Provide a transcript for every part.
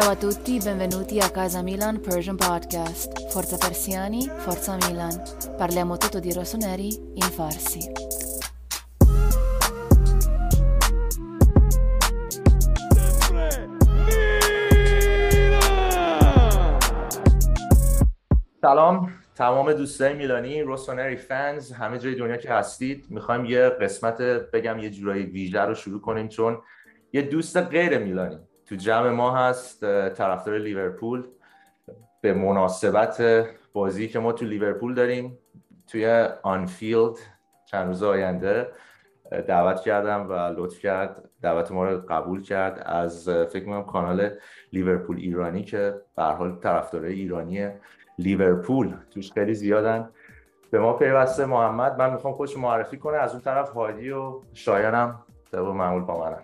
Ciao a tutti, benvenuti a Casa Milan Persian Podcast. Forza persiani, forza Milan. Parliamo tutto di rossoneri in farsi. سلام تمام دوستای میلانی، روسونری فنز، همه جای دنیا که هستید. میخوایم یه قسمت بگم یه جورایی ویژه رو شروع کنیم، چون یه دوست غیر میلانی تو جمع ما هست، طرفدار لیورپول. به مناسبت بازی که ما تو لیورپول داریم توی آنفیلد چند روز آینده دعوت کردم و لطف کرد دعوت ما رو قبول کرد از فکر می‌کنم کانال لیورپول ایرانی که به هر حال طرفدار ایرانیه لیورپول توش خیلی زیادن، به ما پیوسته. محمد من میخوام خودش معرفی کنه، از اون طرف هادی و شایانم طبق معمول با منن.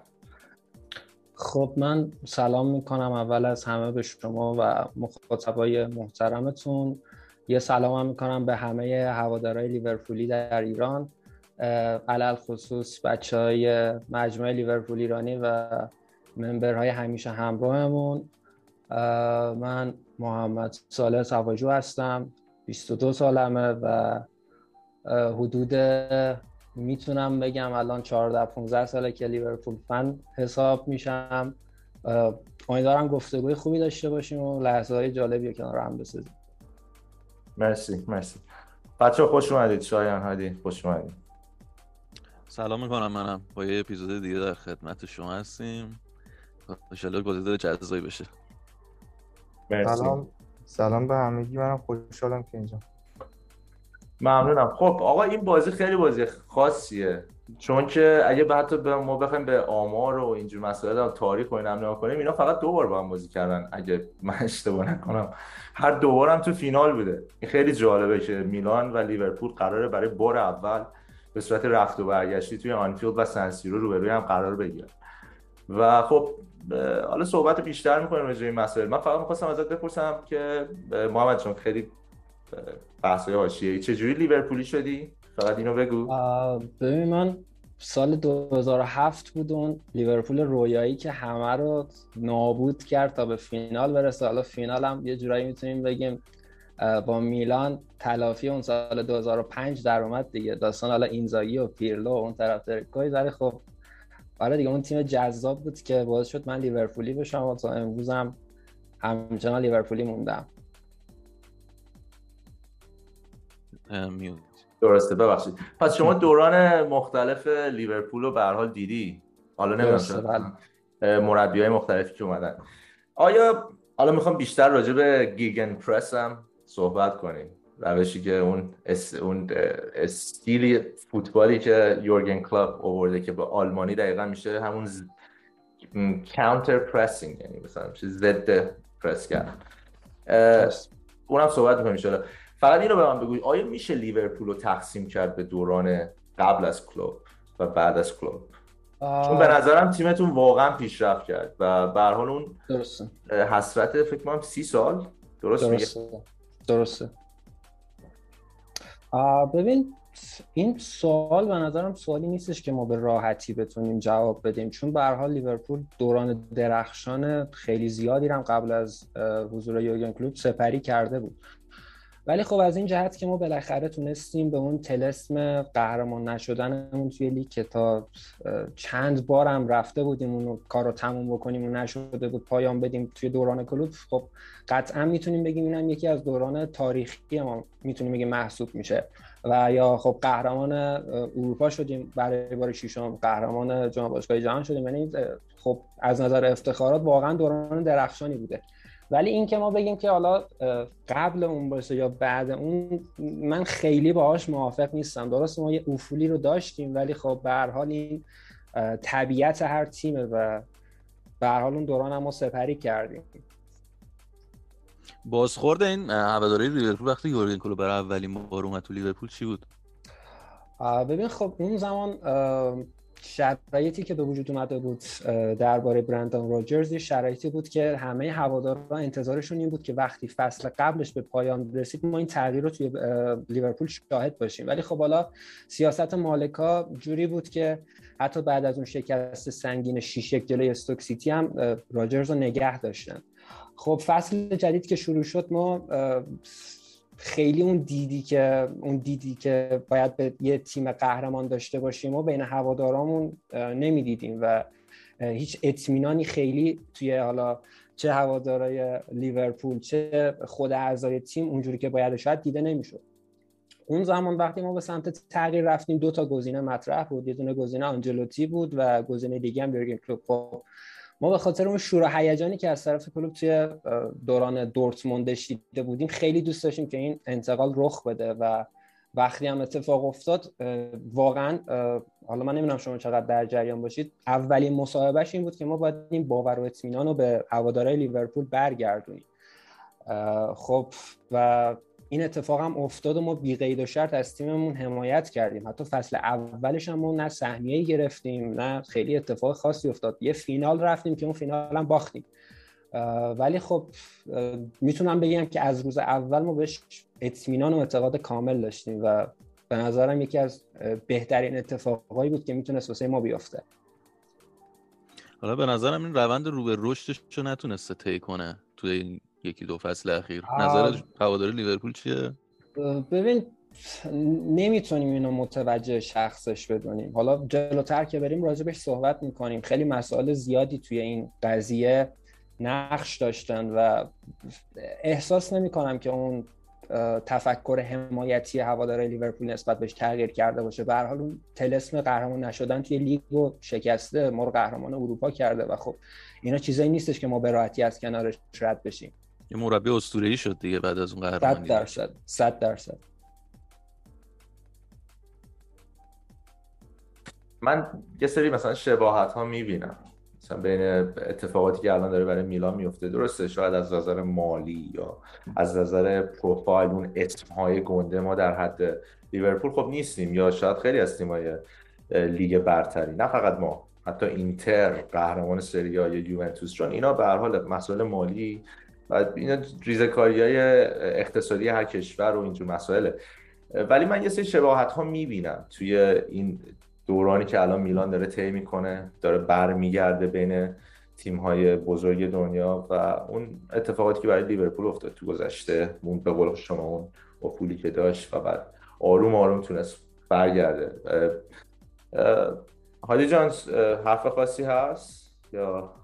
خب من سلام میکنم اول از همه به شما و مخاطبای محترمتون. یه سلام هم میکنم به همه هوادارهای لیورپولی در ایران، علل خصوص بچهای مجموعه لیورپول ایرانی و ممبرهای همیشه همراهمون. من محمد صالح سواجو هستم، 22 سالمه و حدود میتونم بگم الان 14-15 ساله که لیورپول فن حساب میشم. امیدوارم گفتگوی خوبی داشته باشیم و لحظه‌های جالبی کنار هم بسازیم. مرسی بچه‌ها، خوش اومدید. شایان، هادی، خوش اومدید. سلام میکنم، منم با یه اپیزود دیگه در خدمت شما هستیم. ان شاءالله گزیده جذابی بشه. مرسی. سلام به همگی، منم خوشحالم که اینجا. ممنونم. خب آقا، این بازی خیلی بازی خاصیه، چون که اگه ما بخوایم به آمار و اینجور مسائل و تاریخ و این هم نگاه کنیم، اینا فقط دو بار با هم بازی کردن اگه من اشتباه نکنم، هر دو بار هم تو فینال بوده. این خیلی جالبه که میلان و لیورپول قراره برای بار اول به صورت رفت و برگشتی توی آنفیلد و سن سیرو روبروی هم قرار بگیرن. و خب حالا صحبت بیشتر می‌کنیم راجع به این مسائل. من فقط می‌خواستم ازت بپرسم که محمد جان، خیلی بحث‌های حاشیه‌ای، چجوری لیورپولی شدی؟ فقط اینو بگو. ببین من سال 2007 بود اون لیورپول رویایی که همه رو نابود کرد تا به فینال برسه. حالا فینال هم یه جورایی میتونیم بگیم با میلان تلافی اون سال 2005 در اومد دیگه. داستان حالا اینزاگی و پیرلو اون طرفدار کوی داره. خب آره دیگه، اون تیم جذاب بود که باعث شد من لیورپولی بشم و تا امروز هم همچنان لیورپولی موندم. درسته، ببخشید. پس شما دوران مختلف لیورپول رو به هر حال دیدی؟ حالا نمیدونم مربی‌های مختلفی که اومدن. آیا حالا میخوام بیشتر راجع به گیگن پرس هم صحبت کنیم، روشی که اون استیل فوتبالی که یورگن کلوپ آورده که به آلمانی دقیقاً میشه همون کانتر پرسینگ، یعنی مثلا چیز ضد پرس کردن. اونم صحبت می‌کنیم ان شاءالله. فقط اینو به من بگو، آیا میشه لیورپول رو تقسیم کرد به دوران قبل از کلوپ و بعد از کلوپ؟ چون به نظرم تیمتون واقعاً پیشرفت کرد و به هر حال اون حسرت فکر کنم 30 سال درسته. ببین این سوال به نظرم سوالی نیستش که ما به راحتی بتونیم جواب بدیم، چون به هر حال لیورپول دوران درخشان خیلی زیادی هم قبل از حضور یورگن کلوپ سپری کرده بود. ولی خب از این جهت که ما بالاخره تونستیم به اون طلسم قهرمان نشدنمون توی لیگ که تا چند بار هم رفته بودیم اونو کارو تموم بکنیم و نشده بود پایان بدیم توی دوران کلوپ. خب قطعا میتونیم بگیم اینم یکی از دوران تاریخی ما میتونیم بگیم محسوب میشه. و یا خب قهرمان اروپا شدیم برای بار ششم، قهرمان جام باشگاه‌های جهان شدیم. یعنی خب از نظر افتخارات واقعا دوران درخشانی بوده. ولی این که ما بگیم که حالا قبل اون باشه یا بعد اون، من خیلی باهاش موافق نیستم. درسته ما یه افولی رو داشتیم، ولی خب به هر حال این طبیعت هر تیمه و به هر حال اون دوران هم ما سپری کردیم. بازخورد این هواداری لیورپول وقتی یورگن کلوپ برای اولین بار اومد تو لیورپول چی بود؟ ببین خب اون زمان شرایطی که به وجود اومده بود درباره برندان راجرز شرایطی بود که همه هواداران انتظارشون این بود که وقتی فصل قبلش به پایان رسید ما این تغییر رو توی لیورپول شاهد باشیم. ولی خب حالا سیاست مالکا جوری بود که حتی بعد از اون شکست سنگین 6-1 جلوی استوک سیتی هم راجرز رو نگه داشتن. خب فصل جدید که شروع شد ما خیلی اون دیدی که باید به یه تیم قهرمان داشته باشیم و بین هوادارامون نمیدیدیم و هیچ اطمینانی خیلی توی حالا چه هوادارای لیورپول چه خود اعضای تیم اونجوری که باید شاید دیده نمیشد. اون زمان وقتی ما به سمت تغییر رفتیم دو تا گزینه مطرح بود، یه دونه گزینه آنجلوتی بود و گزینه دیگه هم یورگن کلوپ. ما به خاطر اون شور و هیجانی که از طرف کلوپ توی دوران دورتموند دیده بودیم خیلی دوست داشتیم که این انتقال رخ بده و وقتی هم اتفاق افتاد واقعا حالا من نمیدونم شما چقدر در جریان باشید، اولین مصاحبهش این بود که ما باید این باور و اطمینان رو به هوادارهای لیورپول برگردونیم. خب و این اتفاق هم افتاد و ما بی قید و شرط از تیممون حمایت کردیم. حتی فصل اولش هم ما نه سهمیه‌ای گرفتیم نه خیلی اتفاق خاصی افتاد، یه فینال رفتیم که اون فینال هم باختیم، ولی خب میتونم بگم که از روز اول ما بهش اطمینان و اعتقاد کامل داشتیم و به نظرم یکی از بهترین اتفاقایی بود که میتونست واسه ما بیفته. حالا به نظرم این روند رو به رشدش رو نتونسته طی کنه توی این یکی دو فصل اخیر. نظر هواداری لیورپول چیه؟ ببین نمیتونیم اینو متوجه شخصش بدونیم، حالا جلوتر که بریم راجبش صحبت میکنیم. خیلی مسائل زیادی توی این قضیه نقش داشتن و احساس نمیکنم که اون تفکر حمایتی هوادارهای لیورپول نسبت بهش تغییر کرده باشه. به هر حال اون طلسم قهرمان نشدن توی لیگ رو شکسته، ما رو قهرمان اروپا کرده و خب اینا چیزایی نیستش که ما به راحتی از کنارش رد بشیم. یه مربی اسطوره‌ای شد دیگه بعد از اون قهرمانی. 100% من یه سری مثلا شباهت‌ها می‌بینم مثلا بین اتفاقاتی که الان داره برای میلان میفته. درسته شاید از نظر مالی یا از نظر پروفایل اون اسم‌های گنده ما در حد لیورپول خب نیستیم یا شاید خیلی از تیم‌های لیگ برتری، نه فقط ما، حتی اینتر قهرمان سری آ یا یوونتوس، چون اینا به هر حال مسائل مالی و اینا ریزه‌کاری‌های اقتصادی هر کشور و اینجور مسائله. ولی من یه سری شباهت‌ها می‌بینم توی این دورانی که الان میلان داره طی میکنه، داره برمیگرده بین تیم‌های بزرگ دنیا و اون اتفاقاتی که برای لیورپول افتاد تو گذشته، اون به قول شما اون افولی که داشت و بعد آروم آروم تونست برگرده. هادی جان حرف خاصی هست یا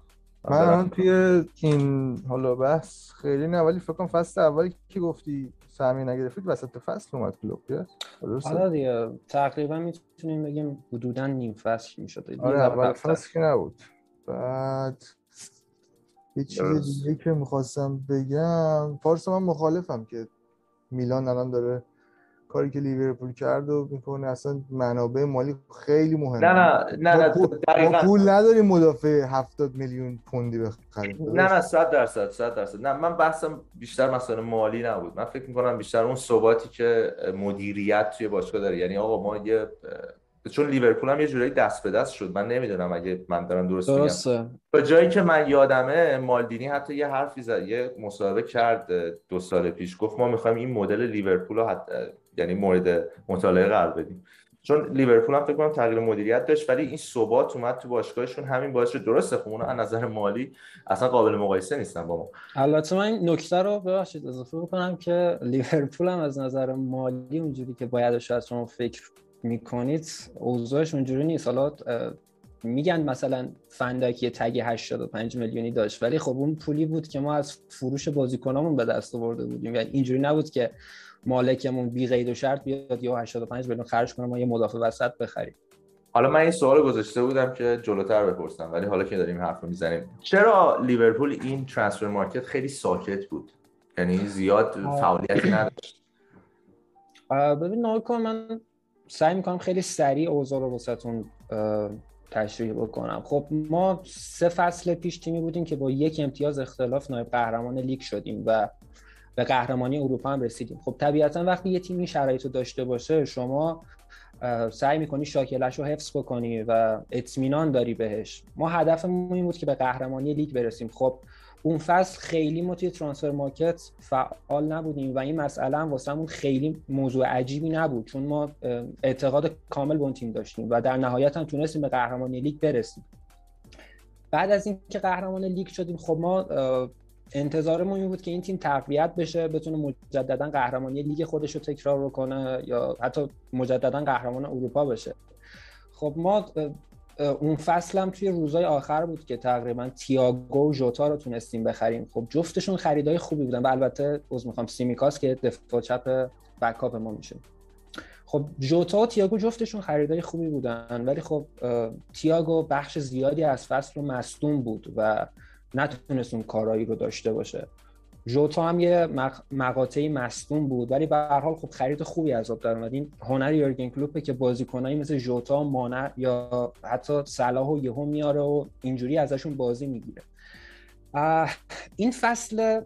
من توی این حالا بحث خیلی نه، ولی فکر کنم فصل اولی که گفتی سهمی نگرفتید وسط فصل اومد کلوپ. حالا دیگه تقریبا میتونیم بگیم حدودا نیم فصل میشد. آره اول فصل که نبود. بعد یه چیز دیگه که می‌خواستم بگم، پارسا من مخالفم که میلان الان داره کاری که لیورپول کرد و میکنه. اصلا منابع مالی خیلی مهمه. نه ما پول نداریم مدافع 70 میلیون پوندی بخریم. نه 100% نه، من بحثم بیشتر مسئله مالی نبود. من فکر میکنم بیشتر اون ثباتی که مدیریت توی باشگاه داره، یعنی آقا ما یه چون لیورپول هم یه جورایی دست به دست شد، من نمیدونم اگه من دارم درست میگم. به جایی که من یادمه مالدینی حتی یه حرفی زد، یه مصاحبه کرد 2 سال پیش، گفت ما میخوایم این مدل لیورپول رو یعنی مورد مطالعه قرار بدیم. چون لیورپول هم فکر کنم تغییر مدیریت داشت ولی این ثبات اومد تو باشگاهشون، همین باعث شد. درسته خب اونا از نظر مالی اصلا قابل مقایسه نیستن با ما. البته من این نکته رو ببخشید اضافه بکنم که لیورپول هم از نظر مالی اونجوری که باید شاید شما فکر میکنید اوضاعش اونجوری نیست. حالا میگن مثلا فنداکی تگ 85 میلیونی داشت ولی خب اون پولی بود که ما از فروش بازیکنامون به دست آورده بودیم. یعنی اینجوری نبود که مالکمون بی قید و شرط بیاد یا 85 میلیون خرج کنه ما یه مدافع وسط بخریم. حالا من این سوال گذاشته بودم که جلوتر بپرسم ولی حالا که داریم حرف میزنیم، چرا لیورپول این ترانسفر مارکت خیلی ساکت بود؟ یعنی زیاد فعالیتی نداشت. ببین ناکام من سعی میکنم خیلی سریع اوضاع رو واسهتون تشریح بکنم. خب ما 3 فصل پیش تیمی بودیم که با 1 امتیاز اختلاف نایب قهرمان لیگ شدیم و به قهرمانی اروپا هم رسیدیم. خب طبیعتاً وقتی یه تیمی شرایطو داشته باشه شما سعی میکنی شاکلش رو حفظ بکنی و اطمینان داری بهش. ما هدفمون این بود که به قهرمانی لیگ برسیم. خب اون فصل خیلی ما توی ترانسفر مارکت فعال نبودیم و این مسئله هم واسمون خیلی موضوع عجیبی نبود چون ما اعتقاد کامل به اون تیم داشتیم و در نهایت هم تونستیم به قهرمانی لیگ برسیم. بعد از اینکه قهرمان لیگ شدیم خب ما انتظارمون این بود که این تیم تقویت بشه، بتونه مجددا قهرمانی لیگ خودش رو تکرار رو کنه یا حتی مجددا قهرمان اروپا بشه. خب ما اون فصل هم توی روزهای آخر بود که تقریبا تییاگو و ژوتا رو تونستیم بخریم. خب جفتشون خریدای خوبی بودن و البته عذر میخوام سیمیکاس که دفاع چپ بکاپ ما میشه. خب ژوتا و تییاگو جفتشون خریدای خوبی بودن، ولی خب تییاگو بخش زیادی از فصل رو مصدوم بود و نتونست اون کارایی رو داشته باشه. ژوتا هم یه مقاطعی مصدوم بود، ولی به هر حال خب خرید خوبی از آب در اومد. این هنر یورگن کلوپه که بازیکنایی مثل ژوتا، مانع یا حتی صلاح و یهو میاره و اینجوری ازشون بازی میگیره. این فصل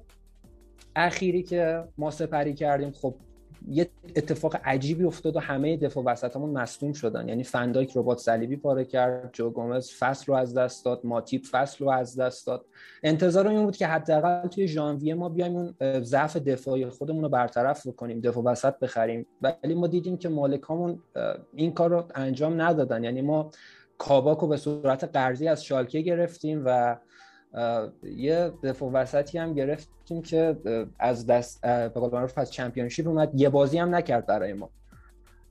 اخیری که ما سپری کردیم خب یه اتفاق عجیبی افتاد و همه دفاع وسطمون مصدوم شدن. یعنی فندایک رباط صلیبی پاره کرد، جو گومز فصل رو از دست داد، ماتیپ فصل رو از دست داد. انتظار این بود که حداقل توی ژانویه ما بیایم اون ضعف دفاعی خودمون رو برطرف بکنیم، دفاع وسط بخریم، ولی ما دیدیم که مالکامون این کار رو انجام ندادن. یعنی ما کاباکو به صورت قرضی از شالکه گرفتیم و یه دفاع وسطی هم گرفتیم که از دست به قول معروف از چمپیونشیپ اومد، یه بازی هم نکرد برای ما.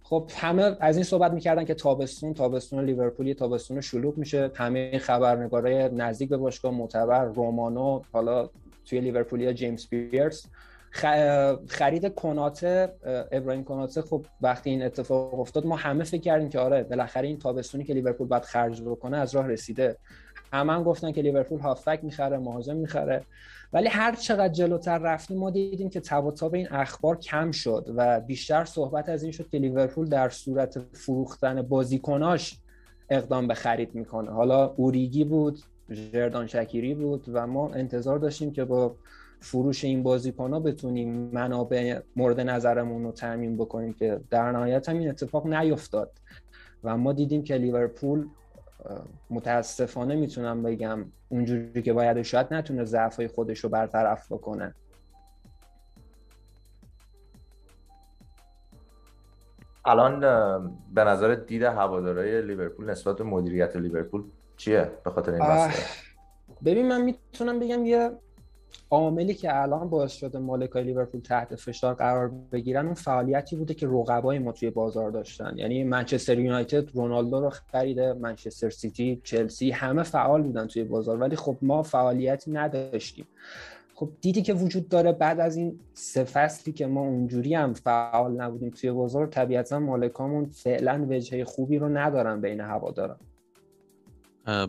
خب همه از این صحبت می‌کردن که تابستون لیورپول تابستون شلوغ میشه، همه خبرنگارای نزدیک به باشگاه معتبر، رومانو، حالا توی لیورپولیا جیمز پیرس، خرید کناته، ابراهیم کناته. خب وقتی این اتفاق افتاد ما همه فکر کردیم که آره بالاخره این تابستونی که لیورپول باید خرج بکنه از راه رسیده. همه گفتن که لیورپول هافبک میخره، مهاجم میخره، ولی هر چقدر جلوتر رفتیم ما دیدیم که تباطب این اخبار کم شد و بیشتر صحبت از این شد که لیورپول در صورت فروختن بازیکناش اقدام به خرید میکنه. حالا اوریگی بود، ژردان شکیری بود و ما انتظار داشتیم که با فروش این بازیکن‌ها بتونیم منابع مورد نظرمون رو تامین بکنیم که در نهایت هم این اتفاق نیفتاد و ما دیدیم که لیورپول متاسفانه میتونم بگم اونجوری که باید شاید نتونه ضعف‌های خودش رو برطرف بکنه. الان به نظر دید هوادارهای لیورپول نسبت به مدیریت لیورپول چیه به خاطر این مسئله؟ ببین من میتونم بگم یه عاملی که الان باعث شده مالکای لیورپول تحت فشار قرار بگیرن اون فعالیتی بوده که رقبای ما توی بازار داشتن. یعنی منچستر یونایتد رونالدو رو خریده، منچستر سیتی، چلسی همه فعال بودن توی بازار، ولی خب ما فعالیتی نداشتیم. خب دیدی که وجود داره بعد از این سه فصلی که ما اونجوری هم فعال نبودیم توی بازار، طبیعتاً مالکامون فعلا وجهه خوبی رو ندارن بین هواداران.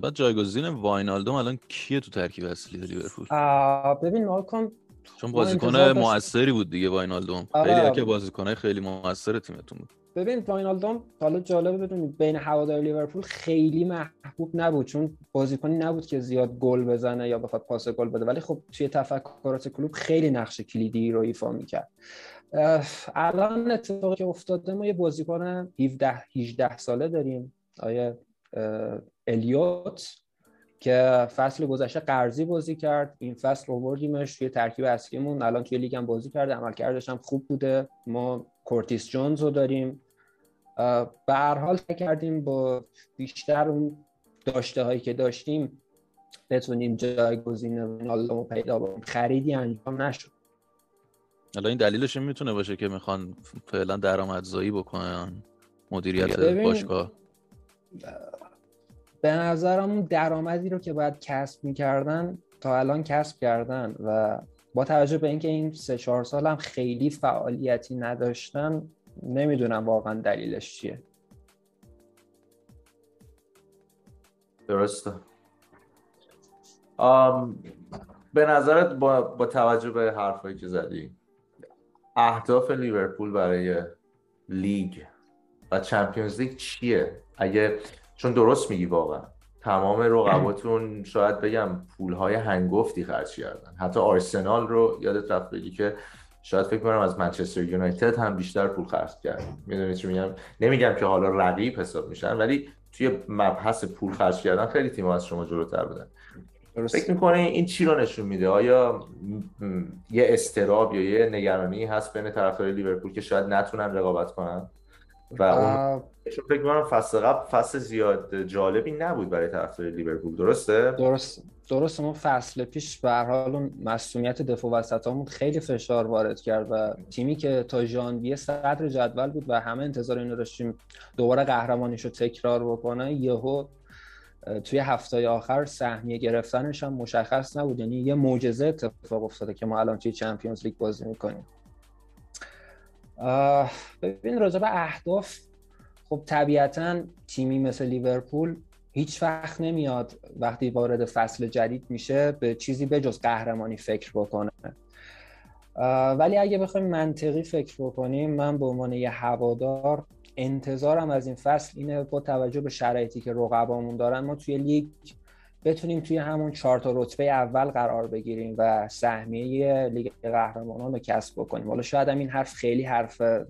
بعد جایگزین واینالدوم الان کیه تو ترکیب اصلی لیورپول؟ ببین ناکام چون بازیکن موثری بود دیگه واینالدوم، خیلی که بازیکن خیلی موثر تیمتون بود. ببین واینالدوم حالا جالبه بدونید بین هوادار لیورپول خیلی محبوب نبود چون بازیکنی نبود که زیاد گل بزنه یا بخواد پاس گل بده، ولی خب توی تفکرات کلوب خیلی نقش کلیدی رو ایفا می‌کرد. الان اتفاقی که افتاده ما یه بازیکن 17 ساله داریم، آیه الیوت که فصل گذشته قرضی بازی کرد، این فصل رو آوردیمش توی ترکیب اصلیمون، الان توی لیگ هم بازی کرده، عملکردش هم خوب بوده. ما کورتیس جونز رو داریم، به هر حال فکر کردیم با بیشتر اون داشته هایی که داشتیم بتونیم جایگزین رونالدو پیدا کنیم، خریدی انجام نشد. الان این دلیلش میتونه باشه که میخوان فعلا درآمدزایی بکنن مدیریت باشگاه. به نظرم درآمدی رو که باید کسب می‌کردن تا الان کسب کردن و با توجه به اینکه این 3-4 سال هم خیلی فعالیتی نداشتن نمیدونم واقعا دلیلش چیه. درسته. به نظرت با توجه به حرفایی که زدی اهداف لیورپول برای لیگ و چمپیونز لیگ چیه؟ اگه چون درست میگی واقعا تمام رقباتون شاید بگم پولهای هنگفتی خرج کردن، حتی آرسنال رو یادت رفت بگی که شاید فکر کنم از منچستر یونایتد هم بیشتر پول خرج کرد. میدونی چی میگم؟ نمیگم که حالا رقیب حساب میشن، ولی توی مبحث پول خرج کردن خیلی تیم‌ها از شما جلوتر بودن. فکر میکنی این چی رو نشون میده؟ آیا یه استراب یا یه نگرانی هست بین طرفدارای لیورپول که شاید نتونن رقابت کنن؟ و اون فکر کنم فصل قبل فصل زیاد جالبی نبود برای طرفدار لیورپول. درسته ما فصل پیش به هر حال اون مسئولیت دفاع وسطامون خیلی فشار وارد کرد و تیمی که تا ژانویه صدر جدول بود و همه انتظار اینو داشتیم دوباره قهرمانیشو تکرار بکنه، یهو توی هفته‌های آخر سهمیه گرفتنش هم مشخص نبود. یعنی یه معجزه اتفاق افتاده که ما الان توی چمپیونز لیگ بازی می‌کنیم. ببین راجع به اهداف، خب طبیعتاً تیمی مثل لیورپول هیچ وقت نمیاد وقتی وارد فصل جدید میشه به چیزی بجز قهرمانی فکر بکنه. ولی اگه بخوایم منطقی فکر بکنیم، من به عنوان یه هوادار انتظارم از این فصل اینه با توجه به شرایطی که رقبامون دارن ما توی لیگ بتونیم توی همون 4 تا رتبه اول قرار بگیریم و سهمیه لیگ قهرمانان رو کسب بکنیم. حالا شاید این حرف خیلی حرف به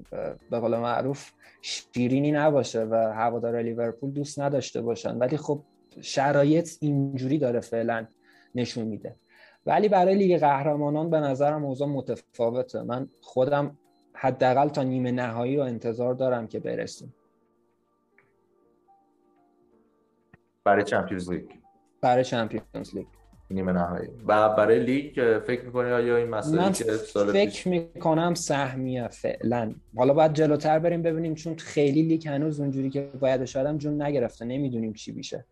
قول معروف شیرینی نباشه و هواداران لیورپول دوست نداشته باشن، ولی خب شرایط اینجوری داره فعلا نشون میده. ولی برای لیگ قهرمانان به نظرم موضوع متفاوته. من خودم حداقل تا نیمه نهایی رو انتظار دارم که برسیم. برای چمپیونز لیگ نیمه نهایی. و برای لیگ فکر می‌کنی آیا این مسئله که سال پیش می‌کنم سهمیه فعلا. حالا باید جلوتر بریم ببینیم، چون خیلی لیگ هنوز اونجوری که باید شاید جون نگرفته، نمیدونیم چی میشه.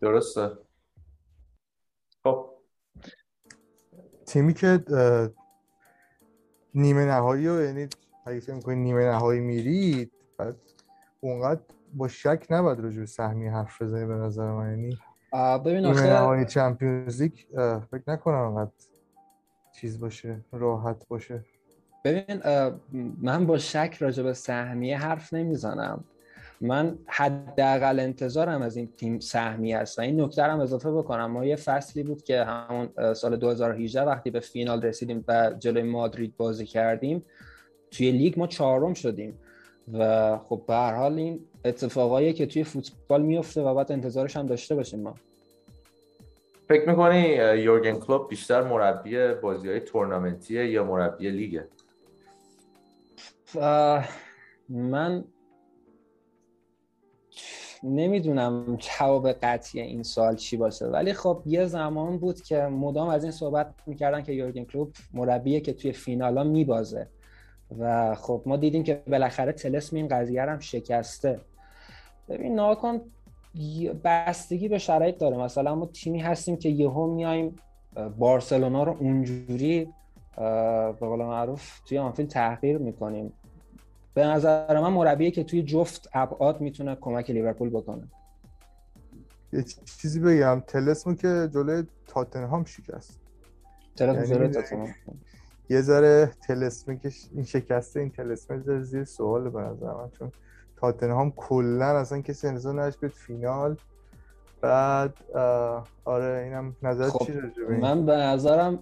درسته. خب تیمی که نیمه نهایی رو، یعنی حریف می‌کنی نیمه نهایی میرید، بعد اونقدر با شک نباید راجع به سهمیه حرف بزنی به نظر من. یعنی ببین نیمه نهایی چمپیونز لیگ فکر نکنم انقدر چیز باشه، راحت باشه. ببین من با شک راجع به سهمیه حرف نمیزنم. من حداقل انتظارم از این تیم سهمیه است. و این نکته رو اضافه بکنم، ما یه فصلی بود که همون سال 2018 وقتی به فینال رسیدیم و جلوی مادرید بازی کردیم، توی لیگ ما چهارم شدیم و خب به هر حال این اتفاقایی که توی فوتبال میفته و باید انتظارش هم داشته باشیم ما. فکر می‌کنی یورگن کلوپ بیشتر مربی بازی‌های تورنمنتیه یا مربی لیگه؟ من نمیدونم جواب قطعی این سوال چی باشه، ولی خب یه زمان بود که مدام از این صحبت میکردن که یورگن کلوپ مربیه که توی فینالا میبازه و خب ما دیدیم که بالاخره طلسم این قضیه هم شکسته. ببین ناکن بستگی به شرایط داره. مثلا ما تیمی هستیم که یهو میایم بارسلونا رو اونجوری به قول معروف توی آنفیلد تحقیر میکنیم. به نظر من مربیه که توی جفت ابعاد میتونه کمک لیورپول بکنه. یه چیزی بگم، طلسمو که جلوی تاتنهام شکست، یه ذره طلسمی که این شکسته، این طلسم زیر سوال به نظر من، چون تاتنهام کلا اصلا کسی انتظار نداشت بیاد فینال. بعد آره اینم نظر خب چی راجع به من؟ به نظرم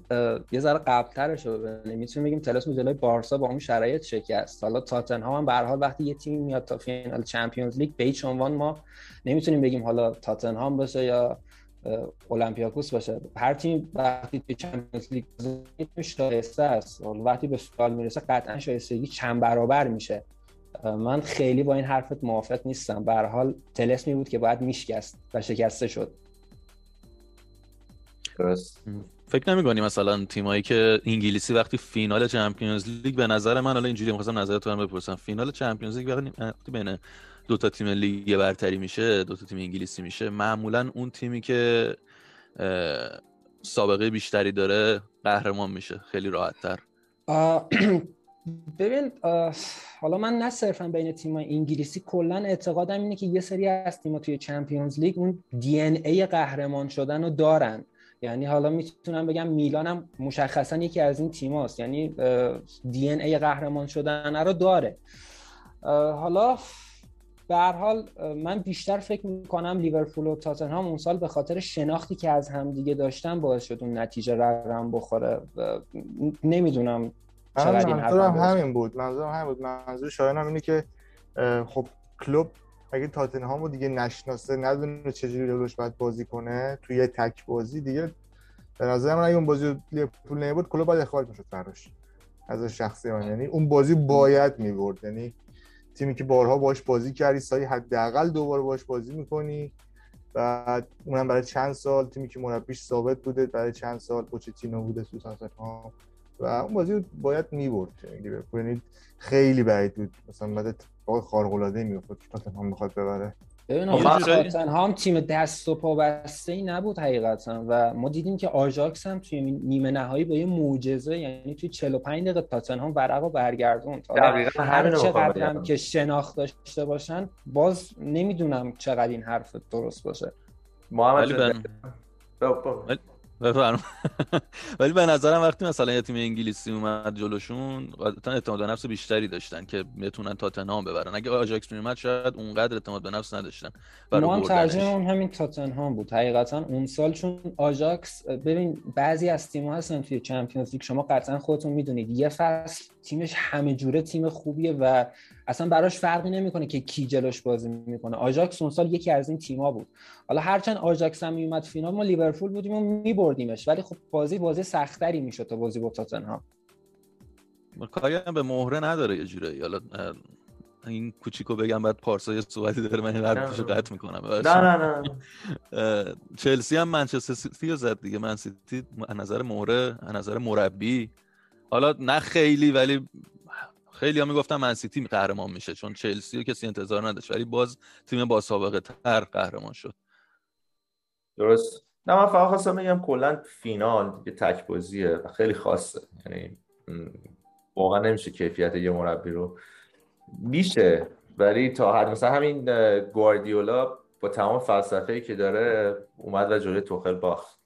یه ذره قبل‌ترشو ببینیم، میتونیم بگیم طلسم جلوی بارسا با اون شرایط شکست. حالا تاتنهام هم به هر حال وقتی یه تیم میاد تا فینال چمپیونز لیگ به هیچ عنوان ما نمیتونیم بگیم حالا تاتنهام باشه یا اولمپیاکوس باشه. هر تیم وقتی توی چمپیونز لیگ شایسته است، وقتی به فینال میرسه قطعا شایستگی چند برابر میشه. من خیلی با این حرفت موافق نیستم. به هر حال طلسمی بود که باید میشکست و شکسته شد. درست. فکر نمی‌کنی مثلا تیمایی که انگلیسی وقتی فینال چمپیونز لیگ، به نظر من، حالا اینجوری می‌خواستم نظرتون رو بپرسم، فینال چمپیونز لیگ وقتی بین دو تا تیم لیگ برتری میشه، دو تا تیم انگلیسی میشه، معمولا اون تیمی که سابقه بیشتری داره قهرمان میشه خیلی راحت‌تر. ببین حالا من نه صرفا بین تیم‌های انگلیسی، کلا اعتقادم اینه که یه سری از تیم‌ها توی چمپیونز لیگ اون دی ان ای قهرمان شدن رو دارن. یعنی حالا میتونم بگم میلان هم مشخصا یکی از این تیم‌هاست، یعنی دی ان ای قهرمان شدن رو داره. حالا به هر حال من بیشتر فکر می‌کنم لیورپول و تاتنهام اون سال به خاطر شناختی که از همدیگه داشتن باعث شد اون نتیجه رقم بخوره. نمیدونم منظورم همین بود. منظور شایان هم اینه که خب کلوب اگه تاتنهامو دیگه نشناسه، ندونه چجوری جلوش باید بازی کنه توی یه تک بازی، دیگه به نظر من اگه اون بازی لیورپول نمیبرد کلوب باید اخراج میشد براش. از شخصی من یعنی اون بازی باید میبرد، یعنی تیمی که بارها باش بازی کردی سعی حداقل دوباره باش بازی میکنی، بعد اونم برای چند سال، تیمی که مربیش ثابت بوده برای چند سال، پوچتینو بوده تو سال‌ها و اون بازی رو باید می‌برد. یعنی خیلی بعید بود مثلا مدت خارق‌العاده می‌افتاد که تاتنهام بخواد ببره. تاتنهام تیم دست و پا بسته‌ای نبود حقیقتا و ما دیدیم که آژاکس هم توی نیمه نهایی با یه معجزه، یعنی توی 45 دقیقه تاتنهام ورقو برگردوند. دقیقاً هر چقدر هم که شناخت داشته باشن باز نمیدونم چقدر این حرف درست باشه. محمد بفرم. ولی به نظرم وقتی مثلا یه تیم انگلیسی اومد جلوشون قطعا اعتماد به نفس بیشتری داشتن که بتونن تاتنهام ببرن. اگه آژاکس میومد شاید اونقدر اعتماد به نفس نداشتن. من ترجیح اون همین تاتنهام بود حقیقتا اون سال، چون آژاکس ببین بعضی از تیم‌ها هستن توی چمپیونز لیگ شما قطعا خودتون میدونید یه فصل تیمش همه جوره تیم خوبیه و اصلا براش فرقی نمیکنه که کی جلوش بازی میکنه. آژاکس اون سال یکی از این تیم‌ها بود. حالا هرچند آژاکس هم میومد فینال ما لیورپول بودیم و میبردیمش، ولی خب بازی سخت‌تری میشد تا بازی با تاتنهام. کاری هم به مهره نداره یه جوری. حالا این کوچیکو بگم بعد پارسا یه صحبتی داره من حرفشو قطع میکنم. نه چلسی هم منچستر سیتی رو زد دیگه. من سیتی از نظر مهره، از نظر مربی حالا نه خیلی، ولی خیلی ها میگفتن من سیتی قهرمان میشه چون چلسی رو کسی انتظار نداشت، ولی باز تیم با سابقه تر قهرمان شد. درست. نه من فقط خواستم بگم کلا فینال دیگه تک بازیه و خیلی خاصه، یعنی واقعا نمیشه کیفیت یه مربی رو میشه، ولی تا حد مثلا همین گواردیولا با تمام فلسفه‌ای که داره اومد و جلوی توخل باخت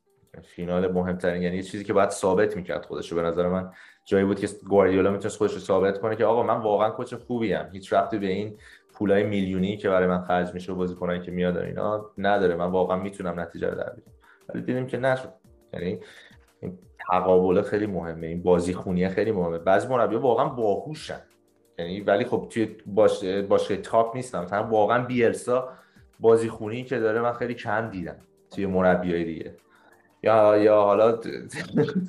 فینال مهمترین، یعنی یه چیزی که باید ثابت میکرد خودش رو. به نظر من جایی بود که گواردیولا میتونست خودش رو ثابت کنه که آقا من واقعا کوچ خوبیم، هیچ ربطی به این پولای میلیونی که برای من خرج میشه و بازیکنایی که میاد اینا نداره، من واقعا میتونم نتیجه رو در بیارم. ولی دیدیم که نشد. یعنی این تقابل خیلی مهمه، این بازیخونی خیلی مهمه. بعضی مربی‌ها واقعا باهوشن یعنی، ولی خب توی باشه تاپ نیستن. مثلا واقعا بیلسا بازیخونی که داره من خیلی کم دیدم توی مربیای دیگه. یا حالا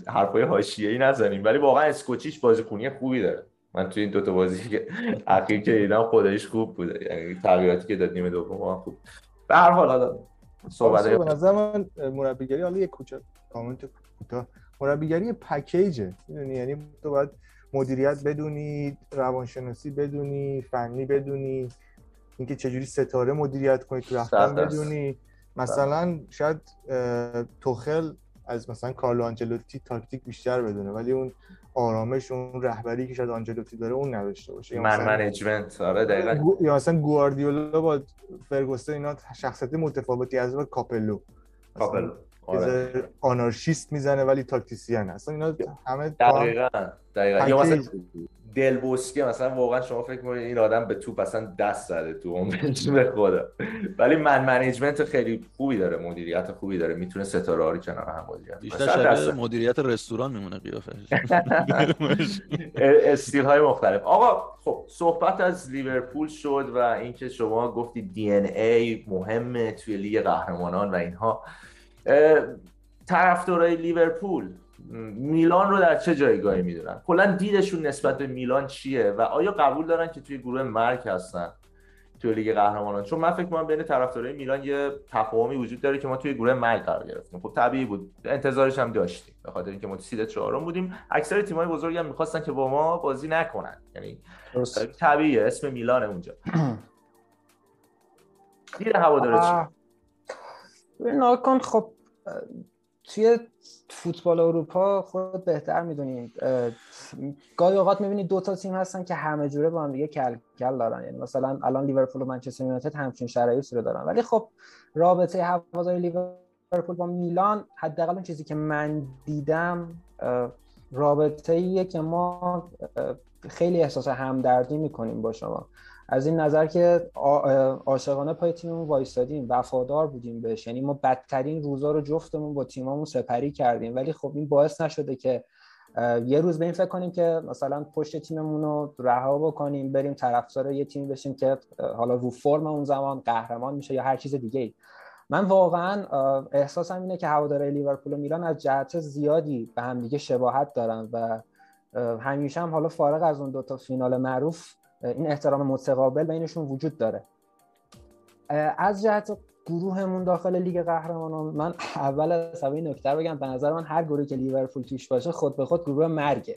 حرفای حاشیه‌ای نزنیم، ولی واقعا اسکوچیچ بازیکنی خوبی داره. من توی این دوتا بازی که اخیر که دیدم خداییش خوب بوده، یعنی تغییراتی که داد نیمه دوم واقعا خوب. به هر حال حالا صحبت‌های به نظر من مربیگری، حالا یک کوچک کامنت کوتاه، مربیگری پکیجه میدونی، یعنی تو باید مدیریت بدونی، روانشناسی بدونی، فنی بدونی، اینکه چجوری ستاره مدیریت کنی تو رفتن بدونی. مثلا شاید توخل از مثلا کارلو آنجلوتی تاکتیک بیشتر بدونه، ولی اون آرامش، اون رهبری که شاید آنجلوتی داره اون نداشته باشه. منیجمنت آره دقیقاً. یا مثلا گواردیولا با فرگوسن اینا شخصیت متفاوتی از اون کاپلو آره آنارشیست میزنه ولی تاکتیسیان هست. اینا همه دقیقاً. یا مثلا دل بوسکی، مثلا واقعا شما فکر می‌کنید این آدم به توپ مثلا دست زده تو عمرش به خدا، ولی منیجمنت خیلی خوبی داره، مدیریت خوبی داره، میتونه ستاره ها رو کنار هم مدیریت کنه. بیشتر شبیه مدیریت رستوران میمونه قیافش. استایل های مختلف. آقا خب صحبت از لیورپول شد و اینکه شما گفتید دی ان ای مهمه توی لیگ قهرمانان و اینها. طرفدارای لیورپول میلان رو در چه جایگاهی میدونن؟ کلا دیدشون نسبت به میلان چیه و آیا قبول دارن که توی گروه مرگ هستن توی لیگ قهرمانان؟ چون من فکر می‌کنم بین طرفدارای میلان یه تفاهمی وجود داره که ما توی گروه مرگ قرار گرفتیم. خب طبیعی بود، انتظارش هم داشتیم به خاطر اینکه ما سید چهارم بودیم. اکثر تیم‌های بزرگ هم می‌خواستن که با ما بازی نکنن، یعنی طبیعیه اسم میلان اونجا. دید هوادارا چی؟ ببین خب توی فوتبال اروپا خود بهتر میدونید گاهی اوقات میبینید دو تا تیم هستن که همه جوره با هم دیگه کل کل دارن، یعنی مثلا الان لیورپول و منچستر یونایتد همچین شرایطی رو دارن، ولی خب رابطه هواداری لیورپول با میلان حداقل اون چیزی که من دیدم رابطه‌ایه که ما خیلی احساس همدردی میکنیم با شما، از این نظر که عاشقانه پای تیممون وایسادیم، وفادار بودیم بهش، یعنی ما بدترین روزا رو جفتمون با تیممون سپری کردیم، ولی خب این باعث نشده که یه روز به این فکر کنیم که مثلا پشت تیممون رو رها بکنیم، بریم طرفدار یه تیم بشیم که حالا رو فرم اون زمان قهرمان میشه یا هر چیز دیگه ای. من واقعا احساسم اینه که هوادارهای لیورپول و میلان از جهت زیادی به هم دیگه شباهت دارن و همیشه هم حالا فارغ از اون دو تا فینال معروف این احترام متقابل بینشون وجود داره. از جهت گروهمون داخل لیگ قهرمانان، من اول از همه این نکته بگم، به نظر من هر گروهی که لیورپول توش باشه خود به خود گروه مرگه.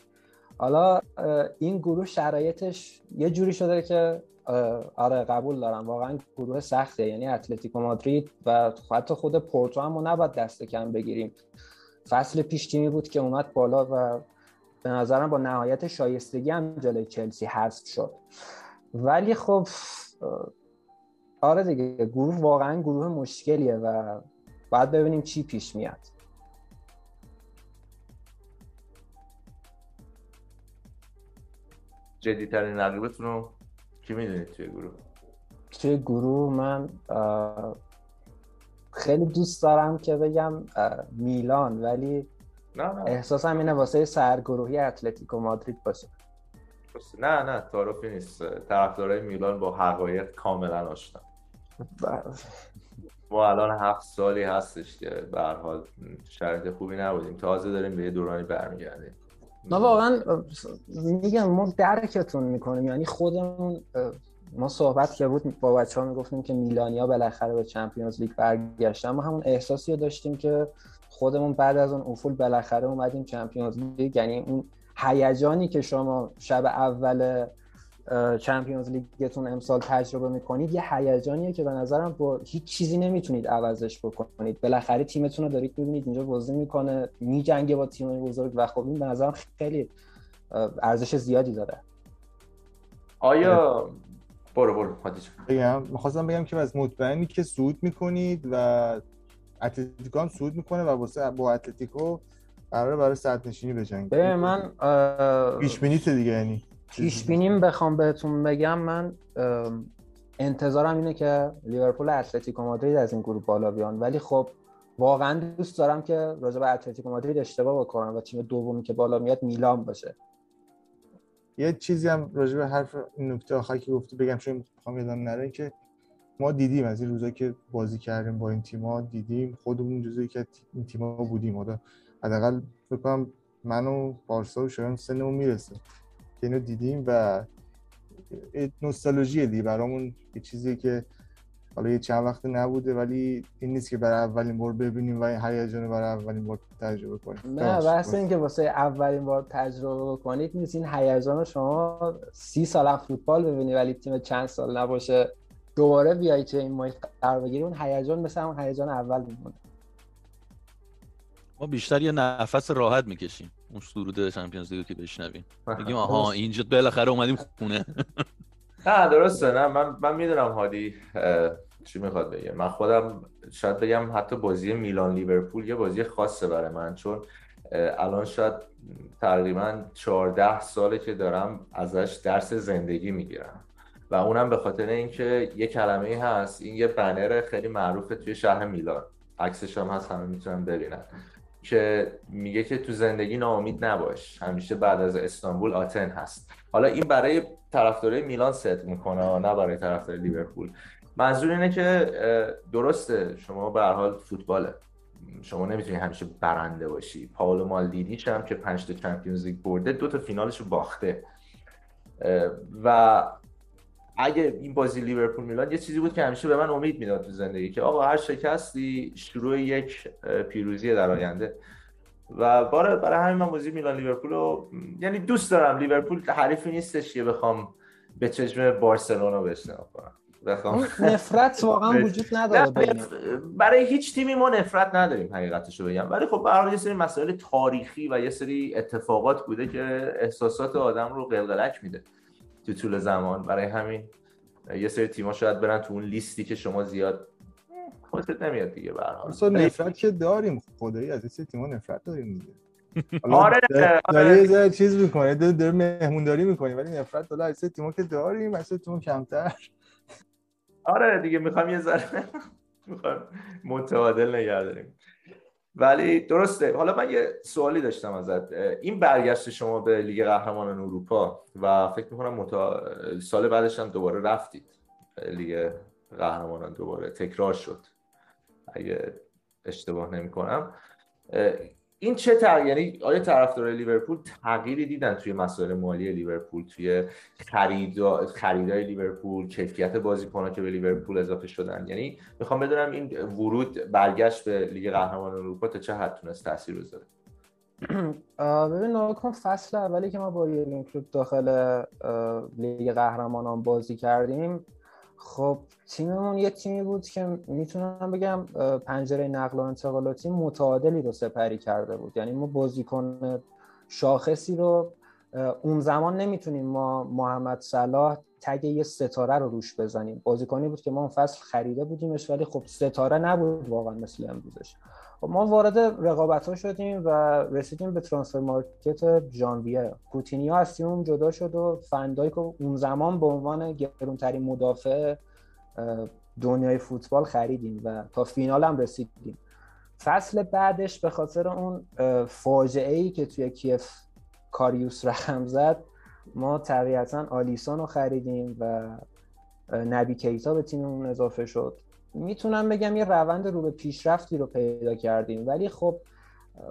حالا این گروه شرایطش یه جوری شده که آره قبول دارم واقعا گروه سخته، یعنی اتلتیکو مادرید و حتی خود پورتو هم نباید دست کم بگیریم. فصل پیش تیمی بود که اومد بالا و به نظرم با نهایت شایستگی هم جلوی چلسی حذف شد، ولی خب آره دیگه گروه واقعا گروه مشکلیه و باید ببینیم چی پیش میاد. جدی‌ترین رقیبتون رو کی میدونید توی گروه؟ توی گروه من خیلی دوست دارم که بگم میلان، ولی نه. احساسم اینه واسه سرگروهی اتلتیکو مادرید باشه. نه تعارفی نیست، طرفدارای میلان با حقایق کاملا آشنا. ما الان 7 سالی هستش که به هر حال شرایط خوبی نبودیم، تازه داریم به یه دورانی برمیگردیم. ما واقعا میگم ما درکتون میکنیم، یعنی خودمون ما صحبت که بود با بچه‌ها میگفتیم که میلانیا بالاخره به چمپیونز لیگ برگشتن، ما همون احساسی رو داشتیم که خودمون بعد از اون افول بالاخره اومدیم چمپیونز لیگ. یعنی اون هیجانی که شما شب اول چمپیونز لیگتون امسال تجربه میکنید یه هیجانیه که به نظرم با هیچ چیزی نمیتونید عوضش بکنید. بالاخره تیمتون رو دارید میبینید اینجا بازی میکنه، میجنگه با تیمای بزرگ و خب این به نظرم خیلی ارزش زیادی داره. آیا برو میخواستم بگم که از مطمئنی که صعود میکنید و اتلتیکو هم صعود میکنه و با اتلتیکو قراره برای صدرنشینی بجنگید. من پیشبینیت دیگه، یعنی پیشبینیم بخوام بهتون بگم، من انتظارم اینه که لیورپول و اتلتیکو مادرید از این گروه بالا بیان، ولی خب واقعا دوست دارم که راجع به اتلتیکو مادرید اشتباه بکنم و تیم دومی که بالا میاد میلان باشه. یه چیزی هم راجع به حرف نکته آخری که گفتی بگم، چون میخوام یادم نره که ما دیدیم از این روزا که بازی کردیم با این تیم‌ها، دیدیم خودمون جزو یک از این تیم‌ها بودیم. حداقل فکر کنم من و بارسا و شایان سنمون میرسه که اینو دیدیم و نوستالژیه دیگه برامون، یه چیزی که حالا یه چند وقت نبوده، ولی این نیست که برای اولین بار ببینیم و هیجان رو برای اولین بار تجربه کنیم. نه واسه اینکه واسه اولین بار تجربه کنید نیست، این هیجان رو شما 30 سال از فوتبال ببینید ولی تیم چند سال نباشه دوباره بیای چه این محیط قرار بگیری، اون هیجان مثل اون هیجان اول میمونه. ما بیشتر یه نفس راحت میکشیم اون سرود چمپیونز لیگو که بشنویم، میگیم آها اینجا بالاخره اومدیم خونه. نه درسته، نه من میدونم هادی چی میخواد بگه. من خودم شاید بگم حتی بازی میلان لیورپول یه بازی خاصه برای من، چون الان شاید تقریبا 14 ساله که دارم ازش درس زندگی میگیرم و اونم به خاطر اینکه یه کلمه‌ای هست، این یه بنر خیلی معروفه توی شهر میلان، عکسش هم هست همه میتونن ببینن، که میگه که تو زندگی ناامید نباش، همیشه بعد از استانبول آتن هست. حالا این برای طرفدارای میلان صدق میکنه، نه برای طرفدار لیورپول. منظور اینه که درسته شما به هر حال فوتباله، شما نمیتونی همیشه برنده باشی. پائولو مالدینیش هم که 5 تا چمپیونز لیگ برده 2 تا فینالش رو باخته و اگه این بازی لیورپول میلان یه چیزی بود که همیشه به من امید میداد تو زندگی که آقا هر شکستی شروع یک پیروزی در آینده و برای همین من بازی میلان لیورپول رو یعنی دوست دارم. لیورپول حریفی نیستش که بخوام به چشم بارسلونا بشنم بخوام. نفرت واقعا وجود نداره برای هیچ تیمی، ما نفرت نداریم حقیقتشو بگم، ولی خب برای یه سری مسائل تاریخی و یه سری اتفاقات بوده که احساسات آدم رو قلقلک میده تو طول زمان. برای همین یه سری تیم‌ها شاید برن تو اون لیستی که شما زیاد خوشت نمیاد دیگه. به هر حال اصلا نفرت که داریم، خدایی از این سری تیم‌ها نفرت داریم دیگه. آره داره چیز می‌کنه، داره مهمونداری می‌کنه، ولی نفرت داره از سری تیم‌ها که داریم، از سری تیم‌ها کمتر. آره دیگه می‌خوام یه ذره متعادل نگه داریم. ولی درسته. حالا من یه سوالی داشتم ازت، این برگشت شما به لیگ قهرمانان اروپا و فکر می‌کنم سال بعدش هم دوباره رفتید لیگ قهرمانان، دوباره تکرار شد اگه اشتباه نمی‌کنم. این چه یعنی آیا طرفدارای لیورپول تغییری دیدن توی مسائل مالی لیورپول، توی خریدای لیورپول، کیفیت بازیکن‌ها که به لیورپول اضافه شدن؟ یعنی میخوام بدونم این ورود برگشت به لیگ قهرمانان اروپا تا چه حد تونست تاثیر بذاره. ببین ناکن فصل اولی که ما با یورگن کلوپ داخل لیگ قهرمانان بازی کردیم، خب تیممون یه تیمی بود که میتونم بگم پنجره نقل و انتقالاتی متعادلی رو سپری کرده بود. یعنی ما بازیکن شاخصی رو اون زمان نمیتونیم، ما محمد صلاح تگ یه ستاره رو روش بزنیم. بازیکنی بود که ما اون فصل خریده بودیمش ولی خب ستاره نبود واقعا مثل امروزش. ما وارد رقابت‌ها شدیم و رسیدیم به ترانسفر مارکت ژانویه. کوتینیو از تیممون جدا شد و فندایک اون زمان به عنوان گرونترین مدافع دنیای فوتبال خریدیم و تا فینال هم رسیدیم. فصل بعدش به خاطر اون فاجعه‌ای که توی کیف کاریوس رقم زد، ما طبیعتاً آلیسون رو خریدیم و نبی کیتا به تیممون اضافه شد. میتونم بگم یه روند رو به پیشرفتی رو پیدا کردیم، ولی خب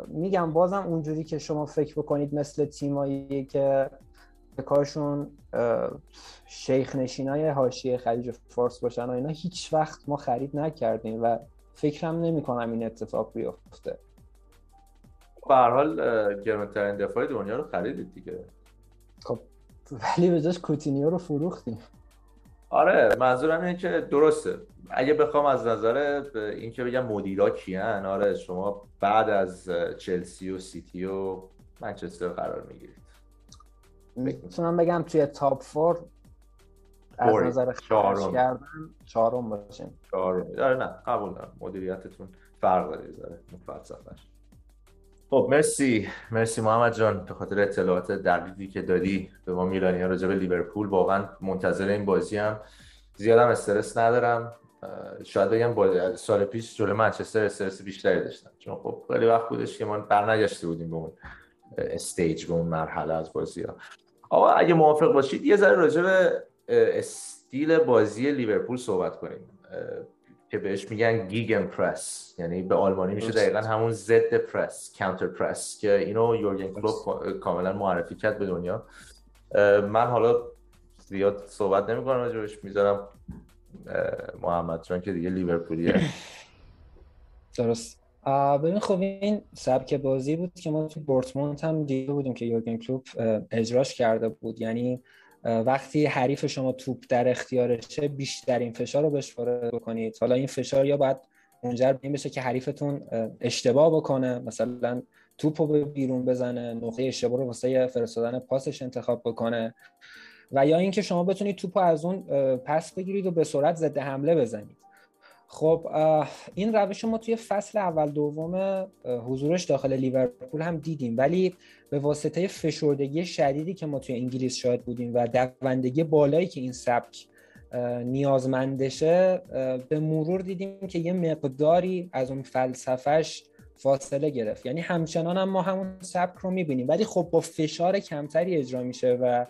میگم بازم اونجوری که شما فکر بکنید مثل تیمایی که کارشون شیخ نشینای حاشیه خلیج فارس باشن و اینا هیچ وقت ما خرید نکردیم و فکرم نمی‌کنم این اتفاق بیفته. به هر حال گرانترین دفاع دنیا رو خریدید دیگه. خب ولی به جاش کوتینیو رو فروختیم. آره منظورم اینه که درسته. اگه بخوام از نظر این که بگم مدیرا کیان، آره شما بعد از چلسی و سیتی و منچستر قرار میگیرید. میتونم بگم توی تاپ 4 از نظر خرج کردن چهارم باشین. چهارم. آره نه قبول دارم مدیریتتون فرق داره زاره مفصلش. خب مرسی محمد جان به خاطر اطلاعات دقیقی که دادی به ما میلانی‌ها راجع به لیورپول. واقعا منتظر این بازی هم زیادم استرس ندارم. شاید بگم با سال پیش جلوی منچستر استرس بیشتری داشتم، چون خب خیلی وقت بودش که ما برنگشته بودیم به اون استیج، به اون مرحله از بازی‌ها. آقا اگه موافق باشید یه ذره راجع به استیل بازی لیورپول صحبت کنیم که بهش میگن گیگن پرس، یعنی به آلمانی میشه دقیقاً همون ضد پرس، کانتر پرس، که اینو یورگن کلوپ کاملا معرفی کرد به دنیا. من حالا زیاد صحبت نمی‌کنم راجعش، میذارم محمد جان که دیگه لیورپولیه. درست. ببین خب این سبک بازی بود که ما تو دورتموند هم دیده بودیم که یورگن کلوپ اجراش کرده بود. یعنی وقتی حریف شما توپ در اختیارشه بیشترین فشار رو بهش وارد بکنید. حالا این فشار یا باید منجر به این بشه که حریفتون اشتباه بکنه، مثلا توپ رو به بیرون بزنه، نقطه اشتباه رو واسه فرستادن پاسش انتخاب بکنه، و یا اینکه شما بتونید توپ رو از اون پس بگیرید و به سرعت ضد حمله بزنید. خب این روش ما توی فصل اول دوم حضورش داخل لیورپول هم دیدیم، ولی به واسطه فشردگی شدیدی که ما توی انگلیس شاهد بودیم و دوندگی بالایی که این سبک نیازمندشه، به مرور دیدیم که یه مقداری از اون فلسفهش فاصله گرفت. یعنی همچنان هم ما همون سبک رو میبینیم، ولی خب با فشار کمتری اجرا میشه و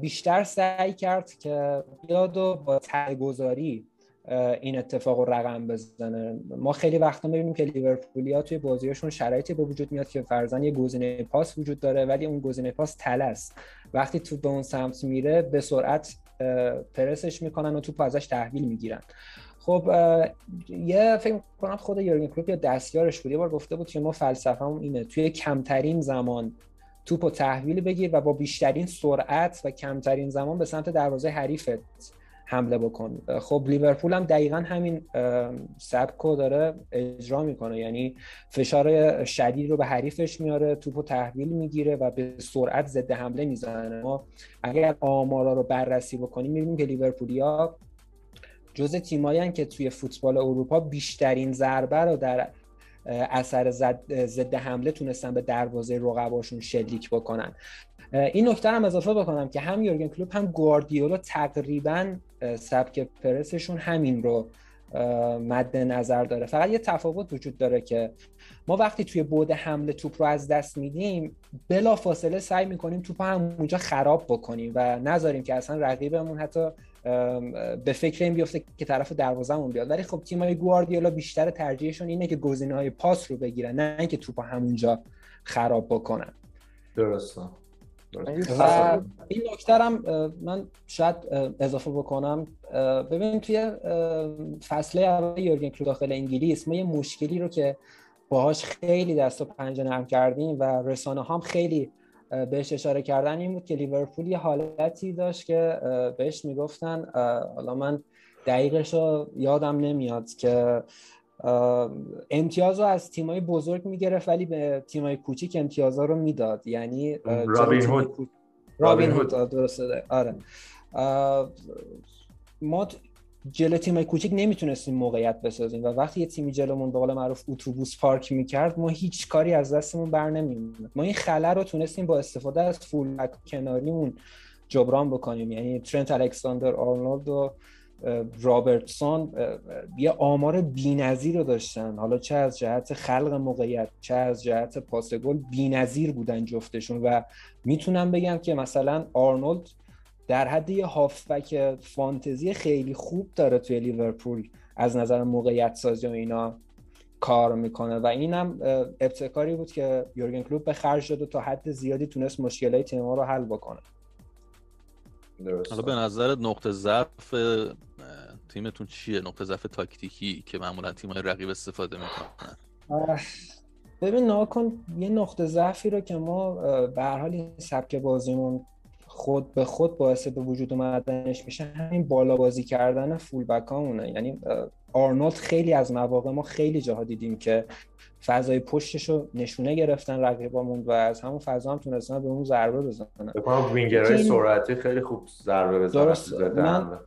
بیشتر سعی کرد که بیاد و با تاثیرگذاری این اتفاق رو رقم بزنه. ما خیلی وقتا می‌بینیم که لیورپولیا توی بازی‌هاشون شرایطی به وجود میاد که فرضاً یه گزینه پاس وجود داره، ولی اون گزینه پاس تله است. وقتی توپ به اون سمت میره به سرعت پرسش میکنن و توپ ازش تحویل میگیرن. خب یه فکر می‌کنم خود یورگن کلوپ یا دستیارش بود یه بار گفته بود که ما فلسفه‌مون اینه توی کمترین زمان توپو تحویل بگیر و با بیشترین سرعت و کمترین زمان به سمت دروازه حریفت حمله بکن. خب لیورپول هم دقیقاً همین سبک رو داره اجرا میکنه، یعنی فشار شدید رو به حریفش میاره، توپو تحویل میگیره و به سرعت ضد حمله میزنه. ما اگر آمارا رو بررسی بکنیم میبینیم که لیورپولیا جزو تیمایی هستن که توی فوتبال اروپا بیشترین ضربه رو در اثر ضد حمله تونستن به دروازه رقباشون شلیک بکنن. این نکته هم اضافه بکنم که هم یورگن کلوپ هم گواردیولا تقریبا سبک پرسشون همین رو مد نظر داره. فقط یه تفاوت وجود داره که ما وقتی توی بعد حمله توپ رو از دست میدیم بلافاصله سعی میکنیم توپ رو همونجا خراب بکنیم و نذاریم که اصلا رقیبمون حتی به فکر این بیفته که طرف دروازه‌مون بیاد. ولی خب تیم‌های گواردیولا بیشتر ترجیحشون اینه که گزینه‌های پاس رو بگیرن، نه اینکه توپ رو همونجا خراب بکنن. درسته. و این نکته هم من شاید اضافه بکنم. ببین توی فصله اول یورگن کلوپ داخل انگلیس ما یه مشکلی رو که باهاش خیلی دست و پنجه نرم کردیم و رسانه هم خیلی بهش اشاره کردن این بود که لیورپول یه حالتی داشت که بهش میگفتن، حالا من دقیقش رو یادم نمیاد، که امتیاز رو از تیمای بزرگ میگرفت ولی به تیمای کوچیک امتیازها رو میداد. یعنی رابین هود درسته. آره ما جلو تیمای کوچیک نمیتونستیم موقعیت بسازیم و وقتی یه تیمی جلومون به قول معروف اتوبوس پارک میکرد ما هیچ کاری از دستمون بر نمیومد. ما این خلل رو تونستیم با استفاده از فول بک کناریمون جبران بکنیم. یعنی ترنت الکساندر آرنولد و رابرتسون یه آمار بی‌نظیر رو داشتن، حالا چه از جهت خلق موقعیت چه از جهت پاس گل بی‌نظیر بودن جفتشون و میتونم بگم که مثلا آرنولد در حد یه هافبک فانتزی خیلی خوب داره توی لیورپول از نظر موقعیت سازی و اینا کار میکنه و اینم ابتکاری بود که یورگن کلوپ به خرج داد و تا حد زیادی تونست مشکلای تیم‌ها رو حل بکنه. حالا به نظرت نقطه ضعف تیمتون چیه؟ نقطه ضعف تاکتیکی که معمولا تیم‌های رقیب استفاده میکنن. ببین ناکن یه نقطه ضعفی رو که ما به هر حال این سبک بازیمون خود به خود باعث به وجود اومدنش میشه همین بالا بازی کردن فول بکامونه. یعنی آرنولد خیلی از مواقع ما خیلی جاها دیدیم که فضای پشتش رو نشونه گرفتن رقیبامون و از همون فضا هم تونستن به اون ضربه بزنن. بکنم وینگرهای سرعتی خیلی خوب ضربه بزنن. درست. من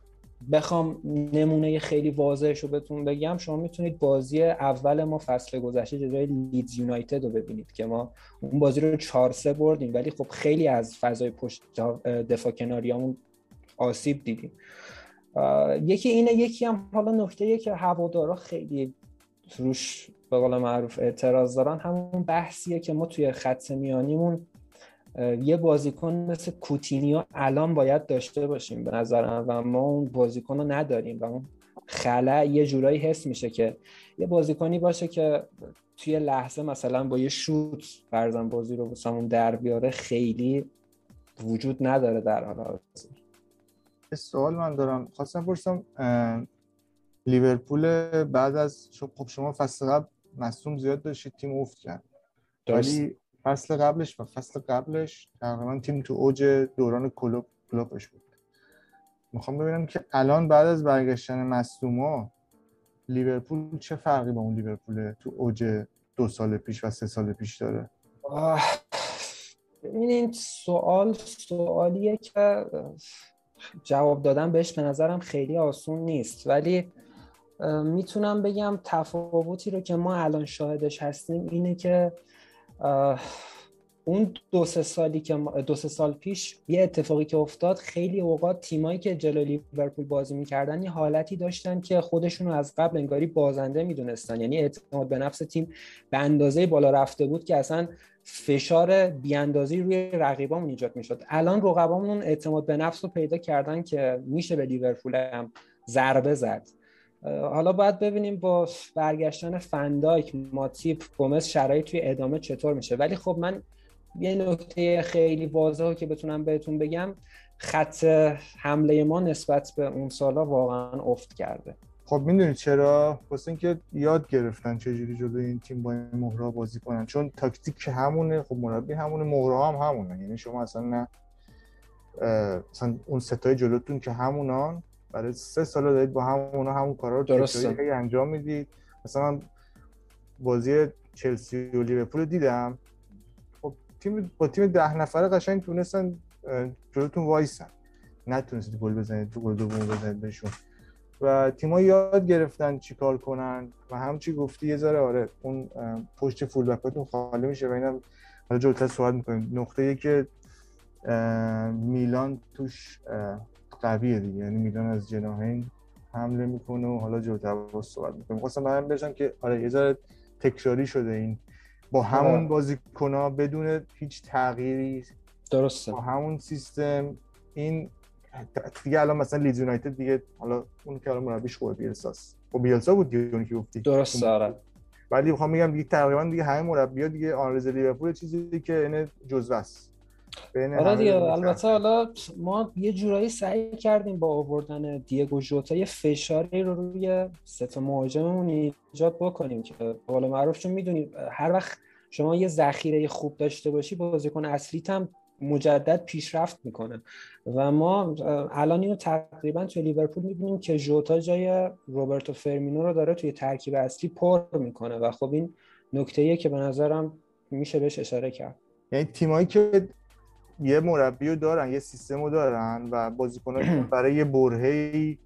بخوام نمونه خیلی واضحش رو بهتون بگم، شما میتونید بازی اول ما فصل گذشته جلوی لیدز یونایتد رو ببینید که ما اون بازی رو 4-3 بردیم ولی خب خیلی از فضای پشت دفاع کناریامون آسیب دیدیم. یکی اینه، یکی هم حالا نکته‌ای که هوادارا خیلی روش به قول معروف اعتراض دارن همون بحثیه که ما توی خط میانیمون یه بازیکن مثل کوتینیو الان باید داشته باشیم به نظرم و ما اون بازیکن رو نداریم و اون خلأ یه جورایی حس میشه که یه بازیکنی باشه که توی لحظه مثلا با یه شوت فرضاً بازی رو بسامون در بیاره خیلی وجود نداره در حال حاضر. سوال من دارم، خواستم پرسم لیورپول بعد از شما فصل قبل مصدوم زیاد داشتید تیم افت کرد ولی فصل قبلش تقریبا تیم تو اوج دوران کلوپش بود. میخوام ببینم که الان بعد از برگشتن مصدوما لیورپول چه فرقی با اون لیورپول تو اوج 2 سال پیش و 3 سال پیش داره؟ این سوالیه که جواب دادن بهش به نظرم خیلی آسون نیست ولی میتونم بگم تفاوتی رو که ما الان شاهدش هستیم اینه که اون 2-3 سالی که 2-3 سال پیش یه اتفاقی که افتاد خیلی اوقات تیمایی که جلوی لیورپول بازی می‌کردن یه حالتی داشتن که خودشونو از قبل انگاری بازنده می‌دونستان. یعنی اعتماد به نفس تیم به اندازه بالا رفته بود که اصلا فشار بی‌اندازه‌ای روی رقیبامون ایجاد می‌شد. الان رقبامون اعتماد به نفس رو پیدا کردن که میشه به لیورپول هم ضربه زد. حالا باید ببینیم با برگشتن فندایک، ماتیپ، گومز شرایط توی ادامه چطور میشه. ولی خب من یه نکته خیلی واضحه که بتونم بهتون بگم خط حمله ما نسبت به اون سالا واقعا افت کرده. خب میدونید چرا؟ واسه اینکه یاد گرفتن چجوری جلوی این تیم با این مهرا بازی کنن، چون تاکتیک همونه، خب مربی همونه، مهرا هم همونه. یعنی شما اصلا نه مثلا اون ستای جلوتون که همونان برای 3 سال دارید با همون کارا رو تکراری انجام میدید. مثلا بازی چلسی و لیورپول دیدم، خب با تیم 10 نفره قشنگ تونستن جلوتون وایسن، نتونستید گل بزنید، گل دوم بزنید بهشون و تیم‌ها یاد گرفتن چیکار کنن و همچی گفتی یه ذره آره اون پشت فول بکاتون خالی میشه و اینم حالا جلوتر صحبت می‌کنیم. نقطه‌ای که میلان توش قویه دیگه، یعنی میلان از جناحین حمله میکنه و حالا جوتا باهاش صحبت میکنه. خواستم معلوم بشم که آره یه ذره تکراری شده این با همون بازیکن‌ها بدون هیچ تغییری، درسته، با همون سیستم. این دیگه الان مثلا لیدز یونایتد دیگه، حالا اون که الان مربیش خوبه بیلساس، خب بیلسا بود دیگه اون که گفتی، درسته آره، ولی میخوام بگم دیگه تقریبا دیگه همه مربی‌ها دیگه آنریز لیورپول چیزی که اینه جزوه است. آره دیگه، البته حالا ما یه جورایی سعی کردیم با آوردن دیگو ژوتا یه فشاری رو روی سه مهاجممون ایجاد بکنیم که قول معروف، چون میدونید هر وقت شما یه ذخیره خوب داشته باشی بازیکن اصلیت هم مجدد پیشرفت میکنه و ما الان اینو تقریبا توی لیورپول میبینیم که ژوتا جای روبرتو فرمینو رو داره توی ترکیب اصلی پر میکنه و خب این نکته‌ایه که به نظرم میشه بهش اشاره کرد. یعنی تیمایی که یه مربی رو دارن، یه سیستم رو دارن و بازیکن‌ها برای یه برهه‌ای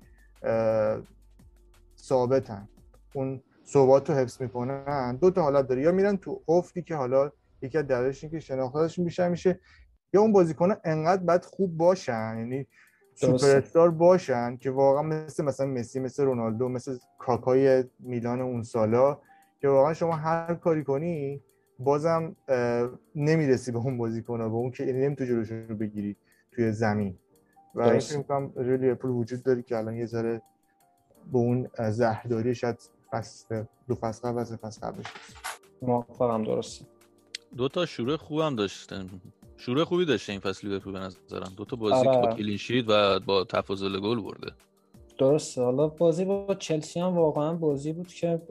ثابتن، اون ثبات رو حفظ میکنن. دو تا حالت داره، یا میرن تو افتی که حالا یکی از دلایلش اینه که شناختش میشه، یا اون بازیکن‌ها انقدر بد خوب باشن، یعنی سوپر استار باشن که واقعا مثلا مسی، مثل رونالدو، مثل کاکای میلان اون سالا، که واقعا شما هر کاری کنی بازم نمیرسی به اون بازیکن‌ها، به اون که نمیتونی جلوشون رو بگیری توی زمین. و این فکر می‌کنم لیورپول وجود داره که الان یه ذره به اون زهرداری شاید فصل دو فصل قبل از فصل قبلش. موافقم، درسته. دو تا شروع خوبم داشتن. شروع خوبی داشته این فصل لیورپول به نظرم. دو تا بازی که با کلین شیت و با تفاضل گل برده. درسته. حالا بازی با چلسی هم واقعا بازی بود که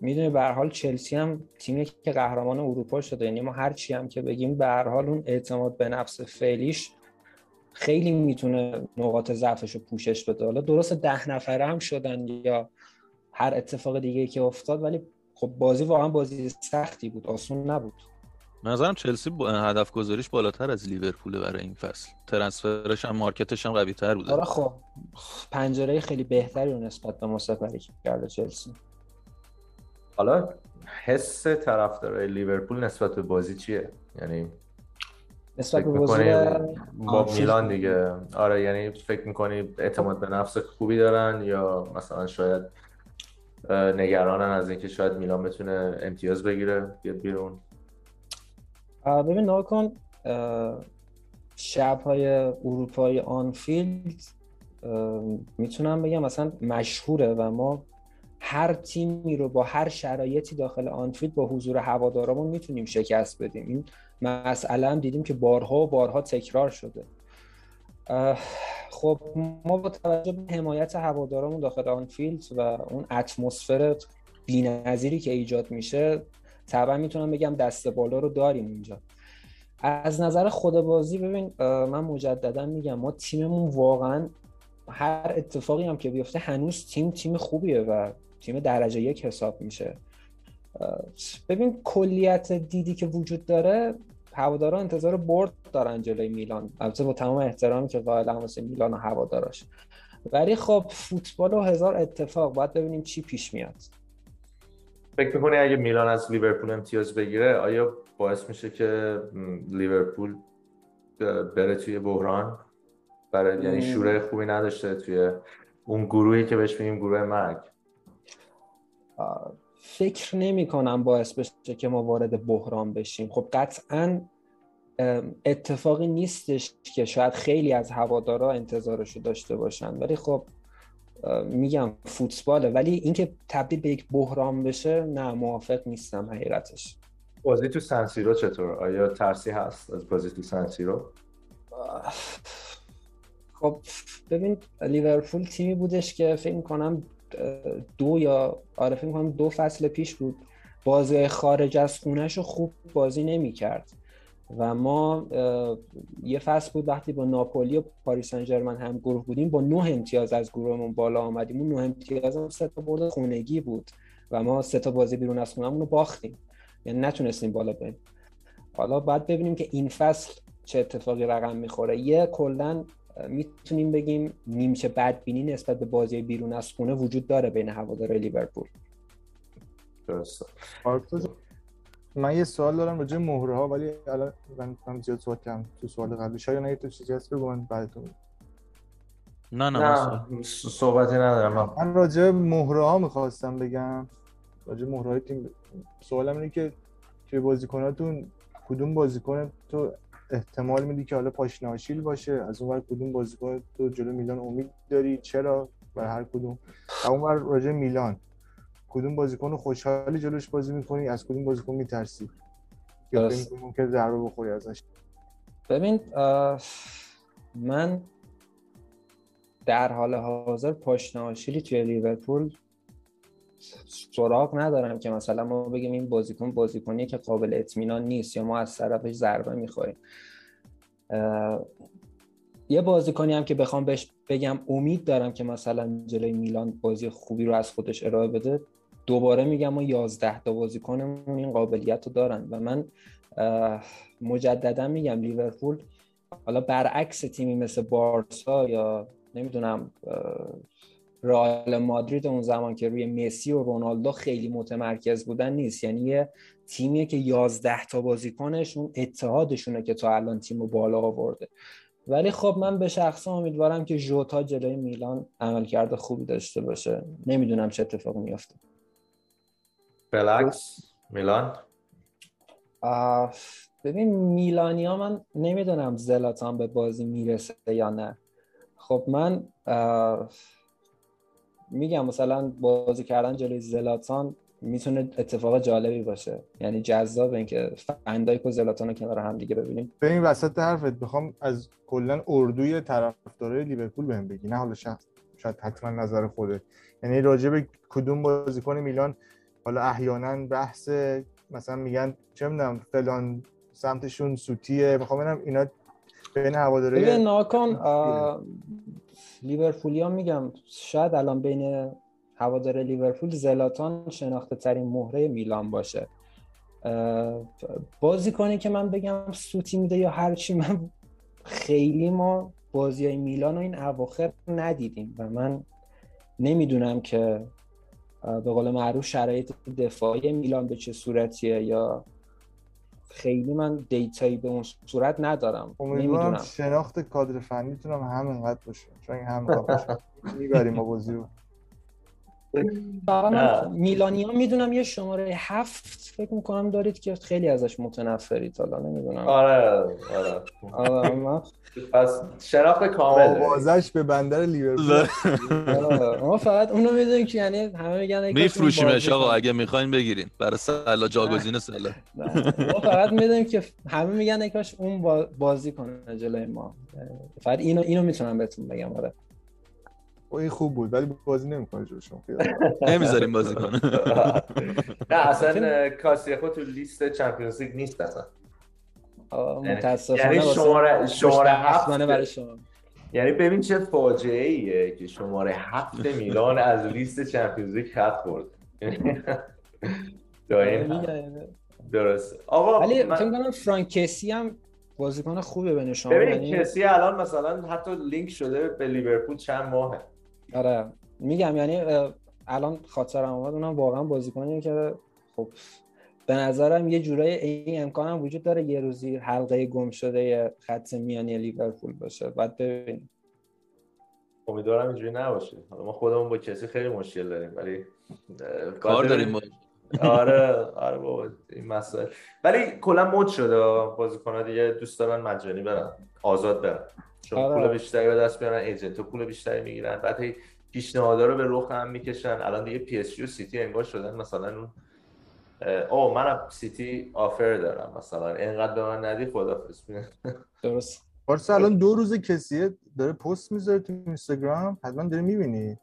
میدونه به هر حال چلسی هم تیمی که قهرمان اروپا شده، یعنی ما هر چی هم که بگیم به هر حال اون اعتماد به نفس فعلیش خیلی میتونه نقاط ضعفش رو پوشش بده. حالا درسته 10 نفره هم شدن یا هر اتفاق دیگه که افتاد، ولی خب بازی واقعا بازی سختی بود، آسون نبود. نظرم چلسی هدف گذاریش بالاتر از لیورپول برای این فصل، ترانسفرش هم مارکتش هم قوی‌تر بوده. آره خب پنجره خیلی بهتری رو نسبت به مسابقه کرده چلسی. حالا حس طرفدارای لیورپول نسبت به بازی چیه؟ یعنی نسبت به بازی با میلان دیگه، آره، یعنی فکر می‌کنی اعتماد به نفس خوبی دارن یا مثلا شاید نگرانن از اینکه شاید میلان بتونه امتیاز بگیره بیاد بیرون؟ ببین ناکن شب‌های اروپای آنفیلد میتونم بگم مثلا مشهوره و ما هر تیمی رو با هر شرایطی داخل آنفیلد با حضور هوادارمون میتونیم شکست بدیم. این مسئله هم دیدیم که بارها و بارها تکرار شده. خب ما با توجه به حمایت هوادارمون داخل آنفیلد و اون اتمسفر بی‌نظیری که ایجاد میشه، طبعا میتونم بگم دست بالا رو داریم اینجا. از نظر خود بازی ببین من مجددا میگم ما تیممون واقعا هر اتفاقی هم که بیفته هنوز تیم خوبیه و تیم درجه 1 حساب میشه. ببین کلیت دیدی که وجود داره، هوادارا انتظار برد دارن جلوی میلان، البته با تمام احترامی که قائل واسه میلان و هواداراش، ولی خب فوتبال و هزار اتفاق، باید ببینیم چی پیش میاد. فکر می‌کنی اگه میلان از لیورپول امتیاز بگیره آیا باعث میشه که لیورپول بره توی بحران؟ برای یعنی شوره خوبی نداشته توی اون گروهی که بهش میگیم گروه مرگ. فکر نمی‌کنم باعث بشه که ما وارد بحران بشیم. خب قطعاً اتفاقی نیستش که شاید خیلی از هوادارا انتظارشو داشته باشن، ولی خب میگم فوتباله، ولی اینکه تبدیل به یک بحران بشه نه، موافق نیستم حقیقتش. بازی تو سن سیرو چطور؟ آیا ترسی هست از بازی تو سن سیرو؟ خب ببین لیورپول تیمی بودش که فکر می‌کنم دو فصل پیش بود بازی خارج از خونه‌شو خوب بازی نمی‌کرد و ما یه فصل بود وقتی با ناپولی و پاریس سن ژرمن هم گروه بودیم با 9 امتیاز از گروهمون بالا آمدیم. اون 9 امتیاز هم 3 تا برد خونگی بود و ما 3 تا بازی بیرون از خونه‌مون رو باختیم، یعنی نتونستیم بالا بریم. حالا باید ببینیم که این فصل چه اتفاقی رقم میخوره. یه کلاً میتونیم بگیم نیمچه بدبینی نسبت به بازی بیرون از خونه وجود داره بین هوادارهای لیورپول. درسته. من یه سوال دارم راجع به مهره ها، ولی الان من زیاد صحبت کردم تو سوال قبلی، شاید نه یه چیزی هست بگم بعد تو. نه صحبتی ندارم. من راجع به مهره ها میخواستم بگم، راجع به مهره های تیم. سوالم اینه که توی بازیکناتون کدوم بازیکن تو احتمال میدی که حالا پاشناشیل باشه، از اون ور کدوم بازیکن تو جلو میلان امید داری، چرا برای هر کدوم؟ از اون ور راجع میلان کدوم بازیکن رو خوشحالی جلوش بازی میکنی، از کدوم بازیکن میترسی یا ممکنه ضربه بخوری ازش؟ ببین من در حال حاضر پاشناشیلی توی لیورپول سراغ ندارم که مثلا ما بگیم این بازیکن بازیکنیه که قابل اطمینان نیست یا ما از طرفش ضربه میخوریم. یه بازیکنی هم که بخوام بهش بگم امید دارم که مثلا جلوی میلان بازی خوبی رو از خودش ارائه بده، دوباره میگم ما 11 تا بازیکنمون این قابلیت رو دارن و من مجددا میگم لیورپول حالا برعکس تیمی مثل بارسا یا نمیدونم رئال مادرید اون زمان که روی مسی و رونالدو خیلی متمرکز بودن نیست، یعنی یه تیمیه که 11 تا بازیکنش اون اتحادشونه که تا الان تیمو بالا آورده. ولی خب من به شخصه امیدوارم که ژوتا جلوی میلان عملکرد خوبی داشته باشه. نمیدونم چه اتفاقی میفته. بلکس میلان ببین میلانیا من نمیدونم زلاتان به بازی میرسه یا نه. خب من میگم مثلا بازی کردن جلوی زلاتان میتونه اتفاق جالبی باشه، یعنی جذاب، اینکه فندایک و زلاتان رو کنار هم دیگه ببینیم. ببین وسط حرفت میخوام از کلا اردوی طرفدارای لیورپول بهم بگی، نه حالا شاید حتما نظر خوده، یعنی راجع به کدوم بازیکن میلان حالا احیانا بحث مثلا میگن چه میدونم فلان سمتشون سوتیه، میخوام ببینم اینا بین هواداری ببین ناکن لیورپولیا میگم شاید الان بین هوادار لیورپول زلاتان شناخته ترین مهره میلان باشه. بازیکنی که من بگم سوتی میده یا هرچی، من خیلی ما بازیای میلان رو این اواخر ندیدیم و من نمیدونم که به قول معروف شرایط دفاعی میلان به چه صورتیه، یا خیلی من دیتایی به اون صورت ندارم. امیدوارم شناخت کادر فنی تونم همینقدر باشه، چون همینقدر باشه میبریم ما بازی رو. من میلانیان میدونم یه شماره 7 فکر میکنم دارید که خیلی ازش متنفرید، حالا نمیدونم. آره ما پس شناخت کامله وازش به بندر لیورپول. ما فقط اونو میدونیم که یعنی همه میگن میفروشیمش آقا اگه میخواین بگیرین برای سلا جاگزین سلا. ما فقط میدونیم که همه میگن ای کاش اون بازی کنه جلوی ما، فقط اینو میتونم بهتون بگم. آره این خوب بود ولی بازی نمی‌کنه جوشون خیلی. نمی‌ذاریم بازی کنه. نه اصلا کاسیخو تو لیست چمپیونز لیگ نیست اصلا. متأسفانه یعنی شماره 7 برای شما. یعنی ببین چه فاجعه‌ایه که شماره 7 میلان از لیست چمپیونز لیگ خط خورد. درست. آقا ولی فکر می‌کنم فرانکسی هم بازیکن خوبه بین شما. ببین کسی الان مثلا حتی لینک شده به لیورپول چند ماهه. آره میگم یعنی الان خاطرم اومد اونم واقعا بازیکنیه که خب به نظرم یه جورایی این امکان هم وجود داره یه روزی حلقه گم شده خط میانی لیورپول باشه. بعد ببینیم. امیدوارم اینجوری نباشه. حالا ما خودمون با کسی خیلی مشکل داریم ولی کار داریم ما. آره بابا این مسائل. ولی کلا مد شده بازیکن‌ها دیگه دوست دارن مجانی برن، آزاد برن، چون پول بیشتری به دست میارن، ایجنت‌ها پول بیشتری میگیرن، بعد هی پیشنهادها رو به رخ هم میکشن. الان دیگه پی اس جی و سیتی انگار شدن مثلا او منم سیتی آفر دارم مثلا اینقدر به من ندی خدافظ. درست. بارسا الان 2 روز کسیه داره پست میذاره تو اینستاگرام، حتما داره میبینی.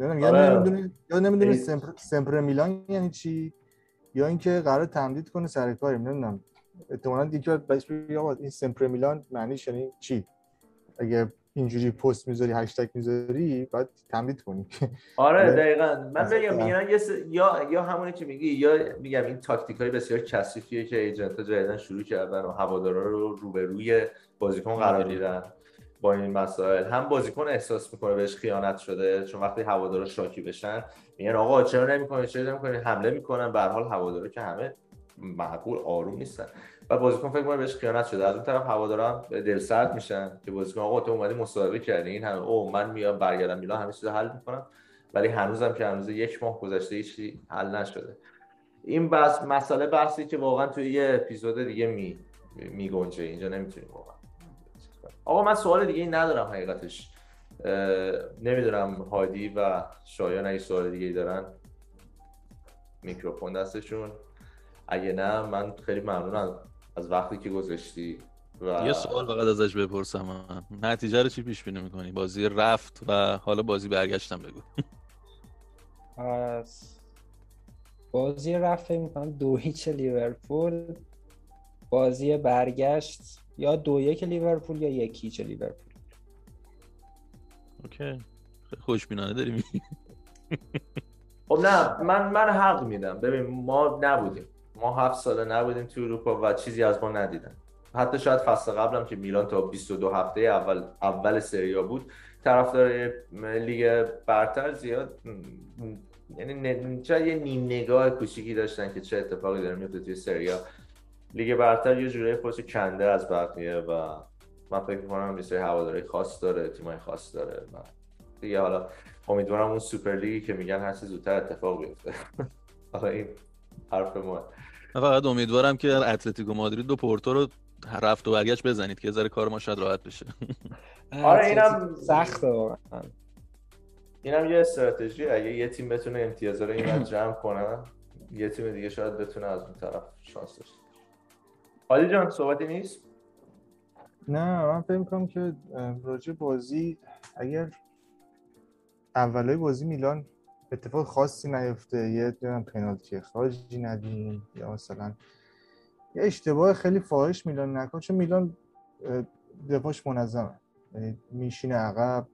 یا نمیدونی سمپر میلان یعنی چی، یا اینکه قرار تمدید کنه سر کاریم نمیدونم. احتمالاً دیگه بهش بگم این سمپر میلان معنیش یعنی چی. اگه اینجوری پست میذاری هشتگ میذاری باید تمدید کنی. آره دقیقاً. من میگم یا همونی که میگی، یا میگم این تاکتیکای بسیار کثیفیه که ایجنت‌ها جدیدن شروع کردن و هوادارا رو روبروی بازیکن قرار میدن. با این مسائل هم بازیکن احساس میکنه بهش خیانت شده، چون وقتی هوادارا شاکی بشن میگن آقا چرا نمیکنی حمله میکنن. به هر حال هوادارا که همه معقول آروم نیستن، و بازیکن فکر کنه بهش خیانت شده. از اون طرف هواداران دل سرد میشن که بازیکن آقا تو اومدی مسابقه کردی، این همه او من میام برگردم میلان همه چیزو حل میکنم، ولی هنوزم که هنوز یک ماه گذشته هیچی حل نشده. این بس مسئله بحثی که واقعا توی یه اپیزود دیگه میگنجه، اینجا نمیتونیم واقعا. آقا من سوال دیگه ندارم حقیقتش، نمیدونم هادی و شایان اگه سوال دیگه دارن میکروفون دستشون، اگه نه من خیلی ممنونم از وقتی که گذاشتی. و یه سوال فقط ازش بپرسم، نتیجه رو چی پیش بینی می‌کنی؟ بازی رفت و حالا بازی برگشتم بگو. بازی رفت فکر می‌کنم 2-0 لیورپول، بازی برگشت یا 2-1 لیورپول یا 1-0 لیورپول. اوکی خوشبینانه داری میگی. خب نه من حق میدم. ببین ما 7 ساله نبودیم تو اروپا و چیزی از ما ندیدن. حتی شاید فصل قبلم که میلان تا 22 هفته اول سری آ بود طرفدار لیگ برتر زیاد، یعنی چه یه نیم نگاه کوچیکی داشتن که چه اتفاقی داره میفته توی سری آ. لیگ برتر یه جوری پشت کنده از بقیه و من فکر می‌کنم یه سری هواداری خاص داره، تیمای خاص داره و دیگه حالا امیدوارم اون سوپر لیگی که میگن هر چه زودتر اتفاق بیفته. آقا این حرف ما. من فقط امیدوارم که اتلتیکو مادرید و پورتو رو رفت و برگشت بزنید که یه ذره کار ما شاید راحت بشه. آره اینم سخته واقعا. اینم یه استراتژی، اگه یه تیم بتونه امتیازا رو اینقدر جمع کنه، یه تیم دیگه شاید بتونه از اون طرف شانس داشته. علی جان صحبتی نیست؟ نه من فکر می‌کنم که راجع بازی اگر اولای بازی میلان اتفاق خاصی نیفته، یه دونم پنالتی اخراجی ندیم یا مثلا یه اشتباه خیلی فاحش میلان نکنه، چون میلان دفاعش منظمه، یعنی میشینه عقب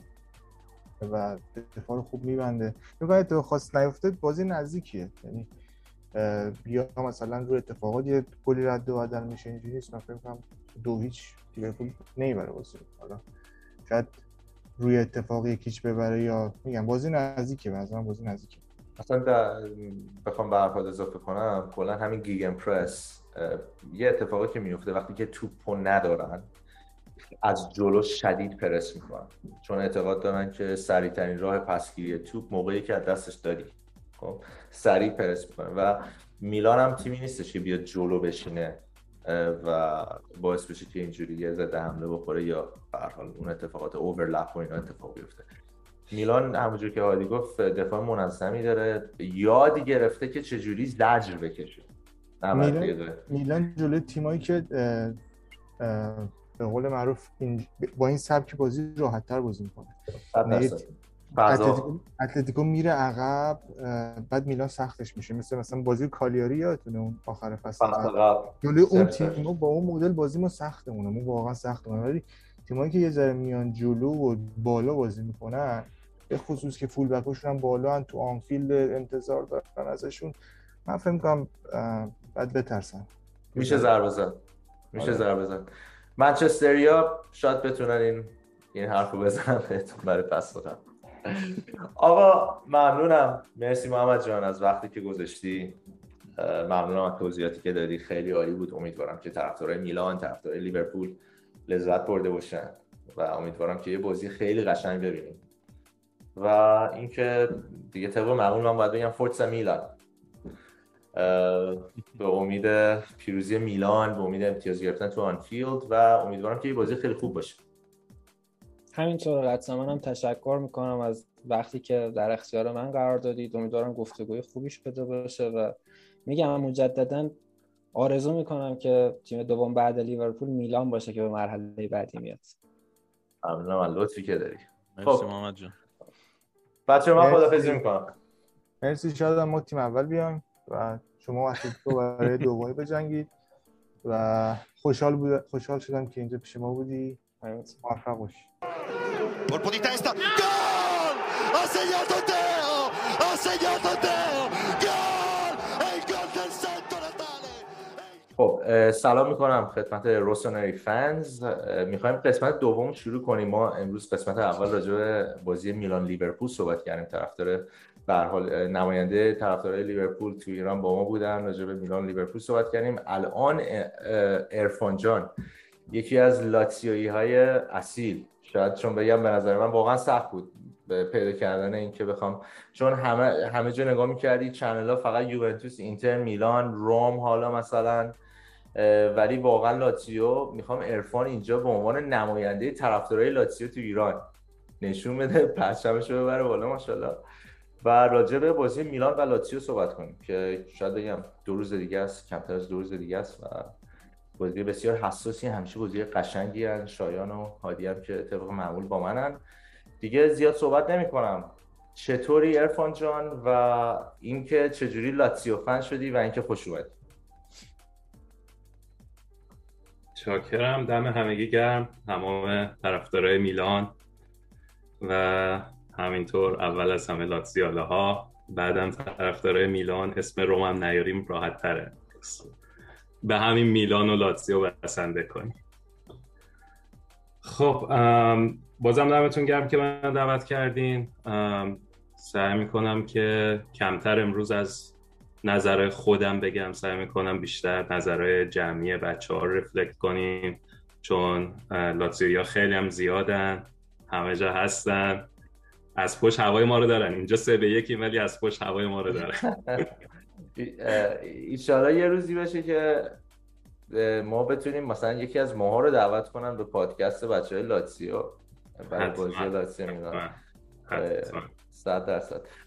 و دفاع رو خوب میبنده، میگه تو خاص نیفته بازی نزدیکیه، یعنی یا مثلا روی اتفاقات یه گلی رد و بدل میشه، اینجوری نیست. من فکر می‌کنم 2-0 لیورپول نمیبره بازی، حالا شاید روی اتفاقی یکیش ببره یا میگم بازی نزدیکه، مثلا بازی نزدیکه. اصلا بخوام به حرفات اضافه کنم، کلا همین گیگن پرس یه اتفاقی که میفته وقتی که توپو ندارن از جلو شدید پرس میکنن، چون اعتقاد دارن که سریع ترین راه پسگیری توپ موقعی که از دستش دادی، خب سریع پرس میکنن و میلان هم تیمی نیستش که بیاد جلو بشینه و باعث بشه که اینجوری یه زده حمله بخوره یا به هر حال اون اتفاقات اورلپ و اینا اتفاق بیفته. میلان همونجور که هادی گفت دفاع منظمی داره، یاد گرفته که چجوری زجر بکشه. میلان جلوی تیمایی که به قول معروف با این سبک بازی راحت‌تر بازی می‌کنه. اتلتیکو میره عقب بعد میلان سختش میشه، مثلا بازی کالیاری یادتونه اون آخر فصل جلوی اون تیمو با اون مدل بازی ما سختمونه، ما واقعا سختمونه، ولی تیمایی که یه ذره میان جلو و بالا بازی میکنن، به خصوص که فول بکاشون هم بالا، تو آنفیلد انتظار دارن ازشون، من فکر می‌کنم بعد بترسن. میشه ضربه زد منچستریا شاید بتونن این حرفو بزنن برای پس دادن. آقا ممنونم، مرسی محمد جان از وقتی که گذاشتی، ممنونم از توضیحاتی که دادی، خیلی عالی بود. امیدوارم که طرفدارای میلان، طرفدارای لیورپول لذت برده باشن و امیدوارم که یه بازی خیلی قشنگ ببینیم و اینکه دیگه طبق معمول من باید بگم فورتزا میلان. به امید پیروزی میلان، به امید امتیاز گرفتن تو آنفیلد و امیدوارم که یه بازی خیلی خوب باشه. همینطور قطعا منم تشکر میکنم از وقتی که در اختیار من قرار دادید، امیدوارم گفتگوی خوبی شده باشه و میگم مجددا آرزو میکنم که تیم دوم بعد لیورپول میلان باشه که به مرحله بعدی میاد. ممنونم از لطفی که داری. مرسی محمد جان. بچه من خدافظی میکنم. مرسی، شاید ما تیم اول بیایم و شما اتلتیکو برای دومی بجنگید و خوشحال شدم که اینجا پیش ما بودی. موفق باشی. Colpo di testa, gol! Ha segnato Teo, gol! È il gol del Santo Natale. خب سلام میکنم خدمت روسونری فنز. میخوایم قسمت دوم شروع کنیم. ما امروز قسمت اول راجع به بازی میلان لیورپول صحبت کردیم. طرفدار به هر حال نماینده طرفدارای لیورپول تو ایران با ما بودن، راجع به میلان لیورپول صحبت کردیم. الان عرفان جان یکی از لاتسیویی های اصیل، شاید چون بگم به نظر من واقعا سخت بود پیدا کردن این که بخوام، چون همه جا نگاه می‌کردی چنل‌ها فقط یوونتوس، اینتر، میلان، روم، حالا مثلا، ولی واقعا لاتسیو میخوام عرفان اینجا به عنوان نماینده طرفدارای لاتسیو تو ایران نشون بده، پرچمش رو ببره بالا ماشاءالله، و راجع به بازی میلان و لاتسیو صحبت کنیم که شاید بگم دو روز دیگه است، کمتر از دو روز دیگه است و بازی بسیار حساسی، همیشه بازی قشنگی ان. شایان و هادی هم که طبق معمول با منن. دیگه زیاد صحبت نمی‌کنم. چطوری عرفان جان و اینکه چجوری لاتسیو فن شدی و اینکه خوش اومدی. شاکرم، دم همگی گرم، تمام طرفدارای میلان و همینطور اول از همه لاتسیوها، بعدم طرفدارای میلان. اسم روم هم نیاریم راحت تره. به همین میلان و لاتسیو بسنده کنیم. خب بازم دمتون گرم که من دعوت کردین. سعی میکنم که کمتر امروز از نظر خودم بگم، سعی میکنم بیشتر نظرهای جمعی بچه ها رو رفلکت کنیم، چون لاتسیویا خیلی هم زیادن، همه جا هستن، از پشت هوای ما رو دارن. اینجا 3-1 ولی از پشت هوای ما رو دارن. ایشالا یه روزی باشه که ما بتونیم مثلا یکی از ماها رو دعوت کنن به پادکست بچه های لاتسیو برای بازی لاتسیو میدن 100%.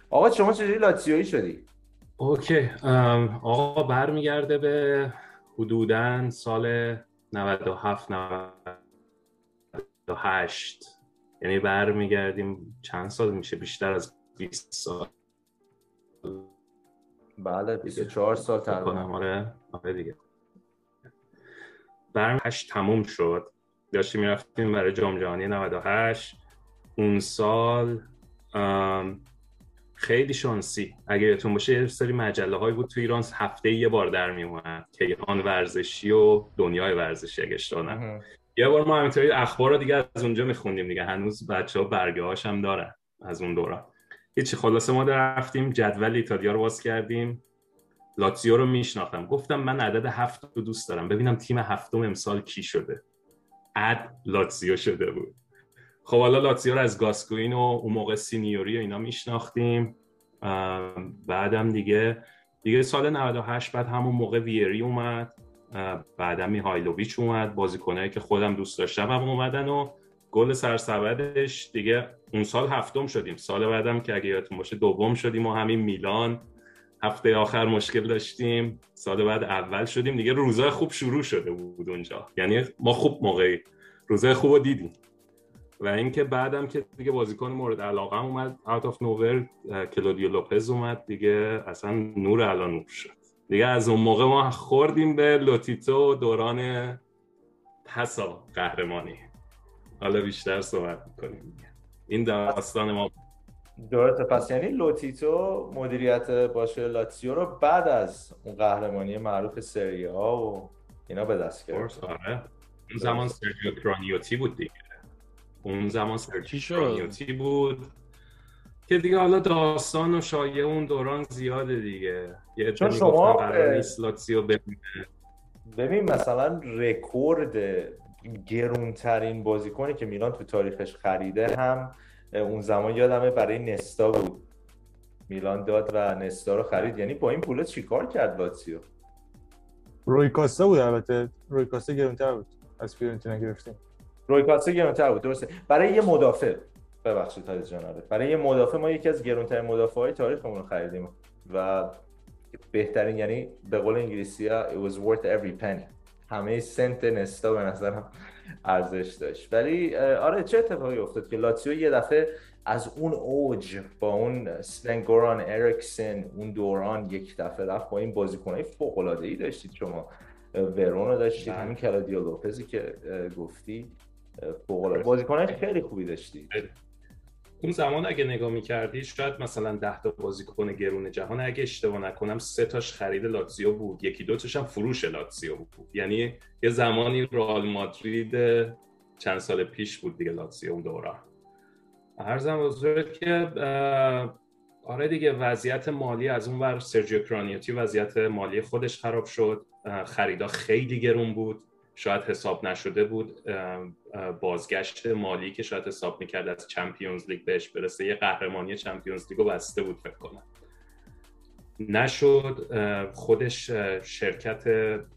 آقا شما چجوری لاتسیویی شدی؟ اوکی، آقا برمیگرده به حدوداً سال 97-98، یعنی برمیگردیم چند سال میشه، بیشتر از 20 سال. بله 24 سال تقریبا. آره دیگه. برنامه‌اش تموم شد. داشتیم می‌رفتیم برای جام جهانی 98. اون سال خیلی شانسی، اگه یادتون باشه یه سری مجله‌های بود تو ایران هفته یه بار در میومد، کیهان ورزشی و دنیای ورزشی اگه اشتباه نکنم. یه بار ما همینطوری اخبارا دیگه از اونجا می‌خوندیم دیگه، هنوز بچه‌ها برگه‌هاش هم دارن از اون دوران. هیچی، خلاصه ما رفتیم جدول ایتالیا رو باز کردیم. لاتسیو رو میشناختم، گفتم من عدد 7 رو دوست دارم، ببینم تیم هفتم امسال کی شده. عد لاتسیو شده بود. خب حالا لاتسیو رو از گاسکوین و اون موقع سینیوری و اینا میشناختیم. بعدم دیگه سال 98 بعد همون موقع ویری اومد، بعدم میهایلوویچ اومد، بازیکنایی که خودم دوست داشتم هم اومدن و گل سرسبدش دیگه اون سال هفتم شدیم. سال بعدم که اگه یادتون باشه دوم شدیم و همین میلان، هفته آخر مشکل داشتیم، سال بعد اول شدیم دیگه. روزای خوب شروع شده بود اونجا، یعنی ما خوب موقعی روزای خوبو دیدیم. و اینکه بعدم که دیگه بازیکن مورد علاقه‌م اومد اوت اف نوور، کلودیو لوپز اومد دیگه، اصلا نور علی نور شد دیگه. از اون موقع ما خوردیم به لوتیتو، دوران حسا قهرمانی. حالا بیشتر صحبت می‌کنیم. این داستان ما دورت. پس یعنی لوتیتو مدیریت باشه لاتسیو رو بعد از اون قهرمانی معروف سری آ و اینا به دست کرد. آره. اون زمان سرجیو کرانیوتی بود دیگه. که دیگه حالا داستان و شایعه اون دوران زیاده دیگه. یه چون شما قراره لاتسیو ببین مثلا رکورد گرونترین بازیکنی که میلان تو تاریخش خریده هم اون زمان یادمه برای نستا بود، میلان داد و نستا رو خرید. یعنی با این پولا چیکار کرد لاتسیو؟ روی کاستا بود، البته روی کاستا گرونتر بود، از فیورنتینا گرفتیم. روی کاستا گرونتر بود، درسته. برای یه مدافع، ببخشید تاج جناب، برای یه مدافع ما یکی از گرونترین مدافعای تاریخمون رو خریدیم و بهترین، یعنی به قول انگلیسی‌ها it was worth every penny. همه سنت نستا به نظرم ارزش داشت. ولی آره، چه اتفاقی افتاد که لاتسیو یه دفعه از اون اوج با اون سلن گوران اریکسن اون دوران یک دفعه رفت با این بازیکنای فوق‌العاده‌ای داشتید شما، ورون رو داشتید، همین کلادیو لوپزی که گفتی، فوق‌العاده بازیکنای خیلی خوبی داشتید. اون زمان اگه نگاه می‌کردی شاید مثلا 10 تا بازیکن گرون جهان اگه اشتباه نکنم 3 تاش خرید لاتزیو بود، یکی دو تاش هم فروش لاتزیو بود. یعنی یه زمانی رئال مادرید چند سال پیش بود دیگه لاتزیو اون دوران. عرضم حضورت که آره دیگه وضعیت مالی از اون ور سرجیو کرانیوتی وضعیت مالی خودش خراب شد، خریدا خیلی گرون بود، شاید حساب نشده بود بازگشت مالی که شاید حساب میکرد از چمپیونز لیگ بهش برسه، یه قهرمانی چمپیونز لیگو بسته بود فکر کنم، نشد. خودش شرکت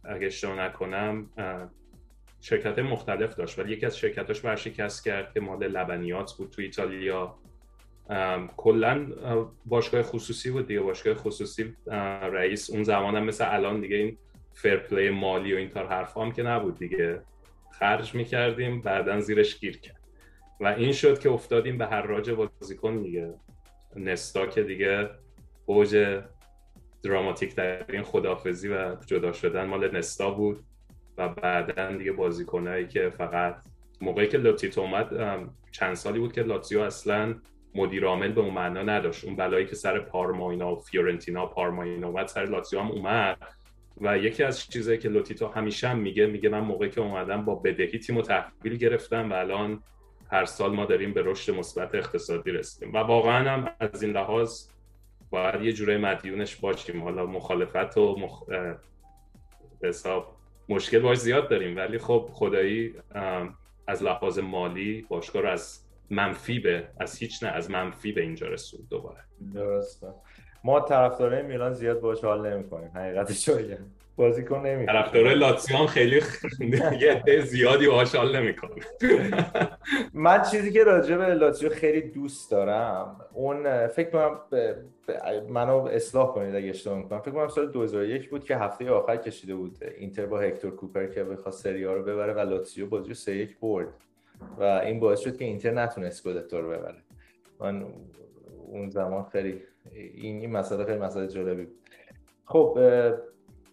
اگه اشتباه نکنم شرکت مختلف داشت ولی یکی از شرکتاش ورشکست کرد که مال لبنیات بود تو ایتالیا. کلا باشگاه خصوصی بود دیگه، باشگاه خصوصی رئیس اون زمان هم مثل الان دیگه این فیر پلی مالی و این کار حرفا هم که نبود دیگه، خرج می‌کردیم بعدن زیرش گیر کرد و این شد که افتادیم به حراج بازیکن دیگه. نستا که دیگه اوج دراماتیک ترین خداحافظی و جدا شدن مال نستا بود و بعدن دیگه بازیکنایی که فقط موقعی که لاتیتو اومد چند سالی بود که لاتزیو اصلاً مدیر عامل به اون معنا نداشت. اون بلایی که سر پارما اینا و فیورنتینا پارما اینا اومد سر لاتزیو هم اومد و یکی از چیزایی که لوتیتو همیشه هم میگه من موقعی که اومدم با بدهی تیمو تحویل گرفتم و الان هر سال ما داریم به رشد مثبت اقتصادی رسیدیم و واقعا هم از این لحاظ باید یه جوری مدیونش باشیم. حالا مخالفت و حساب مشکل باش زیاد داریم ولی خب خدایی از لحاظ مالی باشگاه رو از منفی به از هیچ نه از منفی به اینجا رسوند دوباره. درسته. ما طرفدارای میلان زیاد باهاش حال نمی‌کنیم حقیقتشو بگم، بازیکن نمی‌کنیم. طرفدارای لاتزیو هم خیلی یه زیادی باهاش حال نمی‌کنه. من چیزی که راجع به لاتزیو خیلی دوست دارم اون فکر کنم منو اصلاح کنید اگه اشتباه می‌کنم، فکر کنم سال 2001 بود که هفته آخر کشیده بود اینتر با هکتور کوپر که بخواد سری آ رو ببره و لاتزیو بازیو 3-1 برد و این باعث شد که اینتر نتونست گودتا رو ببره. من اون زمان خیلی این مسئله خیلی مسئله جالبی بود. خب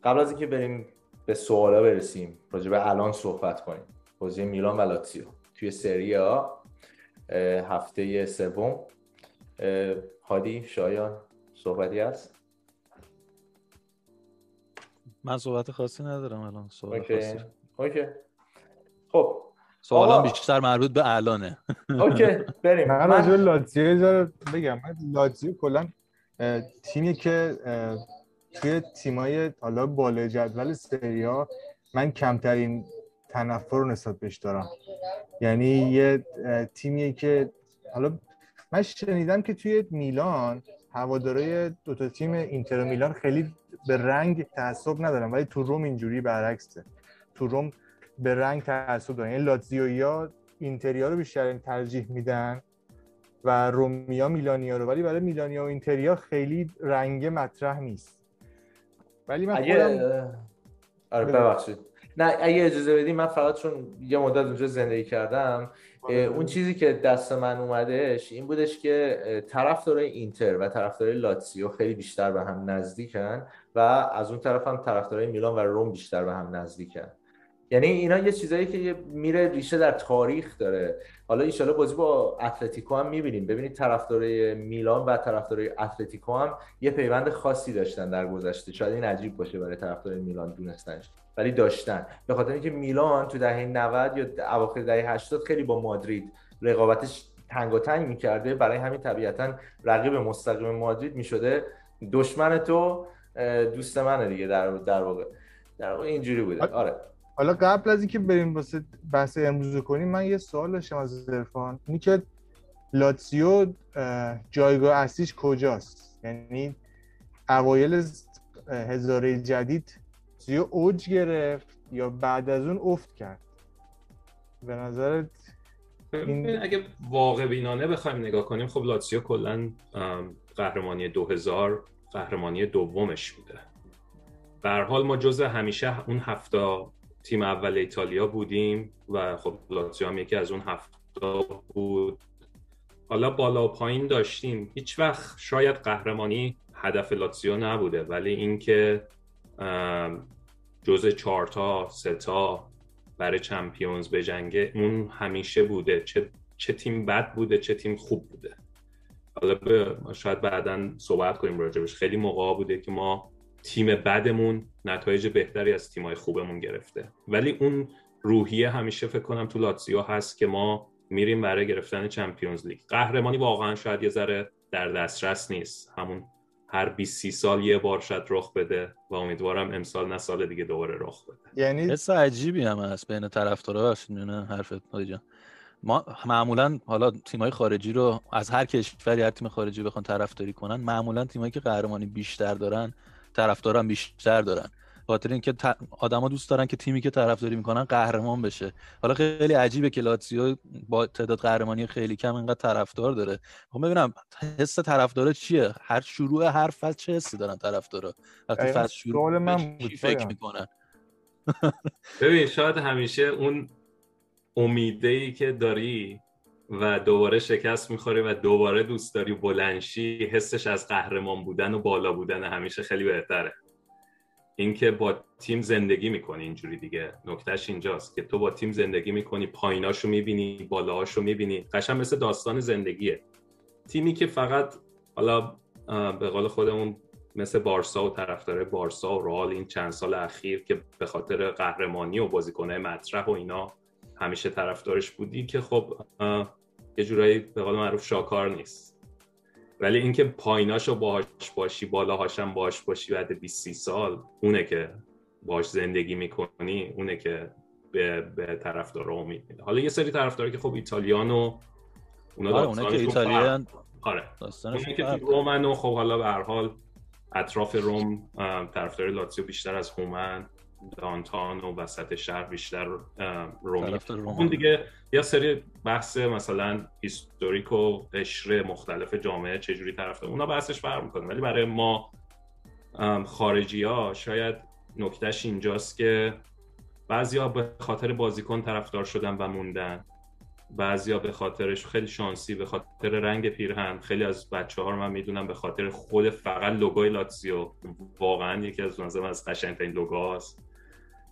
قبل از اینکه بریم به سوالا برسیم راجع به الان صحبت کنیم، بازی میلان و لاتزیو توی سری آ هفته سوم، هادی شایان صحبتی هست؟ من صحبت خاصی ندارم الان. صحبت خاصی اوکی. خب سوالم بیشتر مربوط به اعلانه. اوکی بریم. من راجع به لاتزیو بگم. لاتزیو کلا تیمی که توی تیمای حالا بالای جدول سری آ من کمترین تنفر رو نسبت بهش دارم. یعنی یه تیمیه که حالا من شنیدم که توی میلان هوادارهای دو تا تیم اینتر و میلان خیلی به رنگ تعصب ندارن ولی تو روم اینجوری برعکسه. تو روم به رنگ تعصب دارن، یعنی لاتزیویا اینتریا رو بیشتر ترجیح میدن و رومیا میلانیا رو، ولی برای میلانیا و اینتریا خیلی رنگ مطرح نیست. ولی من خودم آره ببخشید نه اگه اجازه بدید من فقط چون یه مدت اونجا زندگی کردم اون چیزی که دست من اومدش این بودش که طرفدارای اینتر و طرفدارای لاتزیو خیلی بیشتر به هم نزدیکن و از اون طرف هم طرفدارای میلان و روم بیشتر به هم نزدیکن. یعنی اینا یه چیزایی که میره ریشه در تاریخ داره. حالا ان شاءالله بازی با اتلتیکو هم می‌بینیم، ببینید طرفدارای میلان و طرفدارای اتلتیکو هم یه پیوند خاصی داشتن در گذشته. شاید این عجیب باشه برای طرفدارای میلان دونستنش ولی داشتن، به خاطر اینکه میلان تو دهه 90 یا اواخر دهه 80 خیلی با مادرید رقابتش تنگاتنگ می‌کرده، برای همین طبیعتاً رقیب مستقیم مادرید می‌شده، دشمن تو دوست منه دیگه، در واقع اینجوری بوده. آره حالا قبل از اینکه بریم واسه بحث امروز رو کنیم من یه سوال داشتم از عرفان، اینی که لاتزیو جایگاه اصلیش کجاست؟ یعنی اوایل هزاره جدید لاتزیو اوج گرفت یا بعد از اون افت کرد؟ به نظرت این اگه واقع بینانه بخوایم نگاه کنیم خب لاتزیو کلا قهرمانی 2000 قهرمانی دومش بوده. به هر حال ما جزء همیشه اون هفته تیم اول ایتالیا بودیم و خب لاتزیو هم یکی از اون هفته بود. حالا بالا و پایین داشتیم، هیچ وقت شاید قهرمانی هدف لاتزیو نبوده ولی این که جزء 4 تا 3 تا برای چمپیونز بجنگه اون همیشه بوده، چه چه تیم بد بوده چه تیم خوب بوده. حالا شاید بعداً صحبت کنیم راجبش. خیلی موقع بوده که ما تیم بدمون نتایج بهتری از تیمای خوبمون گرفته، ولی اون روحیه همیشه فکر کنم تو لاتزیو هست که ما میریم برای گرفتن چمپیونز لیگ. قهرمانی واقعا شاید یه ذره در دسترس نیست، همون هر 20-30 سال یه بار شاید رخ بده و امیدوارم امسال نه سال دیگه دوباره رخ بده. یعنی حس عجیبی هم هست بین طرفدارا. نه حرفت نادی جان، ما معمولا حالا تیمای خارجی رو از هر کشوری هر تیم خارجی بخون طرفداری کنن، معمولا تیمایی که قهرمانی بیشتر دارن طرفدارا بیشتر دارن، خاطر اینکه آدما دوست دارن که تیمی که طرفداری میکنن قهرمان بشه. حالا خیلی عجیبه که لاتزیو با تعداد قهرمانی خیلی کم اینقدر طرفدار داره. خب ببینم حس طرفدارا چیه؟ هر شروع هر فصل چه حسی دارن طرفدارا وقتی فصل شروع میشه فکر میکنن؟ ببین شاید همیشه اون امیدی که داری و دوباره شکست میخوری و دوباره دوست داری بلندشی، حسش از قهرمان بودن و بالا بودن همیشه خیلی بهتره. اینکه با تیم زندگی میکنی اینجوری دیگه، نکتهش اینجاست که تو با تیم زندگی میکنی، پاییناشو میبینی بالاهاشو میبینی، قشنگ مثل داستان زندگیه. تیمی که فقط حالا به قول خودمون مثل بارسا و طرفدار بارسا و رئال این چند سال اخیر که به خاطر قهرمانی و بازیکن‌های مطرح و اینا همیشه طرفدارش بودی، که خب یه جورایی به قول معروف شاکار نیست. ولی اینکه پاییناشو باهاش باشی بالاهاش هم باهاش باشی بعد 20-30 سال، اونه که باهاش زندگی میکنی، اونه که به طرفدارا امید میده. حالا یه سری طرفدارا که خب ایتالیانو اونا داستانشون که ایتالیان آره داستانشون که رومنو، خب حالا به هر حال اطراف روم طرفدار لاتزیو بیشتر از هومن دانتان و وسط شهر بیشتر رومی. اون دیگه یه سری بحث مثلا هیستوریک و قشر مختلف جامعه چجوری طرفدار، اونا بحثش فرق میکنه. ولی برای ما خارجی ها شاید نکتهش اینجاست که بعضیا به خاطر بازیکن طرفدار شدن و موندن، بعضیا به خاطرش خیلی شانسی، به خاطر رنگ پیرهن. خیلی از بچه‌ها رو من میدونم به خاطر خود فقط لوگوی لاتزیو، واقعا یکی از نظر من از قشنگ‌ترین لوگوهاست.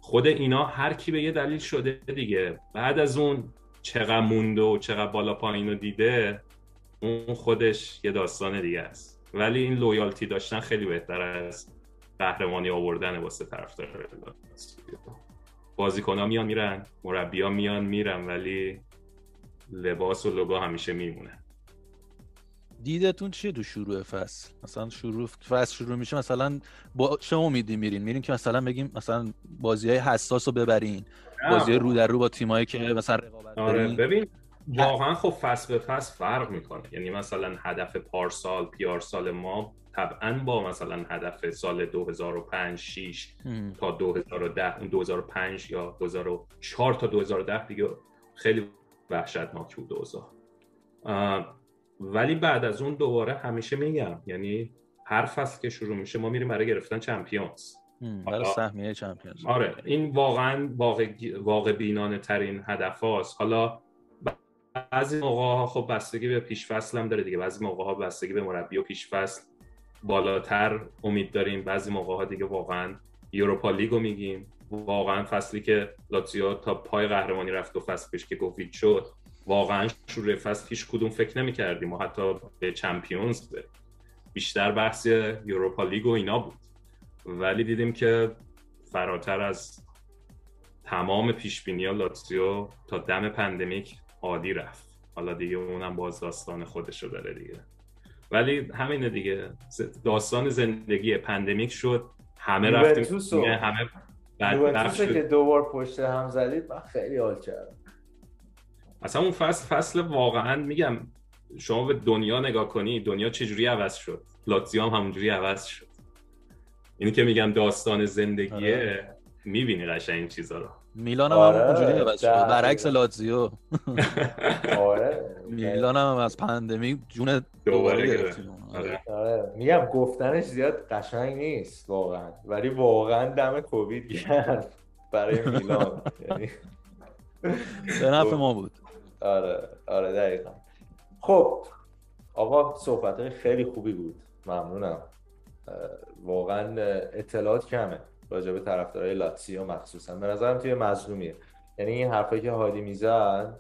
خود اینا هر کی به یه دلیل شده دیگه، بعد از اون چقدر مونده و چقدر بالا پایین رو دیده، اون خودش یه داستان دیگه است. ولی این لویالتی داشتن خیلی بهتر از قهرمانی آوردن واسه طرفدار لاتزیو. بازیکن‌ها میان میرن، مربی‌ها میان میرن، ولی لباس و لوگو همیشه میمونه. دیدتون چیه تو شروع فصل؟ مثلا فصل شروع میشه، مثلا با چه امیدی میرین که مثلا بگیم مثلا بازیای حساسو ببرین، بازیای رو در رو با تیمایی که مثلا رقابت دارین؟ ببین واقعا خب فصل به فصل فرق میکنه. یعنی مثلا هدف پارسال پیارسال ما طبعا با مثلا هدف سال 2005 6 تا 2010 2005 یا 2004 تا 2010 دیگه خیلی وحشتناک بود اوضاع. ولی بعد از اون دوباره همیشه میگم، یعنی هر فصل که شروع میشه ما میریم برای گرفتن چمپیونز، برای سهمیه چمپیونز. آره این واقعا واقع بینانه ترین هدف هاست. حالا بعضی موقعها خب بستگی به پیش فصل هم داره دیگه، بعضی موقعها بستگی به مربی و پیش فصل بالاتر امید داریم، بعضی موقعها دیگه واقعا یوروپا لیگو میگیم. واقعا فصلی که لاتزیو تا پای قهرمانی رفت و فصل پیش که گفت شد، واقعا شروع فصل هیچ کدوم فکر نمی‌کردیم ما حتی به چمپیونز بریم، بیشتر بحث یوروپا لیگ و اینا بود. ولی دیدیم که فراتر از تمام پیشبینی‌ها لاتزیو تا دم پندمیک عادی رفت. حالا دیگه اونم باز داستان خودشو داره دیگه، ولی همینه دیگه، داستان زندگی. پندمیک شد، همه رفتیم، همه یوونتوس که دوبار پشت هم زدید، من خیلی حال کردم. اصلا اون فصل واقعا میگم شما به دنیا نگاه کنی، دنیا چجوری عوض شد، لاتزیو هم همونجوری عوض شد. اینی که میگم داستان زندگیه، میبینی قشنگ این چیزا رو. میلان هم همونجوری عوض شد برعکس لاتزیو. آره میلان هم از پاندمی جون دوباره گرفت. آره میگم گفتنش زیاد قشنگ نیست واقعا، ولی واقعا دم کووید گرفت برای میلان، یعنی به نفع ما بود. آره دقیقاً. خب آقا صحبت‌های خیلی خوبی بود، ممنونم. واقعا اطلاعات کمه راجع به طرفدارای لاتزیو مخصوصا، به نظرم توی مظلومیه. یعنی این حرفایی که هادی میزد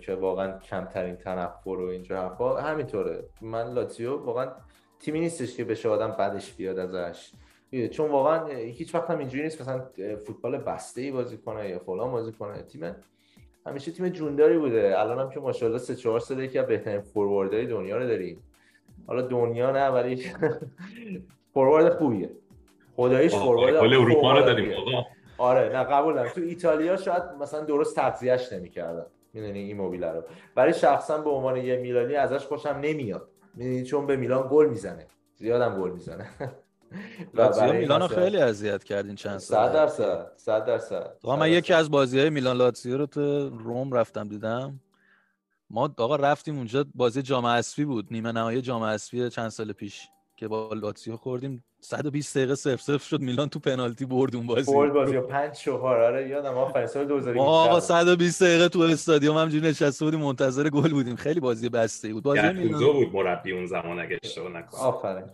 که واقعا کمترین تنفر و اینجا حرفا همینطوره. من لاتزیو واقعا تیمی نیستش که بشه آدم بعدش بیاد ازش، چون واقعا هیچ وقت هم اینجوری نیست مثلا فوتبال بسته‌ای بازی کنه یا فلان بازی کنه. تیم همیشه تیم جونداری بوده. الان هم که ماشاءالله 3-4 ساله یکی از بهترین فورواردهای دنیا رو داریم. حالا دنیا نه ولی فوروارد خوبیه، خداییش فوروارد کل اروپا رو داریم. آره نه قبول دارم. تو ایتالیا شاید مثلا درست تغذیه‌اش نمی‌کردن، میدونی این موبیله رو. ولی شخصا به عنوان یه میلانی ازش خوشم نمیاد، میدونی، چون به میلان گل میزنه، زیادم گل میزنه. لاتزیو میلانو خیلی اذیت کردین چند سال. 100% تو من یکی از بازی‌های میلان لاتزیو رو تو روم رفتم دیدم. ما آقا رفتیم اونجا بازی جام حذفی بود، نیمه نهایی جام حذفی چند سال پیش که با لاتزیو خوردیم. 120 دقیقه 0-0 شد، میلان تو پنالتی برد اون بازی. برد بازی یا 5-4. آره یادم آفرین، سال 2020. آقا 120 دقیقه تو استادیوم همینجوری نشسته بودیم منتظر گل بودیم. خیلی بازی بسته‌ای بود. بازی میلان بود مربی اون زمان اگه اشتباه نکنم. آفرین.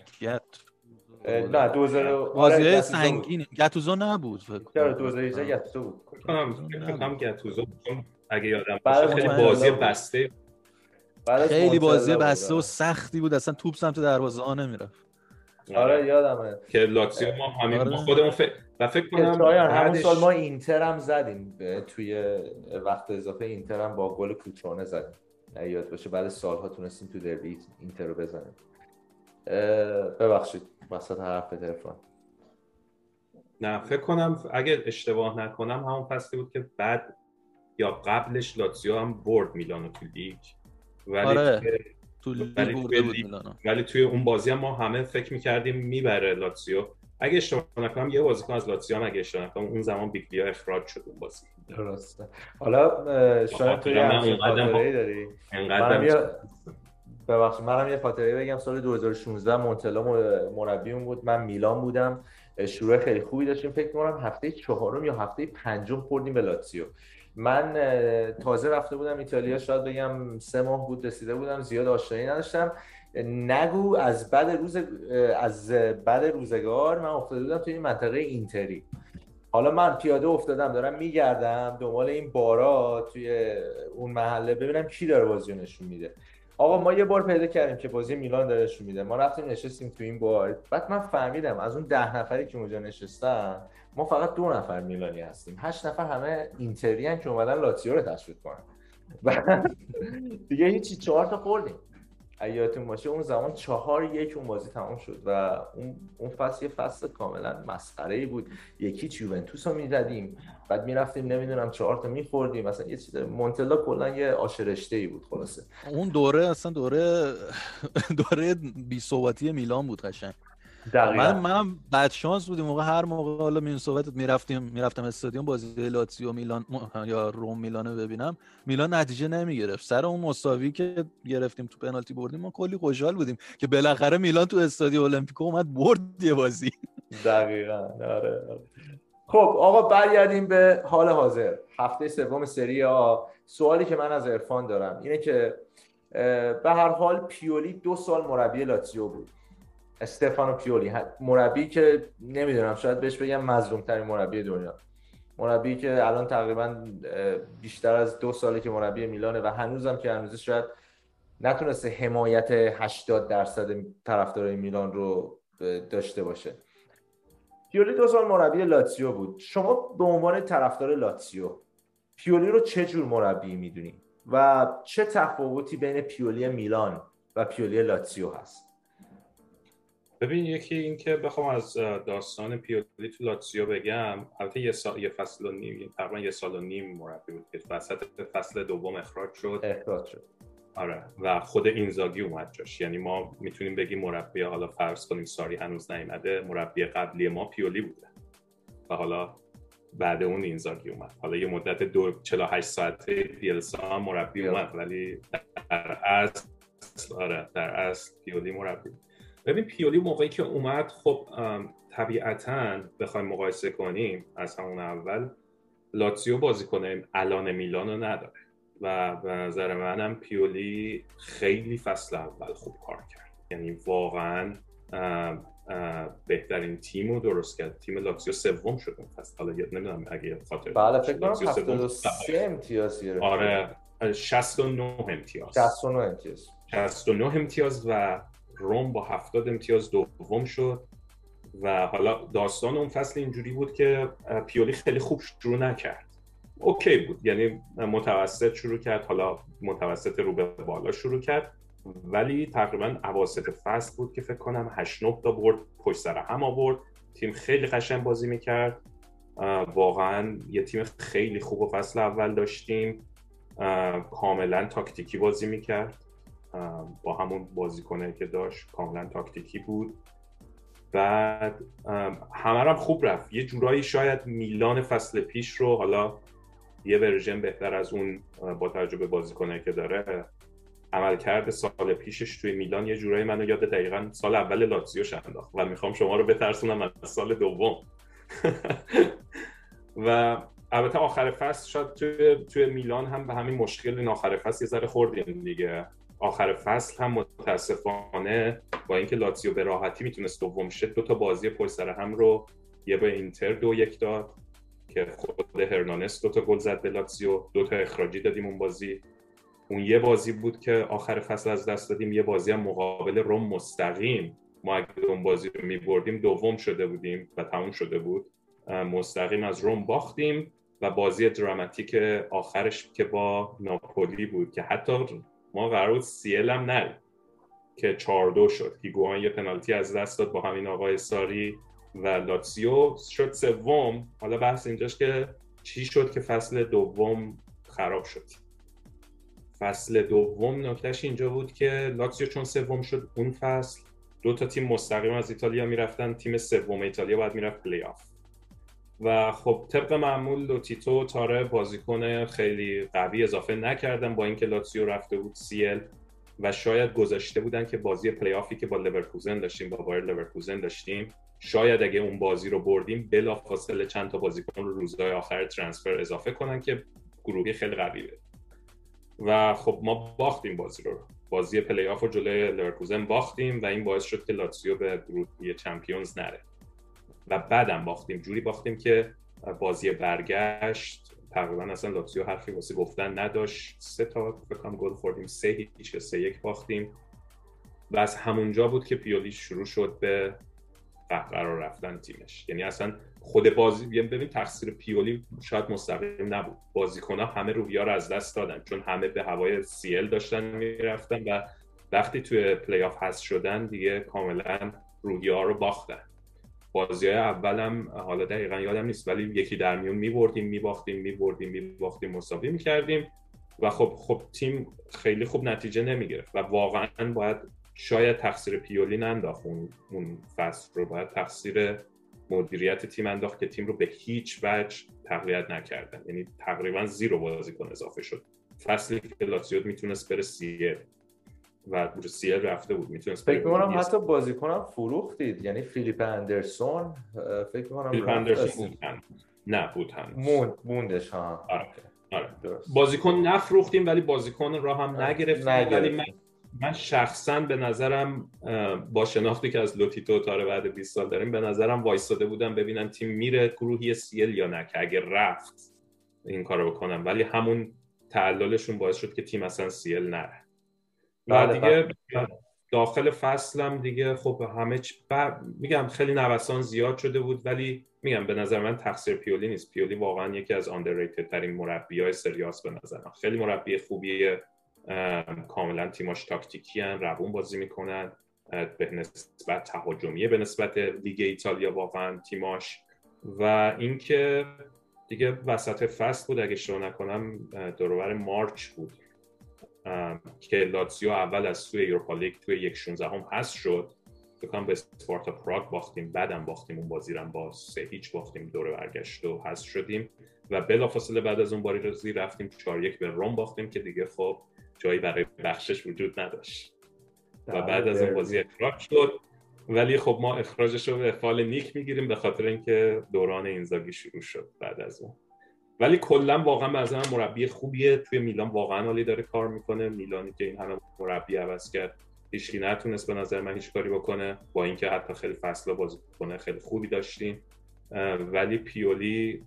نه 2000 بازی سنگین گاتوزو نبود فکر کنم. 2018 گاتوزو بود فکر کنم گاتوزو بود اگه یادم باشه. خیلی بازی بسته، خیلی بازی بسته و سختی بود، اصلا توپ سمت دروازه ها نمیرفت. آره یادمه که لاتزیو ما همین خودمون فکر کنم همون سال ما اینتر هم زدیم توی وقت اضافه، اینتر هم با گل کوچونه زدیم یاد باشه. بعد سالها تونستیم تو دربی اینتر رو بزنیم. ببخشید وسط حرف تلفن. نه فکر کنم اگه اشتباه نکنم همون فصلی بود که بعد یا قبلش لاتزیو هم برد میلانو تو لیگ. آره تو لیگ برده بود میلانو. ولی توی اون بازی هم ما همه فکر می‌کردیم میبره لاتزیو. اگه اشتباه نکنم یه بازیکن از لاتزیو هم اگه اشتباه نکنم اون زمان بیگلیا اخراج شد اون بازی. درسته. حالا شاید تو اینقدرای داری. اینقدر ببخشید منم یه خاطره بگم. سال 2016 مونتلا مربیمون بود، من میلان بودم، شروع خیلی خوبی داشتیم. فکر کنم هفته چهارم یا هفته پنجم خوردیم به لاتزیو. من تازه رفته بودم ایتالیا، شاید بگم 3 ماه بود رسیده بودم، زیاد آشنایی نداشتم. نگو از بد روزگار من افتاده بودم توی این منطقه اینتری. حالا من پیاده افتادم دارم میگردم دنبال این بارا توی اون محله ببینم کی داره بازیو نشون میده. آقا ما یه بار پیدا کردیم که بازی میلان دارش میده، ما رفتیم نشستیم تو این بار. بعد من فهمیدم از اون 10 نفری که اونجا نشستن ما فقط 2 نفر میلانی هستیم، 8 نفر همه اینتری ان که اومدن لاتزیو رو تشویق کنن. دیگه هیچی 4 تا خوردیم. ایاتون باشه اون زمان 4-1 اون بازی تمام شد و اون فصل یه فصل کاملا مسخره‌ای بود. یکی یوونتوس رو می‌زدیم، بعد می‌رفتیم نمیدونم 4 تا می‌خوردیم، مثلا یه چیز مونتلا کلا یه آشرشته‌ای بود. خلاصه اون دوره اصلا دوره بی‌ثباتی میلان بود قشنگ. دقیقاً من بد شانس بودیم موقع، هر موقع حالا می صحبتت می‌رفتم استادیوم بازی لاتزیو میلان یا روم میلانو ببینم، میلان نتیجه نمی‌گرفت. سر اون مساوی که گرفتیم تو پنالتی بردیم ما کلی خوشحال بودیم که بالاخره میلان تو استادیوم المپیکو اومد برد یه بازی. دقیقاً آره. خب آقا برگردیم به حال حاضر، هفته سوم سری آ. سوالی که من از عرفان دارم اینه که به هر حال پیولی 2 سال مربی لاتزیو بود. استفانو پیولی، مربی که نمیدونم شاید بهش بگم مظلوم‌ترین مربی دنیا، مربی که الان تقریبا بیشتر از 2 ساله که مربی میلانه و هنوزم که هنوز شاید نتونسته حمایت 80% طرفدارای میلان رو داشته باشه. پیولی 2 سال مربی لاتزیو بود. شما به عنوان طرفدار لاتزیو پیولی رو چه جور مربی میدونید و چه تفاوتی بین پیولی میلان و پیولی لاتزیو هست؟ ببین یکی این که بخوام از داستان پیولی تو لاتزیو بگم، البته یه فصل و نیم، تقریبا 1.5 سال مربی بود که وسط فصل دوم اخراج شد. آره و خود اینزاگی اومد جاش. یعنی ما میتونیم بگیم مربی، حالا فرض کنیم ساری هنوز نیومده، مربی قبلی ما پیولی بوده و حالا بعد اون اینزاگی اومد. حالا یه مدت 48 ساعته پیلسا مربی اومد، ولی در اصل پیولی مربی. ببین پیولی موقعی که اومد، خب طبیعتاً بخوایم مقایسه کنیم از همون اول، لاتزیو بازیکن الان میلان رو نداره و به نظر منم پیولی خیلی فصل اول خوب کار کرد. یعنی واقعاً بهترین تیمو درست کرد. تیم لاتزیو سوم شد اون فصل، حالا یاد نمیدونم اگه خاطر بعد فکر کنم 73 امتیاز گرفت. آره 69 امتیاز و روم با 70 امتیاز دوم شد. و حالا داستان اون فصل اینجوری بود که پیولی خیلی خوب شروع نکرد، اوکی بود، یعنی متوسط شروع کرد، حالا متوسط رو به بالا شروع کرد، ولی تقریبا اواسط فصل بود که فکر کنم 8-9 تا برد پشت سر هم آورد. تیم خیلی قشنگ بازی میکرد، واقعا یه تیم خیلی خوب و فصل اول داشتیم، کاملا تاکتیکی بازی میکرد، با همون بازیکنه که داشت کاملا تاکتیکی بود. بعد همه هم خوب رفت، یه جورایی شاید میلان فصل پیش رو، حالا یه ورژن بهتر از اون با توجه به بازیکنه که داره، عملکرد سال پیشش توی میلان یه جورایی منو یاد دقیقاً سال اول لاتزیوش انداخت و میخوام شما رو بترسونم از سال دوم. و البته آخر فصل شاید توی میلان هم به همین مشکل آخر فصل یه ذره خوردیم دیگه. آخر فصل هم متاسفانه با اینکه لاتزیو به راحتی میتونست دوم شه، دو تا بازی پشت سر هم رو، یه به اینتر 2-1 داد که خود هرنانس 2 تا گل زد به لاتزیو، 2 تا اخراجی دادیم اون بازی. اون یه بازی بود که آخر فصل از دست دادیم، یه بازی هم مقابل روم مستقیم، ما اگه اون بازی رو می‌بردیم دوم شده بودیم و تموم شده بود، مستقیم از روم باختیم. و بازی دراماتیک آخرش که با ناپولی بود که حتی ما قرار بود سیل هم نریم که 4-2 شد، هیگوان یه پنالتی از دست داد با همین آقای ساری و لاتزیو شد سوم. حالا بحث اینجاست که چی شد که فصل دوم خراب شد. فصل دوم نکتهش اینجا بود که لاتزیو چون سوم شد اون فصل، دو تا تیم مستقیم از ایتالیا میرفتن، تیم سوم ایتالیا باید میرفت پلی آف. و خب طبق معمول لوتیتو تاره بازیکن خیلی قوی اضافه نکردن، با اینکه لاتزیو رفته بود سیل و شاید گذاشته بودن که بازی پلی آفی که با لیورپول داشتیم، با بایر لیورپول داشتیم، شاید اگه اون بازی رو بردیم بلافاصله چند تا بازیکن رو روزهای آخر ترانسفر اضافه کنن که گروهی خیلی قوی بود. و خب ما باختیم بازی رو، بازی پلی آف رو جلوی لیورپول باختیم و این باعث شد که لاتزیو به گروهی چمپیونز نره. و بعدم باختیم، جوری باختیم که بازی برگشت تقریبا اصلا لاتزیو حرفی واسه گفتن نداشت، 3 تا بکنم گل خوردیم، 3-0 یا 3-1 باختیم. و از همونجا بود که پیولی شروع شد به قرار رفتن تیمش، یعنی اصلا خود بازی، یعنی ببین تقصیر پیولی شاید مستقیم نبود، بازیکن‌ها همه روحیه رو از دست دادن، چون همه به هوای سیل داشتن میرفتن و وقتی توی پلی آف هست شدن دیگه کاملا روحیه‌ها رو باختن. بازی‌های اولم حالا دقیقاً یادم نیست ولی یکی در میون می‌بردیم، می‌باختیم، مساوی می‌کردیم و خب تیم خیلی خوب نتیجه نمی‌گرفت و واقعاً باید شاید تقصیر پیولی ننداخت اون فصل رو، باید تقصیر مدیریت تیم انداخت که تیم رو به هیچ وجه تقویت نکردن، یعنی تقریباً 0 بازیکن اضافه شد. فصلی که لاتزیو میتونست بره سیل و بروسیل رفته بود، میتونست فکر کنم حتی بازیکنم فروختید، یعنی فیلیپ اندرسون، فکر کنم فیلیپ اندرسون موندش ها. آره. بازیکن نفروختیم ولی بازیکن را هم نگرفتیم. ولی من شخصا به نظرم با شناختی که از لوتیتو تاره بعد 20 سال داریم، به نظرم وایساده بودم ببینم تیم میره گروهی سیل یا نه، که اگه رفت این کارو بکنم، ولی همون تعللشون باعث شد که تیم اصلا سیل نره. بعد دیگه داخل فصلم دیگه خب همه میگم خیلی نوسان زیاد شده بود، ولی میگم به نظر من تقصیر پیولی نیست. پیولی واقعا یکی از underrated ترین مربیای سری آ به نظر من، خیلی مربی خوبیه، کاملا تیماش تاکتیکی ان، روون بازی میکنن، به نسبت تهاجمیه به نسبت لیگ ایتالیا واقعا تیماش. و اینکه دیگه وسط فصل بود، اگه اشتباه نکنم دور و بر مارچ بود که لاتزیو اول از توی اروپا لیگ توی 1/16 حذف شد، فکر کنم به اسپارتا پراگ باختیم، بعدم باختیم اون بازی رو با 3-0 باختیم، دوره برگشت و حذف شدیم و بلافاصله بعد از اون بازی رفتیم 4-1 به روم باختیم که دیگه خب جایی برای بخشش وجود نداشت و بعد از اون بازی اخراج شد. ولی خب ما اخراجش رو به فعال نیک میگیریم به خاطر اینکه دوران اینزاگی شروع شد بعد از اون. ولی کلا واقعا به نظرم مربی خوبیه، توی میلان واقعا عالی داره کار میکنه، میلانی که این همه مربی عوض کرد هیچکی نتونست به نظر من هیچ کاری بکنه، با اینکه حتی خیلی فصلا بازیکن خیلی خوبی داشتیم، ولی پیولی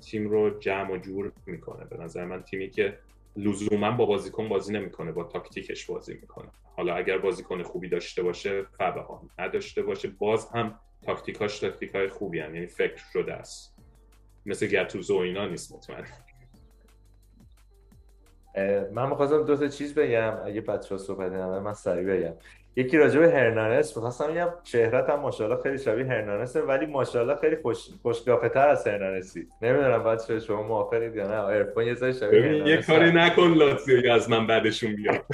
تیم رو جمع و جور میکنه. به نظر من تیمی که لزوما با بازیکن بازی نمیکنه، با تاکتیکش بازی میکنه. حالا اگر بازیکن خوبی داشته باشه فبها، نداشته باشه باز هم تاکتیکاش تاکتیکای خوبی هن. یعنی فکر شده است، مثل گاتوزو اینا نیست مطمئن. من می‌خواستم دو تا چیز بگم، اگه بچه‌ها صحبت نمی‌کنن من سریع بگم. یکی راجع به هرنانس می‌خواستم بگم، چهره‌ت هم ماشاءالله خیلی شبیه هرنانسه، ولی ماشاءالله خیلی خوش‌قیافت‌تر از هرنانسی. نمی‌دونم بعد شما موافقید یا نه. عرفان یه ذره شبیه هرنانسه. یه کاری نکن لاتزیو از من بعدشون بیاد.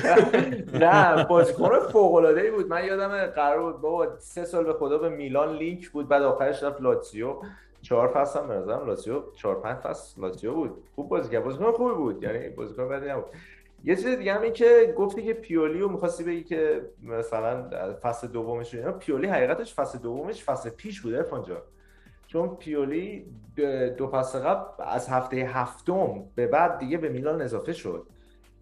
نه، بازیکن فوق‌العاده‌ای بود. من یادم قرار بود بابا 3 سال به خدا به میلان لینک بود، بعد آخرش رفت لاتزیو. 4 فصل هم بنظرم لاتزیو 4-5 فصل لاتزیو بود، خوب بازی کرد، بازیکن خوبی بود، یعنی بازیکن بدی نبود. یه چیز دیگه هم این که گفتی که پیولیو می‌خواستی بگی که مثلا فصل دومش، اینا پیولی حقیقتش فصل دومش فصل پیش بوده فونجا، چون پیولی دو فصل قبل از هفته هفتم به بعد دیگه به میلان اضافه شد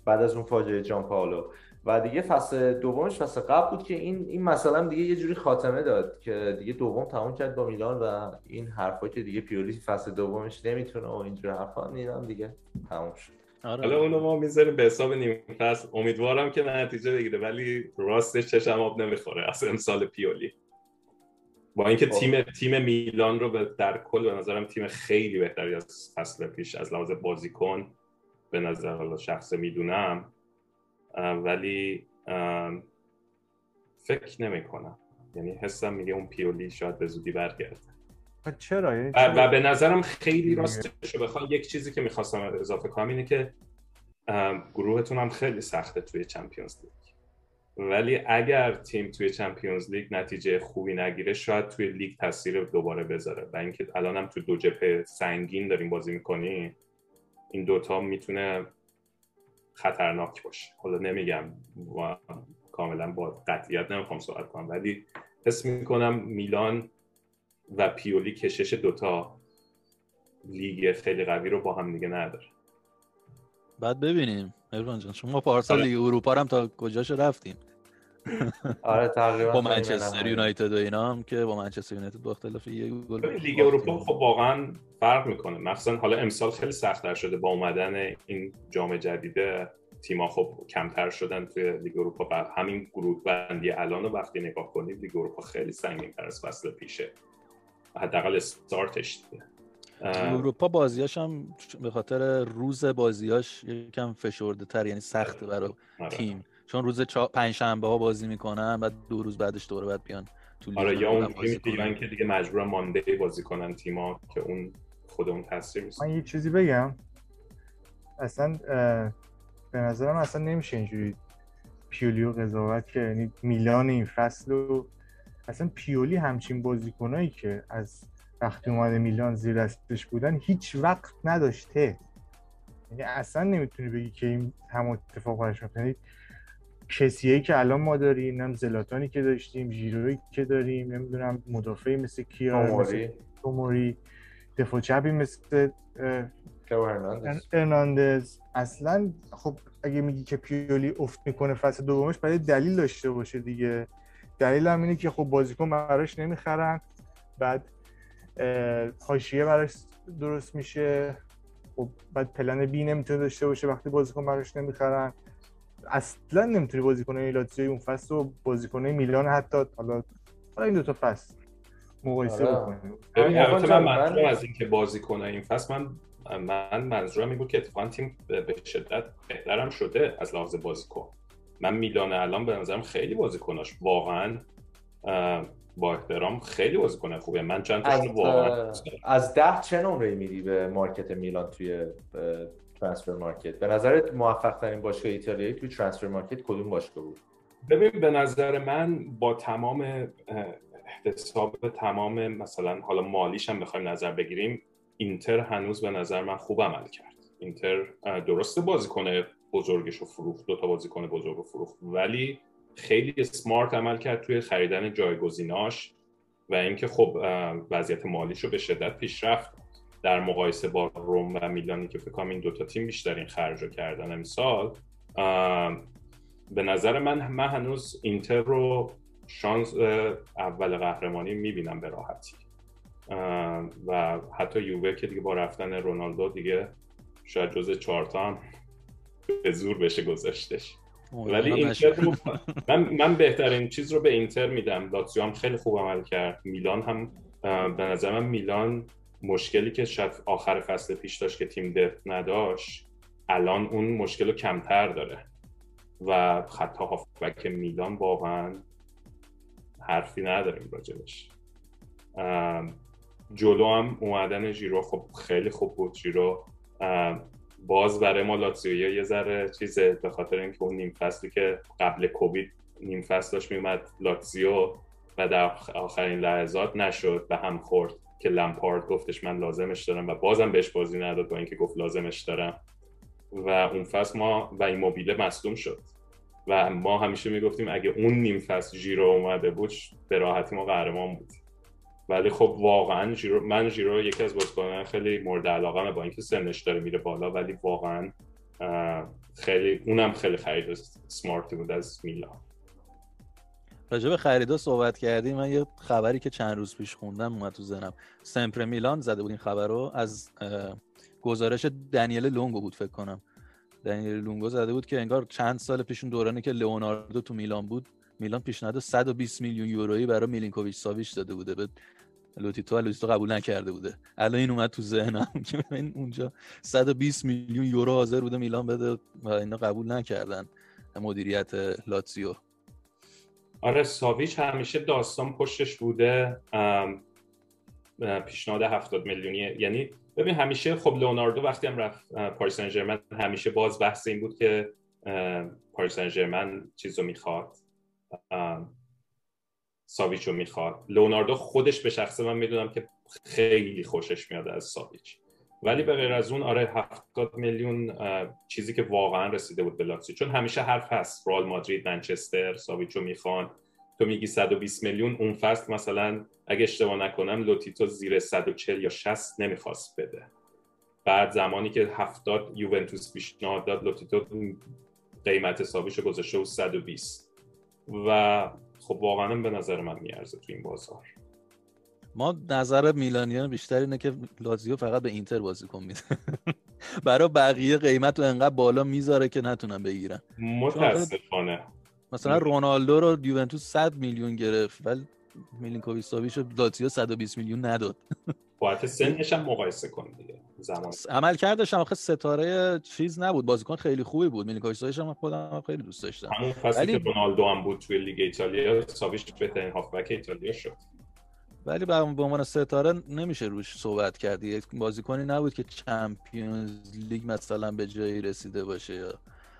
بعد از اون فاجعه جانپائولو، و دیگه فصل دومش فصل قبل بود که این مثلا دیگه یه جوری خاتمه داد که دیگه دوم تمام کرد با میلان و این حرفا که دیگه پیولی فصل دومش نمیتونه و اینجور حرفا، نیرم دیگه تمام شد. حالا اونو ما میذاریم به حساب نیم فصل، امیدوارم که نتیجه بگیره، ولی راستش چشم آب نمیخوره از امسال پیولی، با اینکه تیم میلان رو در کل به نظرم تیم خیلی بهتری از فصل پیش از لحاظ بازیکن به نظر حالا شخص میدونم، ولی فکر نمی‌کنم، یعنی حسم میگه اون پیولی شاید به زودی برگرده. چرا؟ یعنی و به نظرم خیلی راستشو بخوام یک چیزی که می‌خواستم اضافه کنم اینه که گروهتون هم خیلی سخته توی چمپیونز لیگ، ولی اگر تیم توی چمپیونز لیگ نتیجه خوبی نگیره شاید توی لیگ تاثیر دوباره بذاره، و اینکه الانم تو دو جبهه سنگین داریم بازی می‌کنی، این دوتا میتونه خطرناک باشه. حالا نمیگم و کاملا با قطعیت نمیخوام صحبت کنم، ولی حس میکنم میلان و پیولی کشش دوتا لیگ خیلی قوی رو با هم دیگه نداره. بعد ببینیم عرفان جان، شما پارسال لیگ اروپا هم تا کجاش رفتین؟ آره تقریبا با منچستر یونایتد و اینا هم که با منچستر یونایتد با اختلاف یه گل. لیگ اروپا خب واقعا فرق میکنه، مخصوصا حالا امسال خیلی سخت‌تر شده با اومدن این جام جدیده، تیم‌ها خب کمتر شدن توی لیگ اروپا. بعد همین گروه بندی الان رو وقتی نگاه کنید لیگ اروپا خیلی سنگین‌تر از فصل پیشه، حداقل استارتش دیگه. اروپا بازیاش هم به خاطر روز بازیاش یکم فشرده‌تر، یعنی سخت برای تیم، چون روز پنجشنبه ها بازی میکنن، بعد دو روز بعدش دوره بعد بیان تو لیگ. آره، یا اون تیم دیگه که دیگه مجبور ماندی بازی کنن تیم‌ها، که اون خود اون تاثیر میذاره. من یه چیزی بگم، اصلا به نظرم اصلا نمیشه اینجوری پیولیو قضاوت کرد، یعنی میلان این فصل رو اصلا پیولی همچین بازیکنایی که از وقتی اومده میلان زیر دستش بودن هیچ وقت نداشته، یعنی اصلا نمیتونی بگی که این هم اتفاق براش افتاده. کسیه که الان ما داریم، هم زلاتانی که داشتیم، ژیروی که داریم، نمیدونم مدافعی مثل کیار، توموری، دفاع چپی مثل ارناندز. اصلا خب اگه میگی که پیولی افت میکنه فصل دومش برای دلیل داشته باشه دیگه، دلیل هم اینه که خب بازیکن براش نمیخرن، بعد حاشیه براش درست میشه، خب بعد پلن بی نمیتونه داشته باشه وقتی بازیکن براش نمیخرن. اصلا نمیتونی بازیکنای لاتزیو اون فصل و بازیکنای میلان حتی حالا این دو تا فصل مقایسه بکنیم. ببین البته من از اینکه بازیکنای این فصل من منظورم این بود که اتفاقا تیم به شدت بهترم شده از لحاظ بازیکن. من میلان الان به نظرم خیلی بازیکناش واقعا با احترام خیلی بازیکن خوبه. من چند تاشون واقعا از 10 چه نمره میدی به مارکت میلان توی ترانسفر مارکت؟ به نظرت موفق ترین باشگاه ایتالیایی توی ترانسفر مارکت کدوم باشگاه بود؟ ببین به نظر من با تمام احتساب تمام مثلا حالا مالیش هم بخوایم نظر بگیریم، اینتر هنوز به نظر من خوب عمل کرد. اینتر درسته بازیکن بزرگش رو فروخت، دو تا بازیکن بزرگ رو فروخت، ولی خیلی اسمارت عمل کرد توی خریدن جایگزیناش و اینکه خب وضعیت مالیش رو به شدت پیشرفت در مقایسه با روم و میلانی که فکر کنم این دوتا تیم بیشترین خرج رو کردن امسال. به نظر من هنوز اینتر رو شانس اول قهرمانی میبینم به راحتی و حتی یووه که دیگه با رفتن رونالدو دیگه شاید جز 4 تا هم به زور بشه گذاشتش، ولی اینتر رو من بهترین چیز رو به اینتر میدم. لاتزیو هم خیلی خوب عمل کرد، میلان هم به نظر من میلان مشکلی که شاید آخر فصل پیش داشت که تیم دفت نداشت الان اون مشکل رو کمتر داره و خط هافبک میلان واقعا حرفی نداریم راجبش. جلو هم اومدن جیرو خب خیلی خوب بود. جیرو باز برای ما لاتزیویا یه ذره چیزه به خاطر اینکه اون نیم فصلی که قبل کووید نیم فصل داشت میومد لاتزیو و در آخرین لحظات نشد به هم خورد که لمپارد گفتش من لازمش دارم و بازم بهش بازی نداد با اینکه گفت لازمش دارم و اون فصل ما و ایموبیله مصدوم شد و ما همیشه میگفتیم اگه اون نیم فصل جیرو اومده بود به راحتی ما قهرمان بود، ولی خب واقعا جیرو یکی از بازیکنان خیلی مورد علاقمه با اینکه سنش داره میره بالا، ولی واقعا خیلی اونم خیلی خرید اسمارتی بود از میلان. راجع به خریدا صحبت کردیم، من یه خبری که چند روز پیش خوندم اومد تو ذهنم، سمپر میلان زده بود این خبر رو، از گزارش دنیل لونگو بود فکر کنم، دنیل لونگو زده بود که انگار چند سال پیش اون دورانی که لئوناردو تو میلان بود میلان پیشنهاد 120 میلیون یورویی برای میلینکوویچ ساویچ داده بوده به لوتیتو قبول نکرده بوده. الان این اومد تو ذهنم که من اونجا 120 میلیون یورو حاضر بوده میلان بده و اینا قبول نکردن مدیریت لاتزیو. آره ساویچ همیشه داستان پشتش بوده پیشنهاد 70 میلیونی، یعنی ببین همیشه خب لئوناردو وقتی هم رفت پاری سن ژرمن همیشه باز بحث این بود که پاری سن ژرمن چیزو میخواد، ساویچو میخواد. لئوناردو خودش به شخصه من میدونم که خیلی خوشش میاد از ساویچ، ولی به غیر از اون آره 70 میلیون چیزی که واقعا رسیده بود به لاتزیو، چون همیشه حرف هست رئال مادرید منچستر ساویچو میخوان، تو میگی 120 میلیون اون فصل مثلا اگه اشتباه نکنم لوتیتو زیر 140 یا 60 نمیخواست بده، بعد زمانی که 70 یوونتوس پیشنهاد داد لوتیتو قیمت ساویچو گذاشته و 120 و خب واقعا به نظر من میارزه تو این بازار. ما نظر میلانیان بیشتر اینه که لاتزیو فقط به اینتر بازیکن میده برای بقیه قیمت رو انقدر بالا میذاره که نتونن بگیرن. متاسفانه مثلا رونالدو رو یوونتوس 100 میلیون گرفت ولی میلینکوویچ ساویچ رو لاتزیو 120 میلیون نداد. باید سنش هم مقایسه کن دیگه، زمان عملکردش هم آخه ستاره چیز نبود، بازیکن خیلی خوبی بود میلینکوویچ ساویچ، هم خودم خیلی دوست داشتم. همون فصلی که رونالدو هم بود توی لیگ ایتالیا ساویچ بهترین هافبک ایتالیا شد، ولی به عنوان ستاره نمیشه روش صحبت کرد. یک بازیکنی نبود که چمپیونز لیگ مثلا به جایی رسیده باشه.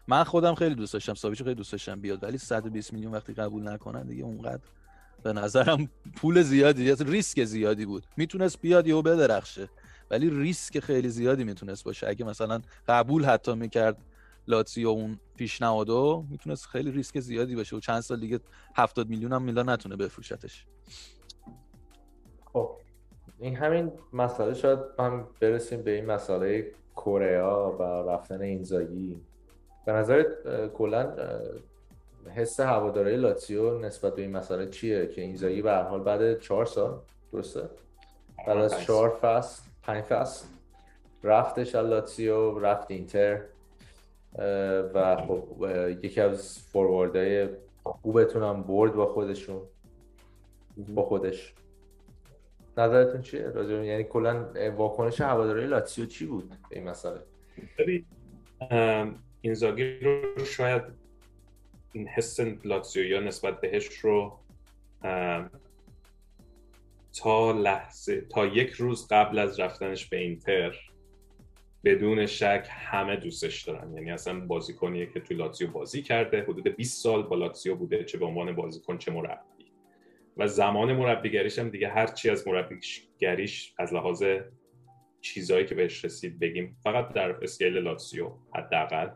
من خودم خیلی دوست داشتم ساویچو، خیلی دوست داشتم بیاد، ولی 120 میلیون وقتی قبول نکنن دیگه اونقدر به نظرم پول زیادی، ریسک زیادی بود. میتونست بیاد یهو بدرخشه، ولی ریسک خیلی زیادی میتونست باشه. اگه مثلا قبول حتی میکرد لاتزیو اون پیشنهادو، میتونست خیلی ریسک زیادی باشه و چند سال دیگه 70 میلیون هم میلان نتونه بفروشتش. این همین مسئله، شاید هم برسیم به این مسئله کره ها و رفتن اینزاگی. به نظرت کلا حس هواداری لاتزیو نسبت به این مسئله چیه که اینزاگی به هر حال بعد 4 سال درسته؟ بعد از 4 فصل 5 فصل رفتش لاتزیو، رفت اینتر و خب یکی از فورواردهای خوبتون هم برد با خودش. نظرتون چیه راجع به، یعنی کلا واکنش هواداری لاتزیو چی بود به این مسئله؟ ببین اینزاگی رو شاید این حس لاتزیویا نسبت بهش رو تا یک روز قبل از رفتنش به اینتر بدون شک همه دوستش دارن، یعنی اصلا بازیکنیه که توی لاتزیو بازی کرده، حدود 20 سال با لاتزیو بوده، چه به عنوان بازیکن چه مربی، و زمان مربیگریش هم دیگه هر چی از مربیگریش از لحاظ چیزایی که بهش رسید بگیم فقط در اسکیل لاتزیو حداقل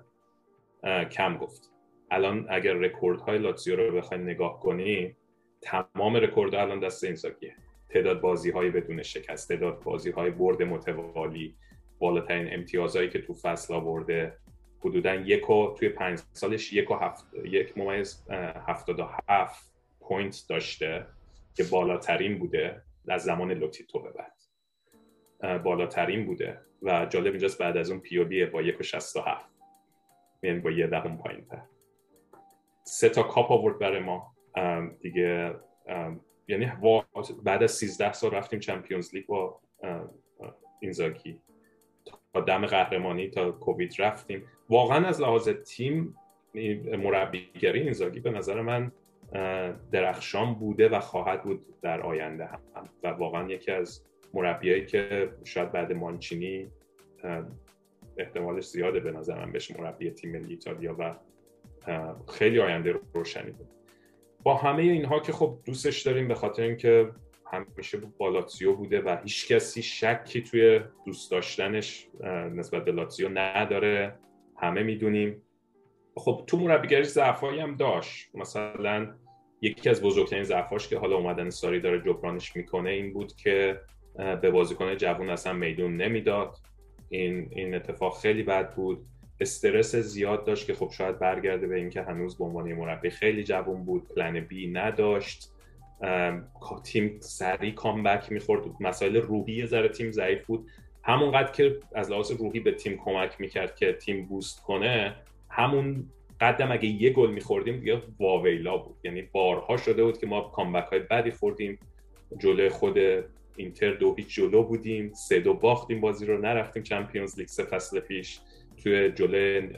کم گفت. الان اگر رکوردهای لاتزیو رو بخوایم نگاه کنی تمام رکوردها الان دست اینزاگیه، تعداد بازی‌های بدون شکست، تعداد بازی‌های برد متوالی، بالاترین امتیازهایی که تو فصل آورده، حدوداً 1 توی 5 سالش 1.77 پوینت داشته که بالاترین بوده از زمان لوتیتو به بعد بالاترین بوده و جالب اینجاست بعد از اون پیوبی با 1.67 یعنی با 0.1 پایین تر 3 تا کاپ آورد برای ما دیگه. یعنی بعد از 13 سال رفتیم چمپیونز لیگ با اینزاگی تا دم قهرمانی تا کووید رفتیم. واقعا از لحاظ تیم مربیگری اینزاگی به نظر من درخشان بوده و خواهد بود در آینده هم و واقعا یکی از مربیایی که شاید بعد مانچینی احتمالش زیاده به نظر من بشه مربی تیم ملی ایتالیا و خیلی آینده رو روشنی بود. با همه اینها که خب دوستش داریم به خاطر اینکه همیشه با لاتزیو بوده و هیچ کسی شکی توی دوست داشتنش نسبت به لاتزیو نداره، همه میدونیم. خب تو مربیگری ضعفایی هم داشت، مثلا یکی از بزرگترین ضعفاش که حالا اومدن ساری داره جبرانش میکنه این بود که به بازیکن جوان اصلا میدون نمیداد. این اتفاق خیلی بد بود. استرس زیاد داشت که خب شاید برگرده به اینکه هنوز به عنوان مربی خیلی جوان بود، پلن بی نداشت، تیم سریع کامبک میخورد، مسائل روحی ذره تیم ضعیف بود. همونقدر که از لحاظ روحی به تیم کمک میکرد که تیم بوست کنه، همون قدم اگه 1 گل میخوردیم دیگه واویلا بود. یعنی بارها شده بود که ما کامبک های بدی خوردیم، جلوی خود اینتر 2-0 جلو بودیم، 3-2 باختیم بازی رو، نرفتیم چمپیونز لیگ 3 فصل پیش. توی جلوی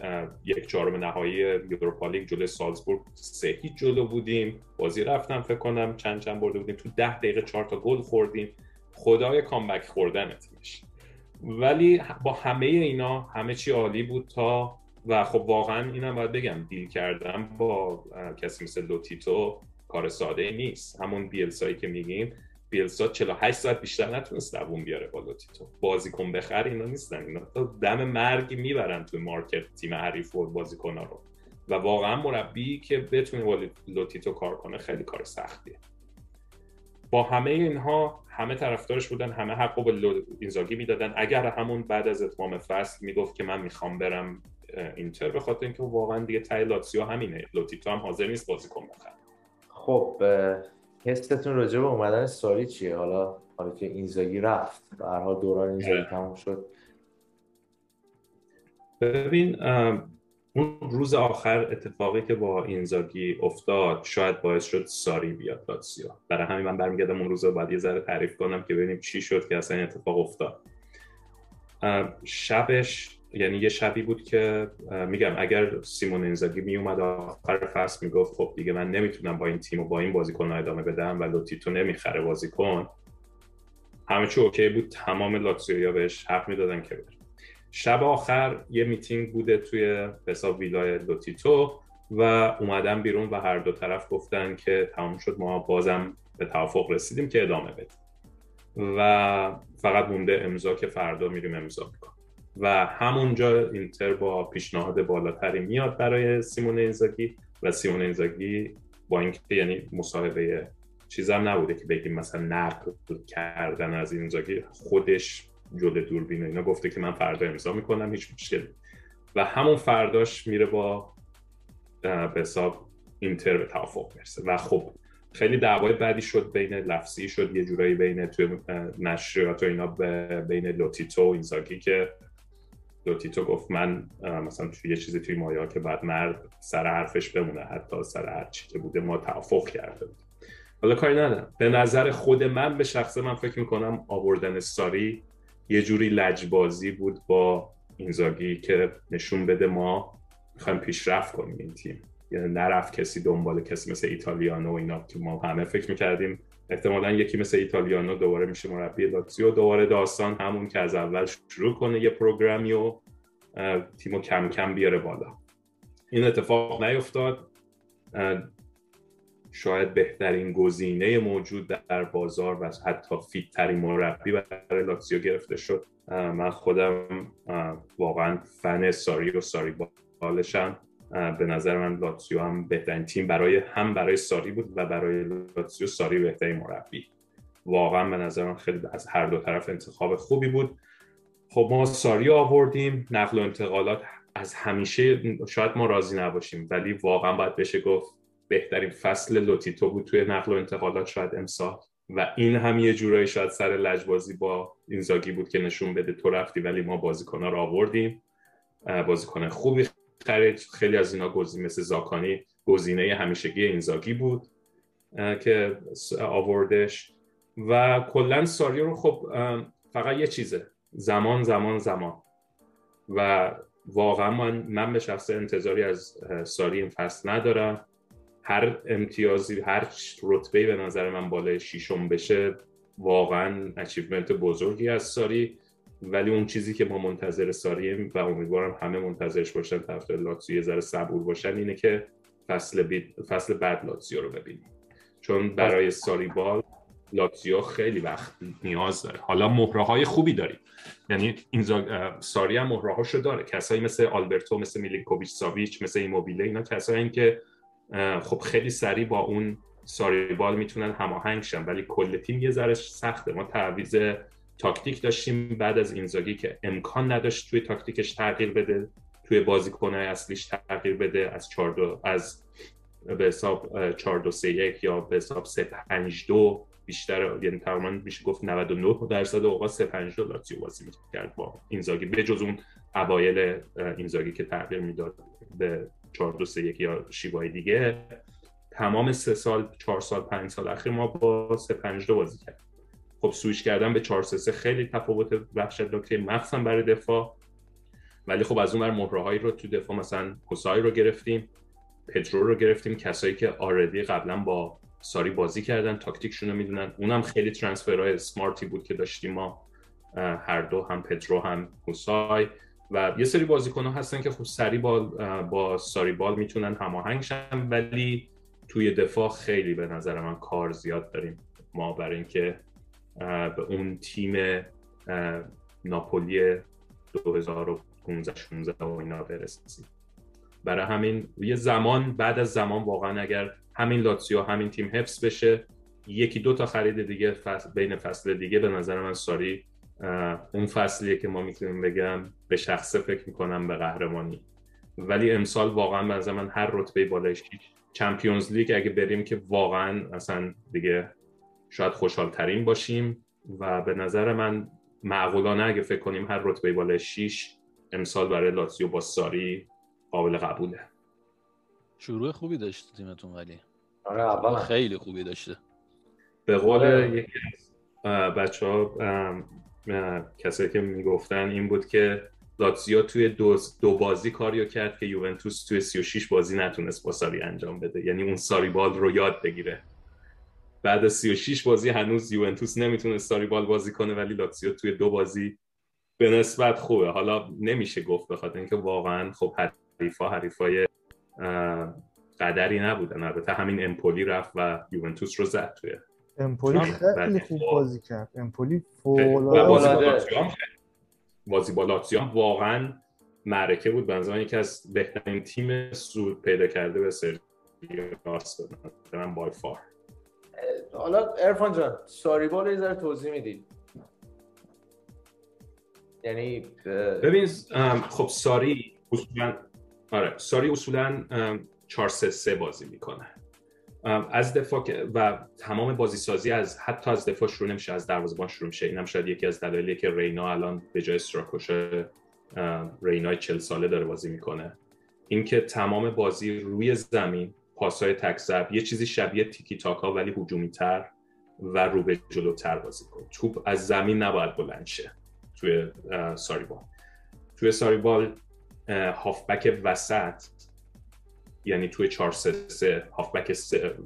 1/4 نهایی یوروپا لیگ جلوی سالزبورگ 3-0 جلو بودیم، بازی رفتم فکر کنم چند برده بودیم، تو 10 دقیقه 4 تا گل خوردیم. خدای کامبک خوردن تیمش. ولی با همه اینا همه چی عالی بود تا و خب واقعا اینم باید بگم دیل کردم با کسی مثل لوتیتو کار ساده نیست. همون بیلسایی که میگیم، بیلسا 48 ساعت بیشتر نتونست دووم بیاره با لوتیتو. بازیکن بخره اینا نیستن، اینا تا دم مرگ میبرن توی مارکت تیم حریف و بازیکن‌ها رو. و واقعا مربی که بتونه با لوتیتو کار کنه خیلی کار سختیه. با همه اینها همه طرفدارش بودن، همه حقو به اینزاگی میدادن. اگر همون بعد از اتمام فصل میگفت که من میخوام برم اینتر به خاطر اینکه واقعا دیگه تای لاتزیو همینه، لوتیتو هم حاضر نیست بازیکن بخره. خب حستتون راجع به اومدن ساری چیه؟ حالا که اینزاگی رفت و هر حال دوران اینزاگی تموم شد. ببین اون روز آخر اتفاقی که با اینزاگی افتاد شاید باعث شد ساری بیاد لاتزیو. برای همین من برمیگردم اون روز رو بعد یه ذره تعریف کنم که ببینیم چی شد که اصلا این اتفاق افتاد. شبش یعنی یه شبی بود که میگم اگر سیمون اینزاگی میومد آخر فصل میگفت خب دیگه من نمیتونم با این تیم و با این بازیکن‌ها ادامه بدم و لوتیتو نمیخره بازیکن، همه چی اوکی بود، تمام لاتزیویا بهش حق میدادن که بره. شب آخر یه میتینگ بوده توی حساب ویلای لوتیتو و اومدن بیرون و هر دو طرف گفتن که تمام شد، ما بازم به توافق رسیدیم که ادامه بدیم و فقط مونده امضا که فردا میریم امضا میکنیم. و همونجا اینتر با پیشنهاد بالاتری میاد برای سیمون اینزاگی و سیمون اینزاگی با اینکه یعنی مصاحبه چیزم نبوده که بگیم مثلا نقل کردن از اینزاگی، خودش جلوی دوربین اینا گفته که من فردا امضا میکنم، هیچ مشکلی. و همون فرداش میره با به حساب اینتر به توافق میرسه و خب خیلی دعوای بعدی شد، بین لفظی شد یه جورایی بین تو نشریات و اینا بین لوتیتو و اینزاگی که لوتیتو گفت من مثلا توی یه چیزی توی مایه‌ها که بعد مرد سر حرفش بمونه، حتی سر هر چی که بوده ما توافق کرده بود. حالا کاری ندارم، به نظر خود من به شخص من فکر میکنم آوردن ساری یه جوری لجبازی بود با اینزاگی که نشون بده ما میخوایم پیشرفت کنیم این تیم. یعنی نرفت کسی دنبال کسی مثل ایتالیانو و اینا که ما همه فکر میکردیم احتمالاً یکی مثل ایتالیانو دوباره میشه مربی لاتزیو، دوباره داستان همون که از اول شروع کنه یه پروگرامی و تیمو کم کم بیاره بالا. این اتفاق نیفتاد. شاید بهترین گزینه موجود در بازار و حتی فیت‌ترین مربی برای لاتزیو گرفته شد. من خودم واقعاً فن ساری و ساری بالشم. به نظر من لاتزیو هم بهترین تیم برای ساری بود و برای لاتزیو ساری بهترین مربی. واقعا به نظر من خیلی از هر دو طرف انتخاب خوبی بود. خب ما ساری آوردیم، نقل و انتقالات از همیشه شاید ما راضی نباشیم، ولی واقعا باید بشه گفت بهترین فصل لوتیتو بود توی نقل و انتقالات شاید امسال، و این هم یه جورایی شاید سر لجبازی با اینزاگی بود که نشون بده تو رفتی ولی ما بازیکن‌ها رو آوردیم، بازیکن خوبی خرید، خیلی از اینا گزینه مثل زاکانی گزینه همیشگی اینزاگی بود که آوردش. و کلا ساری رو خب فقط یه چیزه، زمان و واقعا من به شخص انتظاری از ساری این فصل ندارم. هر امتیازی، هر رتبه‌ای به نظر من بالای ششم بشه واقعا اچیومنت بزرگی از ساری، ولی اون چیزی که ما منتظر ساریم و امیدوارم همه منتظرش باشن، طرفدار لاتزیو یه ذره صبور باشن، اینه که فصل بعد لاتزیو رو ببینیم، چون برای ساری بال لاتزیو خیلی وقت نیاز داره. حالا مهره‌های خوبی داریم، یعنی ساری هم مهره‌هاشو داره، کسایی مثل آلبرتو، مثل میلینکوویچ ساویچ، مثل ایموبیله، اینا کسایی که خب خیلی سریع با اون ساریبال میتونن هماهنگ شن، ولی کل تیم یه ذره سخته. ما تعویض تاکتیک داشتیم بعد از اینزاگی که امکان نداشت توی تاکتیکش تغییر بده، توی بازیکن‌های اصلیش تغییر بده، از 4-2 از به حساب 4-2-3-1 یا به حساب 3-5-2 بیشتر، یعنی تقریباً میشه گفت 99% اوقات 3-5-2 لاتزیو بازی می‌کرد با اینزاگی، به جز اون اوایل اینزاگی که تغییر میداد به 4-2-3-1 یا شیوای دیگه. تمام 4 سال 5 سال اخیر ما با 3-5-2 بازی کرد. خب سویش کردن به 4-3-3 خیلی تفاوت وحشتناکی، مخصوصا برای دفاع، ولی خب از اون ور مهرهایی رو تو دفاع مثلا کوسای رو گرفتیم، پدرو رو گرفتیم، کسایی که آردی قبلا با ساری بازی کردن، تاکتیکشون رو میدونن. اونم خیلی ترانسفرهای اسمارتی بود که داشتیم ما، هر دو، هم پدرو هم کوسای، و یه سری بازیکن‌ها هستن که خب سری با ساریبال میتونن هماهنگ شن، ولی توی دفاع خیلی به نظر من کار زیاد داریم ما برای اینکه به اون تیم ناپولی 2015 16 و اینا برسیم. برای همین یه زمان، بعد از زمان واقعا اگر همین لاتزیو همین تیم حفظ بشه، یکی دو تا خرید دیگه بین فصل دیگه، به نظر من ساری اون فصلیه که ما میتونیم بگم به شخصه فکر میکنم به قهرمانی. ولی امسال واقعا به نظر من هر رتبه بالایش، چمپیونز لیگ اگه بریم که واقعا اصلا دیگه شاید خوشحال ترین باشیم، و به نظر من معقولانه اگه فکر کنیم هر رتبه بالای 6 امسال برای لاتزیو با ساری قابل قبوله. شروع خوبی داشت تیمتون، ولی آره اول خیلی خوبی داشته. به قول یکی از بچه‌ها کسایی که میگفتن این بود که لاتزیو توی دو بازی کاریو کرد که یوونتوس توی 36 بازی نتونست با ساری انجام بده، یعنی اون ساریبال رو یاد بگیره. بعد از 36 بازی هنوز یوونتوس نمیتونه ساریبال بازی کنه، ولی لاتزیو توی دو بازی به نسبت خوبه. حالا نمیشه گفت بخاطر اینکه واقعا خب حریفای قدری نبودن. البته همین امپولی رفت و یوونتوس رو زد توی امپولی، خیلی خوب بازی کرد امپولی، بازی با لاتزیو واقعا معرکه بود. بنظرم یکی از بهترین تیم سود پیدا کرده به سری راست من بای فار. حالا عرفان جان ساریبال یه ذره توضیح میدید؟ یعنی ببین خب ساری اصولاً ساری 4-3-3 بازی میکنه از دفاع و تمام بازی سازی از حتی از دفاع شروع نمیشه، از دروازه‌بان شروع میشه. اینم شاید یکی از دلایلیه که رینا الان به جای استراکوشه، رینای 40 ساله داره بازی میکنه، اینکه تمام بازی روی زمین، پاس‌های تک‌ضرب، یه چیزی شبیه تیکی تاکا ولی هجومی‌تر و رو به جلوتر بازی کنه. توپ از زمین نباید بلند شه. توی ساریبال هافبک وسط، یعنی توی 4-3-3 هافبک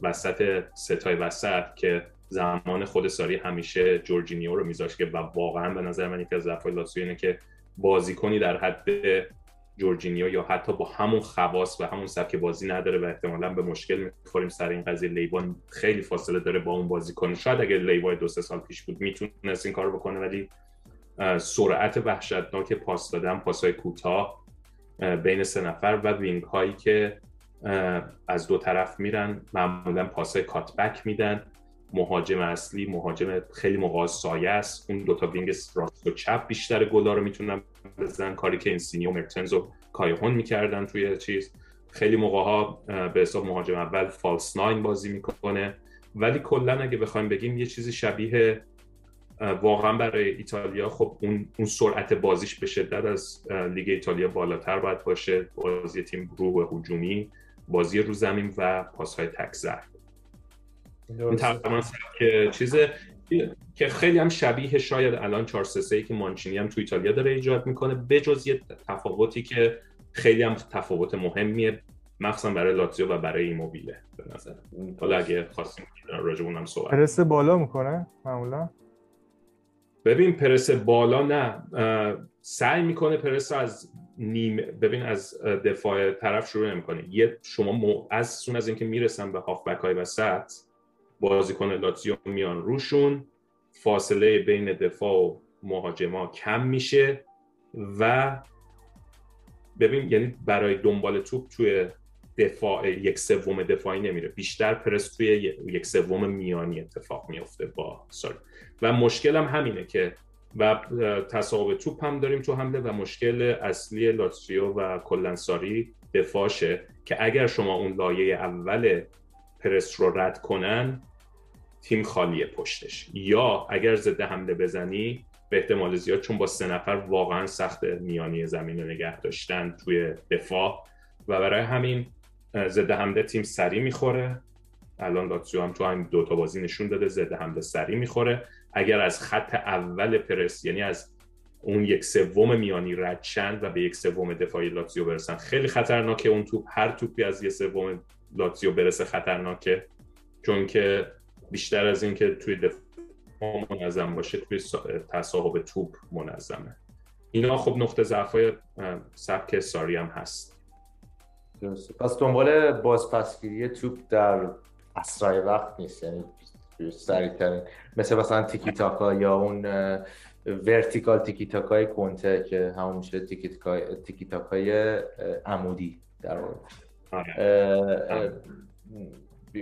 وسط، ستای وسط که زمان خود ساری همیشه جورجینیو رو میذاشت، که واقعا به نظر من یکی از ضعف‌های لاتزیو اینه که بازیکنی در حد جورجینیو یا حتی با همون خواص و همون سبک بازی نداره و احتمالاً به مشکل میخوریم سر این قضیه. لیوان خیلی فاصله داره با اون بازیکن، شاید اگه لیوان 2-3 سال پیش بود میتونست این کارو بکنه، ولی سرعت وحشتناک پاس دادن، پاس‌های کوتاه بین سه نفر و وینگ هایی که از دو طرف میرن، معمولا پاسای کاتبک میدن، مهاجم اصلی، مهاجم خیلی مغاز سایه است، اون دوتا وینگ راست و چپ بیشتر گلا رو میتونن بزنن، کاری که اینسینیو مرتنز و کایهون میکردن توی چیز، خیلی موقعها به حساب مهاجم اول فالس ناین بازی میکنه. ولی کلا اگه بخوایم بگیم یه چیزی شبیه واقعا برای ایتالیا، خب اون سرعت بازیش به شدت از لیگ ایتالیا بالاتر باید باشه، بازی تیم گروه هجومی، بازی رو زمین و پاس‌های تک ضرب. این تقریبا که چیزه که خیلی هم شبیه شاید الان 4-3-3 که مانچینی هم تو ایتالیا داره ایجاد میکنه، بجز یه تفاوتی که خیلی هم تفاوت مهمیه، مخصوصا برای لاتزیو و برای ایموبیله به نظر. حالا اگه خواستیم راجع به اونم صحبت. پرس بالا میکنه معمولا. ببین پرس بالا نه، سعی میکنه پرس از نیمه، ببین از دفاع طرف شروع نمیکنه. یه شما از سون از اینکه میرسن به هافبک های وسط، بازیکن لاتزیو میان روشون، فاصله بین دفاع و مهاجما کم میشه و ببین یعنی برای دنبال توپ توی دفاع یک سوم دفاعی نمیره، بیشتر پرس توی یک سوم میانی اتفاق میفته با ساری. و مشکل هم همینه که و تصاحب توپ هم داریم تو حمله و مشکل اصلی لاتزیو و کلا ساری دفاعشه که اگر شما اون لایه اول پرس رو رد کنن تیم خالیه پشتش، یا اگر ضد حمله بزنی به احتمال زیاد چون با 3 نفر واقعا سخت میانی زمین رو نگه داشتن توی دفاع و برای همین ضد حمله تیم سری میخوره. الان لاتزیو هم تو همین 2 تا بازی نشون داده ضد حمله سری میخوره. اگر از خط اول پرس یعنی از اون 1/3 میانی رد شن و به 1/3 دفاعی لاتزیو برسن خیلی خطرناکه. اون توپ هر توپی از 1/3 لاتزیو برسه خطرناکه، چون که بیشتر از این که توی دفاع منظم باشه توی تصاحب توپ منظمه. اینا خب نقطه ضعفای سبک ساری هم هست. درسته. پس دنبال بازپسگیری توپ در اسرع وقت نیست، یعنی سریع‌ترین، مثل مثلا تیکی تاکا یا اون ورتیکال تیکی تاکای کنته که همون میشه تیکی تاکای عمودی در واقع.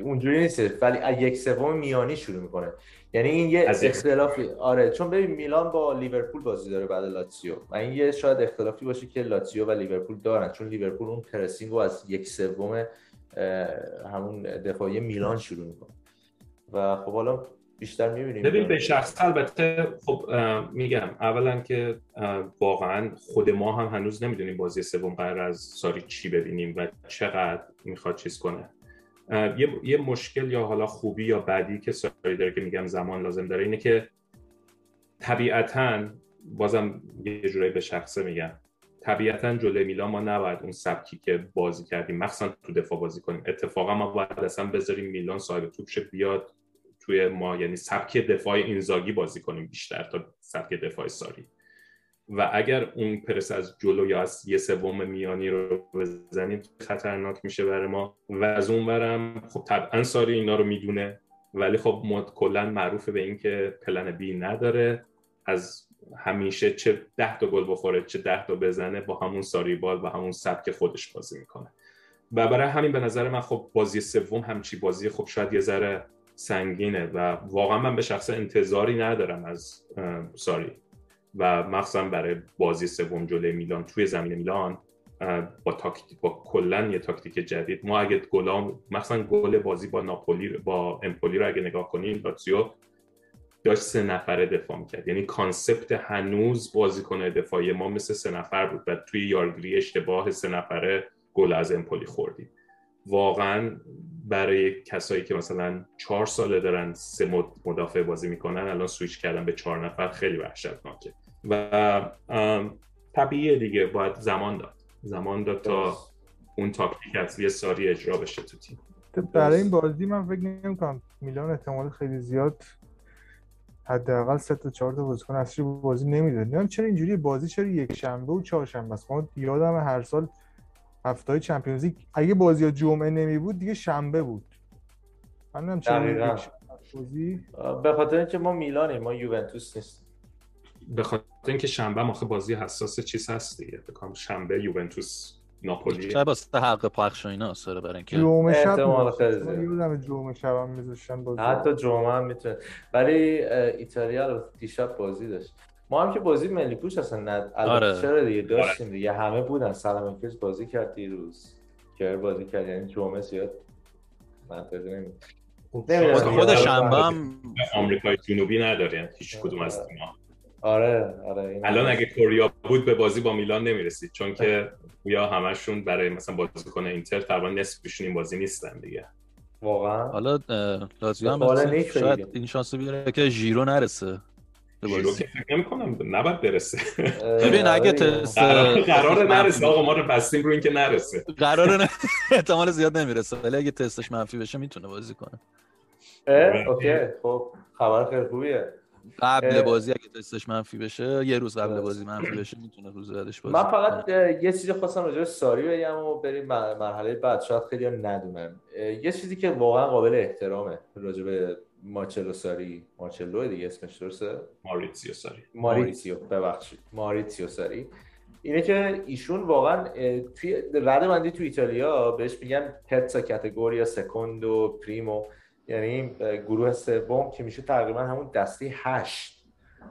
اونجوری نیست، ولی 1/3 میانی شروع میکنه. یعنی این یه اختلافی آره، چون ببین میلان با لیورپول بازی داره بعد لاتزیو و این یه شاید اختلافی باشه که لاتزیو و لیورپول دارن، چون لیورپول اون پرسینگ رو از 1/3 همون دفاعی میلان شروع میکنه و خب حالا بیشتر میبینیم. ببین به شخص البته خب میگم اولا که واقعا خود ما هم هنوز نمیدونیم بازی سوم قرار از ساری چی ببینیم و چقدر میخواد چیز کنه. یه مشکل یا حالا خوبی یا بدی که ساری داره که میگم زمان لازم داره اینه که طبیعتاً بازم یه جورایی به شخصه میگم طبیعتاً جلوی میلان ما نباید اون سبکی که بازی کردیم مخصوصاً تو دفاع بازی کنیم. اتفاقا ما باید اصلا بذاریم میلان صاحب توپ شه بیاد توی ما، یعنی سبک دفاع اینزاگی بازی کنیم بیشتر تا سبک دفاع ساری. و اگر اون پرس از جلو یا از 1/3 میانی رو بزنیم خطرناک میشه برای ما. و از اون برم خب طبعا ساری اینا رو میدونه، ولی خب مد کلا معروفه به این که پلن بی نداره. از همیشه چه 10 تا گل بخوره چه 10 تا بزنه با همون ساری بال و همون سبک خودش بازی میکنه و برای همین به نظر من خب بازی سوم همچی بازی خب شاید یه ذره سنگینه و واقعا من به شخص انتظاری ندارم از ساری و مخصوصا برای بازی سوم جلوی میلان توی زمین میلان با تاکتیک با کلا یه تاکتیک جدید. ما اگه گلام مخصوصا گل بازی با ناپولی با امپولی رو اگه نگاه کنیم لاتزیو داشت 3 نفره دفاع می‌کرد، یعنی کانسپت هنوز بازیکن‌های دفاعی ما مثل 3 نفر بود و توی یارگیری اشتباه 3 نفره گل از امپولی خوردیم. واقعا برای کسایی که مثلا 4 ساله دارن 3 مدافع بازی میکنن الان سویچ کردن به 4 نفر خیلی وحشتناکه و طبیعیه دیگه، باید زمان داد تا اون تاکتیک اصلی ساری اجرا بشه تو تیم. برای این بازی من فکر نمی‌کنم میلان احتمال خیلی زیاد حداقل 3 تا 4 تا بازیکن اصلی بازی نمیده. نمیدونم چرا اینجوری بازی چرا یک شنبه و چهارشنبه است. من یادم هر سال هفته‌های چمپیونز لیگ اگه بازی جمعه نمی بود دیگه شنبه بود. من هم چرا بازی به خاطر اینکه ما میلانیم، ما یوونتوس نیست. به خاطر اینکه شنبه ماخه بازی حساس چیز هست دیگه. فکر کنم شنبه یوونتوس ناپولی شب واسه حق پخش و اینا سره، برای اینکه جمعه شب احتمال خیلی زیاد می‌دونم جمعه شب هم می‌ذاشتن بازی، حتی جمعه هم میتونه. ولی ایتالیا دیشب بازی داشت ما هم که بازی ملی پوش اصلا ند البته چرا دیگه داشتیم دیگه همه بودن. سلام کیس بازی کرد دیروز، کیر بازی کرد، یعنی جمعه زیاد منطقی نمیدونم. خود شنبه هم آمریکای جنوبی نداره هیچ کدوم از اینا. آره الان اگه کوریا بود به بازی با میلان نمیرسید، چون که یا همشون برای مثلا بازیکن اینتر تقریبا نصفشون این بازی نیستن دیگه واقعا. حالا لازیو هم شاید این شانس بیاره که ژیرو نرسه. ژیرو که فکر نمی‌کنم نباید برسه. ببین اگه تست قرار نرسه، آقا ما رو بستیم رو اینکه نرسه، قرار نه، احتمال زیاد نمیرسه، ولی اگه تستش منفی بشه میتونه بازی کنه. اوکی خب خبر خیلی خوبیه. قبل بازی اگه تستش منفی بشه، یه روز قبل بازی منفی بشه، میتونه روز بعدش بازی. من فقط یه چیزی خواستم راجع به ساری بگم و بریم مرحله بعد، شاید خیلی‌ها ندونن. یه چیزی که واقعا قابل احترامه راجع به مارچلو ساری، مارچلو دیگه اسمش درسته؟ ماریتزیو ساری. اینه که ایشون واقعا توی رده‌بندی تو ایتالیا بهش میگن پتزا کاتگوریا سکوندو پریمو، یعنی گروه سوم که میشه تقریبا همون دسته 8.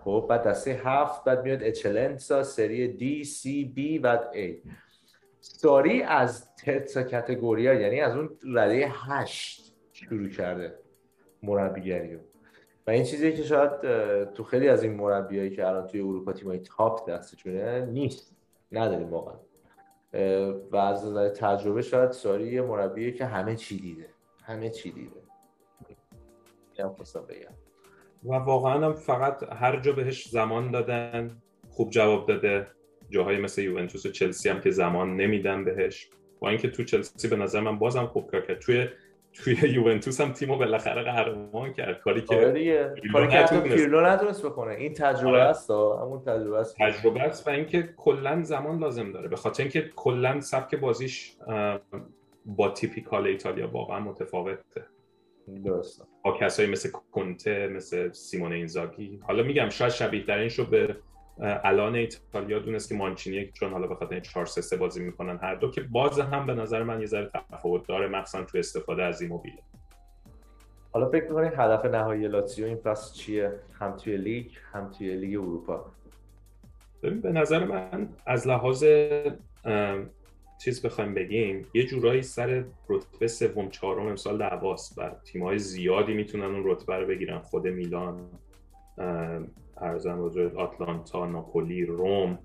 خب بعد دسته 7 بعد میاد اچلنسا، سری دی، سی، بی، بعد ای. ساری از ترسا کاتگوریا، یعنی از اون رده 8 شروع کرده مربیگری و این چیزی که شاید تو خیلی از این مربیایی که الان توی اروپا تیمای تاپ دستشونه نیست، نداریم واقعا. و از نظر تجربه شاید ساری یه مربیه که همه چی دیده و واقعا هم فقط هر جا بهش زمان دادن خوب جواب داده. جاهای مثل یوونتوس و چلسی هم که زمان نمیدن بهش، با اینکه تو چلسی به نظر من بازم خوب کار کرد، توی یوونتوس هم تیمو بالاخره قهرمان کرد، کاری که پیرلو نتونست بکنه. این تجربه است، همون تجربه است و اینکه کلا زمان لازم داره، به خاطر اینکه کلا سبک بازیش با تیپیکال ایتالیا واقعا متفاوته. درسته. با کسایی مثل کنته، مثل سیمون اینزاگی، حالا میگم شاید شبیه ترینش رو به الان ایتالیا دونست که مانچینیه، چون حالا به خاطر 4-3-3 بازی میکنن هر دو، که باز هم به نظر من یه ذره تفاوت داره، مخصوصا تو استفاده از این موبیل. حالا فکر می‌کنی هدف نهایی لاتزیو این فصل چیه؟ هم توی لیگ هم توی لیگ اروپا. ببین به نظر من از لحاظ چیز بخوایم بگیم، یه جورایی سر رتبه 3-4 امسال دعواست و تیم‌های زیادی میتونن اون رتبه رو بگیرن. خود میلان، ارزن بزرگ، آتلانتا، ناپولی، روم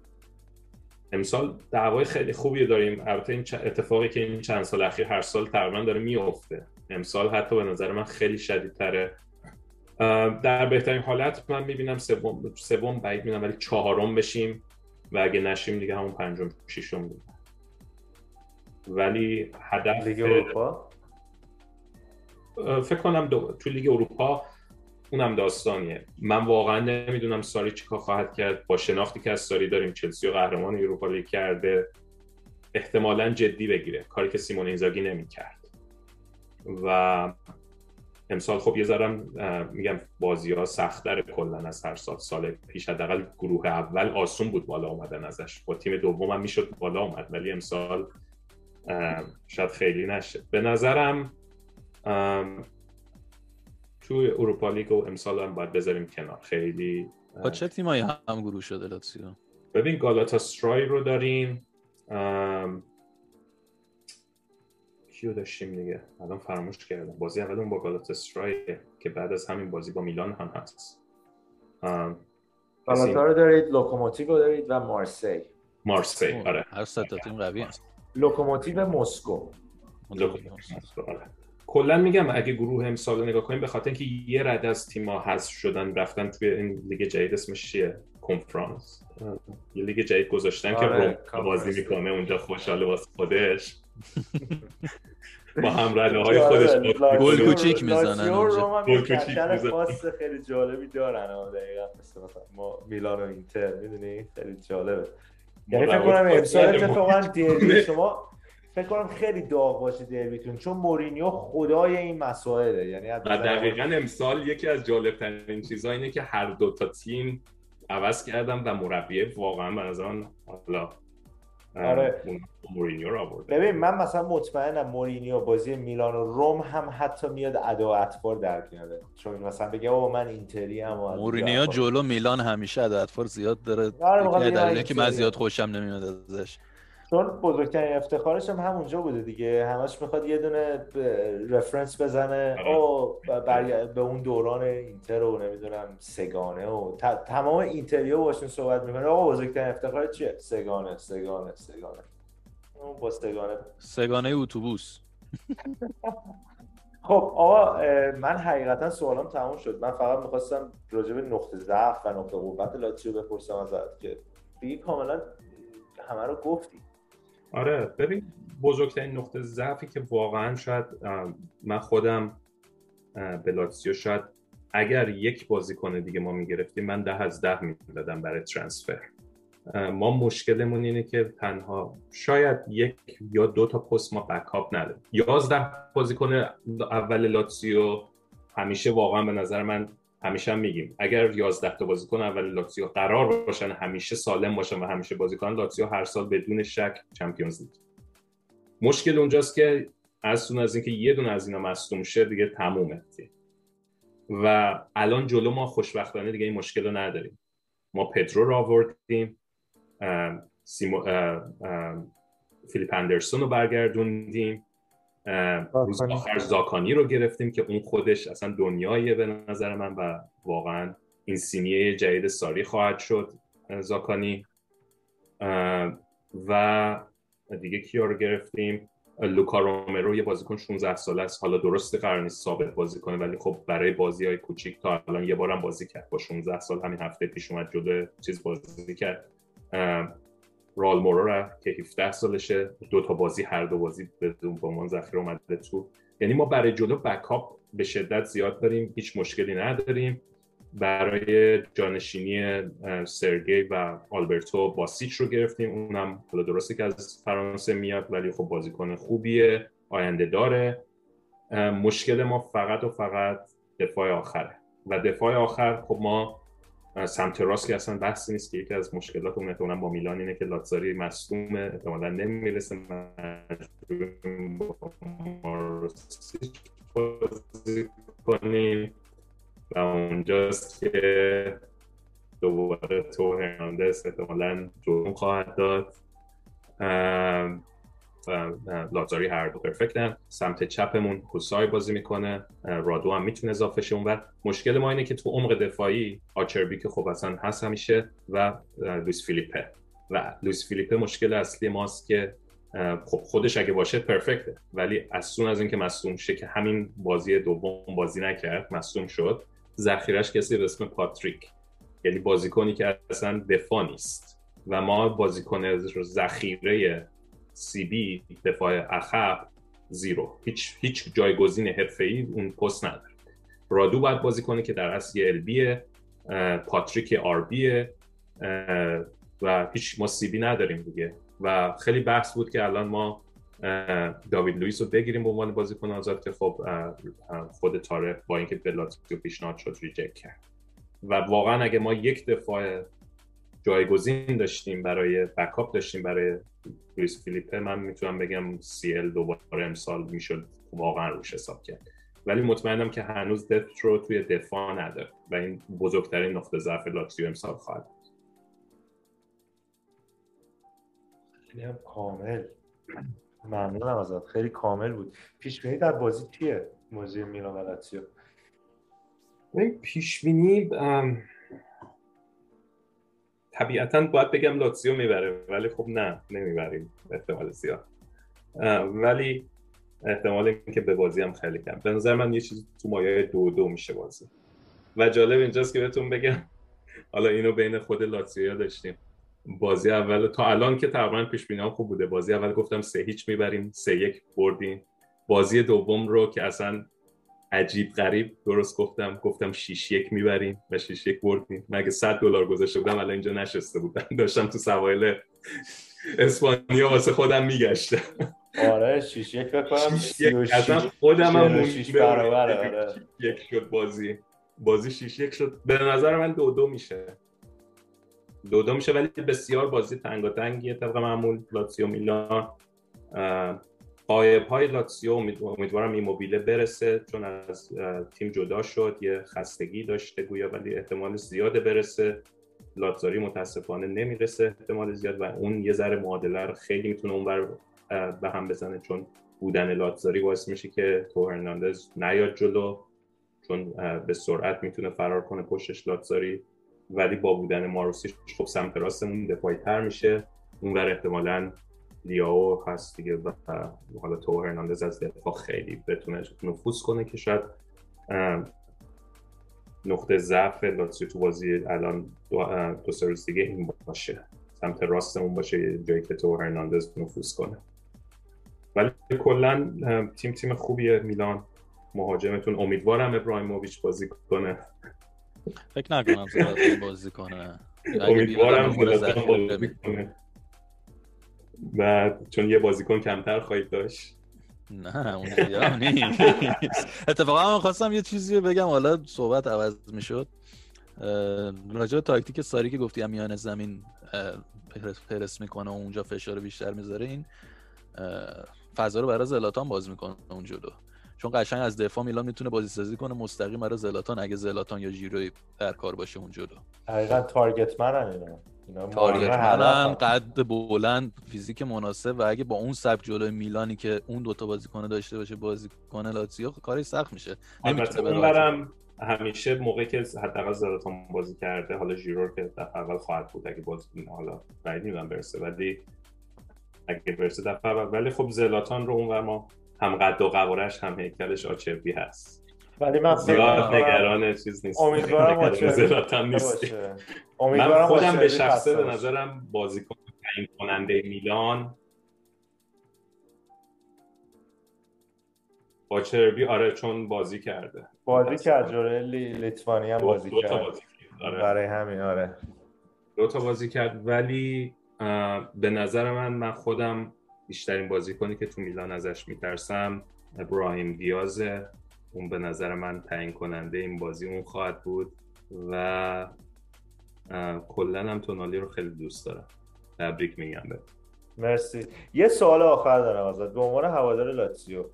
امسال دعوای خیلی خوبی داریم. البته این اتفاقی که این چند سال اخیر هر سال تقریبا داره میفته، امسال حتی به نظر من خیلی شدیدتره. در بهترین حالت من میبینم سوم بعید میبینم، ولی 4 بشیم و اگه نشیم دیگه همون 5-6 بگیم. ولی هدف لیگ اروپا فکر کنم تو لیگ اروپا اونم داستانیه. من واقعا نمیدونم ساری چیکار خواهد کرد. با شناختی که از ساری داریم، چلسی قهرمان اروپا لیگ کرده، احتمالاً جدی بگیره، کاری که سیمون اینزاگی نمی‌کرد. و امسال خب یه ذرم میگم بازی‌ها سخت‌تر کلاً از هر سال پیش، حداقل گروه اول آسون بود بالا اومدن ازش، با تیم دومم میشد بالا اومد، ولی امسال شاید خیلی نشه. به نظرم توی اروپا لیگ و امسال هم باید بذاریم کنار. خیلی با چه تیمایی هم گروه شده لاتزیو؟ ببین گالاتاسرای رو داریم، کیو داشتیم دیگه الان فراموش کردم، بازی اولمون با گالاتاسرای که بعد از همین بازی با میلان هم هست. گالاتا رو دارید، لوکوموتیو رو دارید و مارسی. آره هر سه تا تیم قویه. لوکوموتیو مسکو. کلا میگم اگه گروه امسال رو نگاه کنیم، به خاطر اینکه یه رده از تیم‌ها حذف شدن رفتن توی این لیگ جدید، اسمش چیه؟ کنفرانس. یه لیگ جدید گذاشتن که روم بازی میکنه اونجا، خوشحال واسه خودش با همراه‌های خودش گل کوچیک میزنن اونجا. گل کوچیک میزنن خیلی جالبی دارن. دقیقاً مثلا ما میلان و اینتر، میدونی خیلی جالبه. یعنی فکر کنم امسال اتفاقاً دربی شما فکر کنم خیلی داغ باشه دربیتون، چون مورینیو خدای این مسائله. یعنی دقیقاً امسال یکی از جالب‌ترین چیزا اینه که هر دو تا تیم عوض کردن و مربی واقعاً به نظر من حالا آره. مورینیو رو آورد. ببین من مثلا مطمئنم مورینیو بازی میلان و روم هم حتی میاد ادا و اطوار در میاره، چون مثلا بگه آقا من اینتری ام. مورینیو جلو میلان همیشه ادا و اطوار زیاد داره، دلیلی که من زیاد خوشم نمیاد ازش، چون بزرگترین افتخارش هم همونجا بوده دیگه، همش میخواد یه دونه رفرنس بزنه او به اون دوران اینتر و نمیدونم سگانه و تمام اینتریو باشون صحبت میکنه. آقا بزرگترین افتخارت چیه؟ سگانه سگانه سگانه. اون با سگانه سگانه اتوبوس. خب آقا من حقیقتا سوالم تموم شد. من فقط میخواستم راجع به نقطه ضعف و نقطه قوت لاتزیو بپرسم ازت که دیگه کاملا همه رو گفتی. آره ببین بزرگترین نقطه ضعفی که واقعا شاید من خودم به لاتزیو شاید اگر یک بازیکن دیگه ما میگرفتیم من 10 از 10 میدادم برای ترانسفر. ما مشکلمون اینه که تنها شاید 1 یا 2 تا پست ما بکاپ نداریم. 11 بازیکن اول لاتزیو همیشه واقعا به نظر من همیشه هم میگیم اگر 11 تا بازیکن اول لاتزیو قرار باشن همیشه سالم باشن و همیشه بازیکن لاتزیو هر سال بدون شک چمپیونز لیگ. مشکل اونجاست که از سون از اینکه یه دونه از اینا مصدوم شه دیگه تمومه و الان جلو ما خوشبختانه دیگه این مشکل رو نداریم. ما پدرو رو آوردیم، فیلیپ اندرسون رو برگردوندیم، روز آخر زاکانی رو گرفتیم که اون خودش اصلا دنیاییه به نظر من و واقعا این سینیه جدید ساری خواهد شد زاکانی. و دیگه کیا رو گرفتیم؟ لوکا رومرو یه بازیکن 16 ساله است، حالا درسته قرار نیست ثابت بازی کنه ولی خب برای بازی‌های کوچیک تا الان یه بارم بازی کرد با 16 سال، همین هفته پیش اومد جلو چیز بازی کرد. رال مورا که 17 سالشه 2 تا بازی هر دو بازی بدون بمان ذخیره اومده تو. یعنی ما برای جلو بکاپ به شدت زیاد داریم، هیچ مشکلی نداریم. برای جانشینی سرگی و آلبرتو باسیچ رو گرفتیم، اونم حالا درسته که از فرانسه میاد ولی خب بازیکن خوبیه، آینده داره. مشکل ما فقط و فقط دفاع آخره و دفاع آخر خب ما سمت راست که اصلا بحثی نیست که یکی از مشکلات اونم با میلان اینه که لاتزاری مصدومه، احتمالاً نمیرسه مجبوریم با مارسیچ بازی کنیم و اونجاست که دوباره تو هرناندز احتمالاً جون خواهد داد. لاتزاری هر دو پرفکتن. سمت چپمون کوسای بازی میکنه، رادو هم میتونه اضافه شه. اونور مشکل ما اینه که تو عمق دفاعی آچربی که خب اصلا هست همیشه و لوئیس فیلیپه مشکل اصلی ماست که خب خودش اگه باشه پرفکته ولی از سون از اینکه مصدوم شه که همین بازی دوم بازی نکرد، مصدوم شد، ذخیرش کسی به اسم پاتریک، یعنی بازیکنی که اصلا دفاع نیست و ما بازیکن ذخیره سی بی دفاع عقب زیرو، هیچ جایگزین حرفه‌ای اون پست نداره. رادو باید بازی کنه که در اصل ال بیه، پاتریک آر بیه و هیچ ما سی بی نداریم دیگه و خیلی بحث بود که الان ما داوید لوئیس رو بگیریم به عنوان بازیکن آزاد که خب خود تاره با اینکه به لاتزیو پیشنهاد شد ریجکت کرد و واقعا اگه ما یک دفاع جایگزین داشتیم برای بکاپ داشتیم برای لوئیس فیلیپه، من میتونم بگم CL دوباره امسال میشد واقعا روش حساب کرد ولی مطمئنم که هنوز دپت رو توی دفاع نداره و این بزرگترین نقطه ضعف لاتزیو امسال خواهد. خیلی کامل، ممنونم ازت، خیلی کامل بود. پیشبینی در بازی چیه؟ بازی میلان و لاتزیو. پیشبینی طبیعتاً باید بگم لاتزیو میبره ولی خب نه نمیبریم احتمال زیاد، ولی احتمال اینکه به بازی هم خیلی کم. به نظر من یه چیز تو مایه 2-2 میشه بازی و جالب اینجاست که بهتون بگم حالا اینو بین خود لاتزیو داشتیم بازی اول تا الان که تقریباً پیش بینیام خوب بوده. بازی اول گفتم 3-0 میبریم، 3-1 بردیم. بازی دوم رو که اصلا عجیب غریب درست گفتم 6-1 میبریم و 6-1 بردیم. من اگه $100 گذاشته بودم الان اینجا نشسته بودم، داشتم تو سواحل اسپانیا واسه خودم میگشتم. آره 6-1 بکنم 6-1 اصلا خودمم موندی برابر 6-1 شد بازی 6-1 شد. به نظر من 2-2 میشه. 2-2 میشه، ولی بسیار بازی تنگاتنگیه طبق معمول. لاتزیو میلان، قایب‌های لاتزیو امیدوارم ایموبیله برسه چون از تیم جدا شد، یه خستگی داشته گویا، ولی احتمال زیاده برسه. لاتزاری متاسفانه نمیرسه احتمال زیاد و اون یه ذره معادله رو خیلی میتونه اونور به هم بزنه، چون بودن لاتزاری باعث میشه که تو هرناندز نیاد جلو، چون به سرعت میتونه فرار کنه پشتش لاتزاری، ولی با بودن ماروسی خب سمت راستمون دفاعی‌تر میشه، اونور احتمالاً دیاو هست دیگه و حالا تو هرناندز از دفاع خیلی بتونه نفوذ کنه که شاید نقطه ضعف لاتزیو تو بازی الان دو سه روز دیگه این باشه، سمت راستمون باشه، جایی که تو هرناندز نفوذ کنه. ولی کلا تیم خوبیه میلان، مهاجمتون امیدوارم ابراهیموویچ بازی کنه. فکر نکنم زلاتان بازی کنه. امیدوارم زلاتان بازی کنه. بعد چون یه بازیکن کمتر خواهید داشت. نه اون دیگه نیست. اتفاقا من خواستم یه چیزی بگم، حالا صحبت عوض میشد. راجع به تاکتیک ساری که گفتی میان زمین پرس میکنه و اونجا فشار بیشتر میذاره، این فضا رو برای زلاتان باز میکنه اون جلو. چون قشنگ از دفاع میلان میتونه بازی سازی کنه مستقیم برای زلاتان، اگه زلاتان یا ژیروی در کار باشه اون جلو. حقیقتا تارگت منن اینا. تارگت منن، قد بلند، فیزیک مناسب و اگه با اون سبک جلوی میلانی که اون دوتا بازیکن داشته باشه بازیکن لاتزیو کاری سخت میشه. نمیتونه برام همیشه موقعی که حداقل زلاتان بازی کرده، حالا ژیرو که دفعه اول خواهد بود اگه بازی کنه، حالا بعید میدونم برسه، ولی اگه برسه دفعه اول، ولی خب زلاتان رو اونور ما هم قد و قوارش هم هیکلش آچبی هست، ولی من زیاد نگران چیز نیست، امیدوارم آچبی باشه. من خودم به شخصه به نظرم بازیکن تعیین کننده میلان آچبی، آره چون بازی کرده، بازی کرد، جورلی لیتوانی هم بازی کرد، آره. برای همین آره دو تا بازی کرد، ولی به نظر من خودم بیشترین بازیکنی که تو میلان ازش میترسم ابراهیم دیازه، اون به نظر من تعیین کننده این بازی اون خواهد بود و کلن هم تونالی رو خیلی دوست دارم. تبریک میگم بهت. مرسی. یه سوال آخر دارم ازت به عنوان هوادار لاتزیو،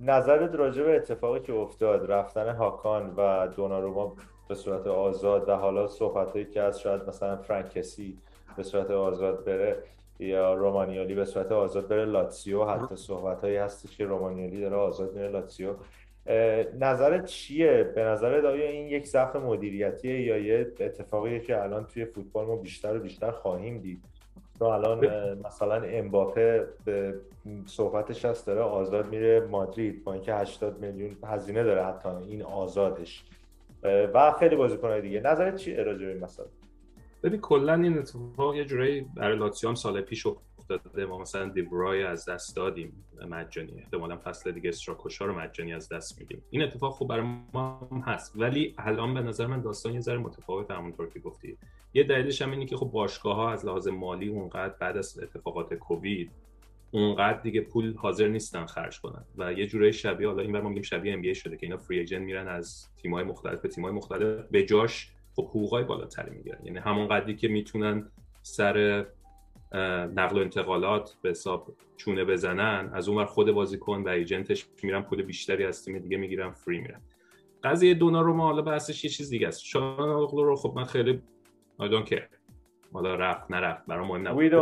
نظرت راجع به اتفاقی که افتاد، رفتن هاکان و دوناروما به صورت آزاد و حالا صحبتایی که از شاید مثلا فرانکسی به صورت آزاد بره یا رومانیالی به صورت آزاد بره لاتزیو، حتی صحبت‌هایی هستش که رومانیالی داره آزاد میره لاتزیو، نظرت چیه؟ به نظرت آیا این یک ضعف مدیریتیه یا یه اتفاقیه که الان توی فوتبال ما بیشتر و بیشتر خواهیم دید؟ تو الان مثلا امباپه به صحبتش هست داره آزاد میره مادرید با اینکه 80 میلیون هزینه داره حتی این آزادش و خیلی بازیکن‌های دیگه، نظرت چیه راجع به این مسئله؟ ببین کلا این اتفاق یه جورایی برای لاتزیو هم سال پیش افتاده، ما مثلا دیبرای از دست دادیم مجانی، احتمالاً فصل دیگه استراکوشا رو مجانی از دست میدیم، این اتفاق خوب برای ما هم هست، ولی الان به نظر من داستان یه ذره متفاوته. همونطور که گفتی یه دلیلش هم اینه که خب باشگاه‌ها از لحاظ مالی اونقدر بعد از اتفاقات کووید اونقدر دیگه پول حاضر نیستن خرج کنن و یه جورایی شبیه، حالا اینو ما میگیم شبیه ام بی ای شده که اینا فری ایجنت میرن از تیم‌های مختلف به تیم‌های مختلف، به جاش خب حقوقای بالاتری میگیرن، یعنی همون قدری که میتونن سر نقل و انتقالات به حساب چونه بزنن، از اونور خود بازیکن و ایجنتش میرن پول بیشتری از تیم دیگه میگیرن، فری میرن. قضیه دوناروما حالا بحثش یه چیز دیگه است، شاناغلو رو خب من خیلی I don't care، حالا رفت نرفت برام مهم نبود،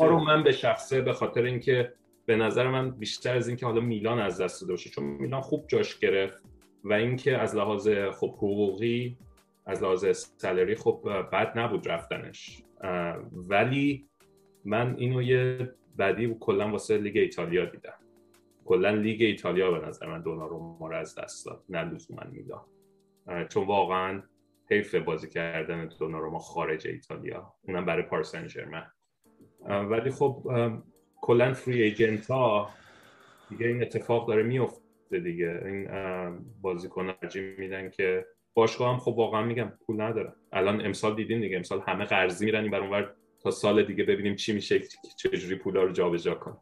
رو من به شخصه به خاطر اینکه به نظر من بیشتر از اینکه حالا میلان از دست داده باشه، چون میلان خوب جاش گرفت و اینکه از لحاظ خب حقوقی از لحاظ سالری خب بد نبود رفتنش، ولی من اینو یه بدی کلا واسه لیگ ایتالیا دیدم، کلا لیگ ایتالیا به نظر من دوناروما رو از دست داد، نه لزوما میلان، چون واقعا حیف بازی کردن دوناروما خارج ایتالیا، اونم برای پاریس سن ژرمن، ولی خب کلا فری ایجنت ها دیگه این اتفاق داره میفته دیگه، این بازیکن عجیب میدن که باشگاه هم خب واقعا میگم پول ندارن، الان امسال دیدیم دیگه، امسال همه قرضی میرن این بر اونور تا سال دیگه ببینیم چی میشه، چه جوری پولا رو جابجا کنن.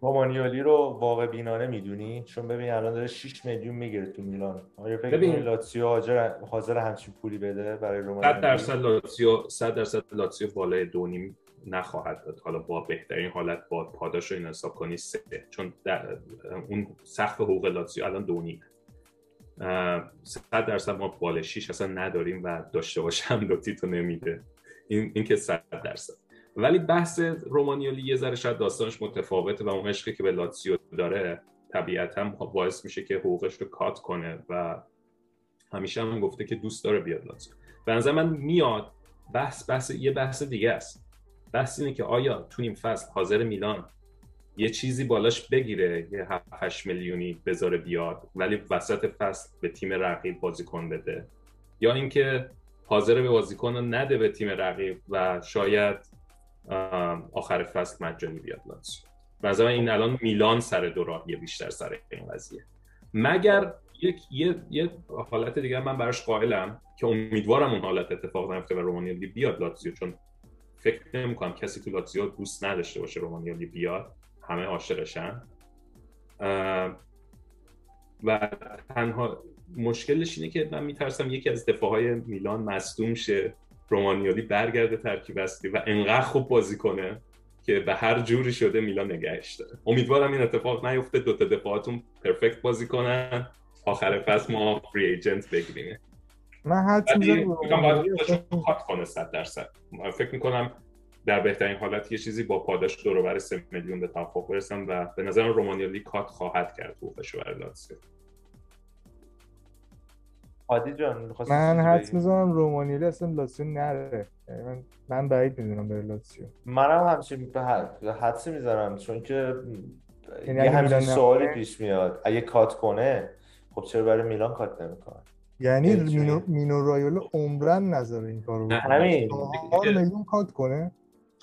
رومانیولی رو واقع بینانه میدونی؟ چون ببین الان داره 6 میلیون میگیره تو میلان. آیا فکر می‌کنی لاتزیو حاضر همچین پولی بده برای رومانیولی؟ 100% لاتزیو بالای 2.5 نخواهد داد. حالا با بهترین حالت با پاداش رو این حساب کنی 3، چون در اون سقف حقوق لاتزیو الان 2.5 100% ما بالای 6 اصلا نداریم و داشته باشم لاتیتو نمیده. این که 100%. ولی بحث رومانیولی یه ذره شاید داستانش متفاوته و اون عشقی که به لاتزیو داره طبیعتاً باعث میشه که حقوقش رو کات کنه و همیشه هم گفته که دوست داره بیاد لاتزیو. به نظر من میاد. بحث یه بحث دیگه است. بحث اینه که آیا تو این فصل حاضر میلان یه چیزی بالاش بگیره، یه 7-8 میلیونی بذاره بیاد ولی وسط فصل به تیم رقیب بازیکن بده، یا اینکه حاضر به بازیکن رو نده به تیم رقیب و شاید آخر فصل مجانی بیاد لاتزیو. مثلا این الان میلان سر دو راهیه بیشتر سر این قضیه، مگر یه حالت دیگه من براش قائلم که امیدوارم اون حالت اتفاق نیفته و رومانیولی بیاد لاتزیو، چون فکر نمی‌کنم کسی تو لاتزیو دوست نداشته باشه رومانیولی بیاد، همه عاشقشن. و تنها مشکلش اینه که من میترسم یکی از دفاعهای میلان مصدوم شه، رومانیولی برگرده ترکیب اصلی و انقدر خوب بازی کنه که به هر جوری شده میلان نگهش داره. امیدوارم این اتفاق نیفته، دوتا دفاعاتون پرفکت بازی کنن، آخر فصل ما فری ایجنت بگیریم. من حدس می‌زنم باید کات کنه 100%. من فکر می‌کنم در بهترین حالت یه چیزی با پاداش دور و بر 3 میلیون به توافق برسن و به نظر رومانیولی کات خواهد کرد حقوقش برای لاتزیو. عادی جان می‌خواستم من حدس می‌زنم رومانیولی اصلا لاتزیو نره. من بعید می‌دونم بره لاتزیو. منم همچین حدس می‌زنم، چون که یه همچین سوالی پیش میاد. اگه کات کنه خب چرا برای میلان کات نمی‌کنه؟ یعنی مینو رایولا عمرن نذاره این کارو بکنه. همین میلیون کات کنه.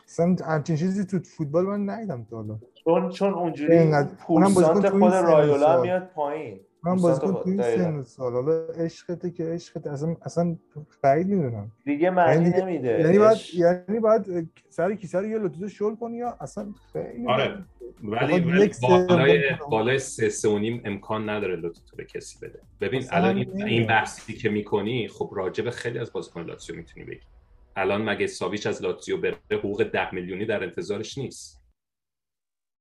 اصلا همچین چیزی تو فوتبال من ندیدم تا حالا. چون اونجوری پورسانت خود رایولا میاد پایین. من بازیکن تو این سن سال، حالا عشقته که عشقته، اصلا بعید میدونم دیگه معنی نمیده. یعنی باید سر کیسه رو یا لوتوتو شل کنی یا اصلا خیلی. آره ولی بالای 3.5 امکان نداره لوتوتو به کسی بده. ببین الان این بحثی که میکنی خب راجب خیلی از بازیکن لاتزیو میتونی بگی. الان مگه ساویچ از لاتزیو بره حقوق 10 میلیونی در انتظارش نیست.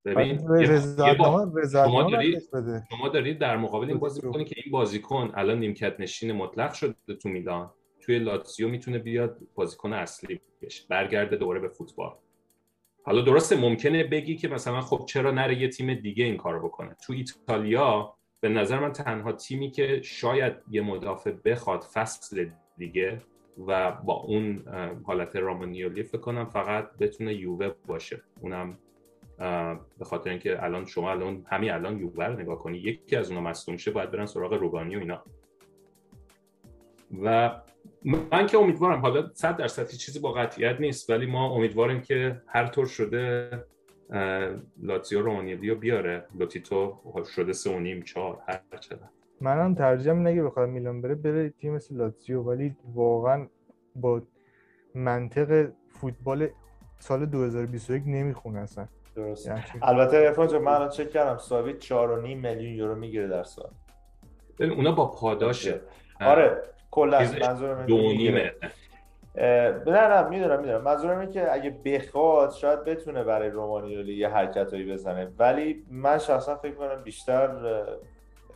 ببین شما دارید در مقابل این بازی میکنی که این بازیکن الان نیمکت نشین مطلق شده تو میلان، توی لاتزیو میتونه بیاد بازیکن اصلی بشه، برگرده دوباره به فوتبال. حالا درسته ممکنه بگی که مثلا خب چرا نره یه تیم دیگه این کارو بکنه. تو ایتالیا به نظر من تنها تیمی که شاید یه مدافع بخواد فصل دیگه و با اون حالت رومانیولی فکر کنم فقط بتونه یووه باشه، اونم به خاطر اینکه الان شما همین الان یووه رو نگاه کنی، یکی از اونها مصدوم شه باید برن سراغ روگانی و اینا. و من که امیدوارم، حالا 100% چیزی با قطعیت نیست، ولی ما امیدواریم که هر طور شده لاتزیو رومانیولی رو بیاره. لوتیتو شده 3.5-4 هر چقدر. منم ترجیحم نگه بخوام میلان بره تیم مثل لاتزیو، ولی واقعا با منطق فوتبال سال 2021 نمیخونه اصلا. درست. البته ارفان جان من الان چک کردم ساویت 4.5 میلیون یورو میگیره در سال. ببین اونا با پاداشه. آره کلا منظورم 2.5. نه میدونم منظورم اینه که اگه بخواد شاید بتونه برای رومانیولی یه حرکتایی بزنه، ولی من شخصا فکر می‌کنم بیشتر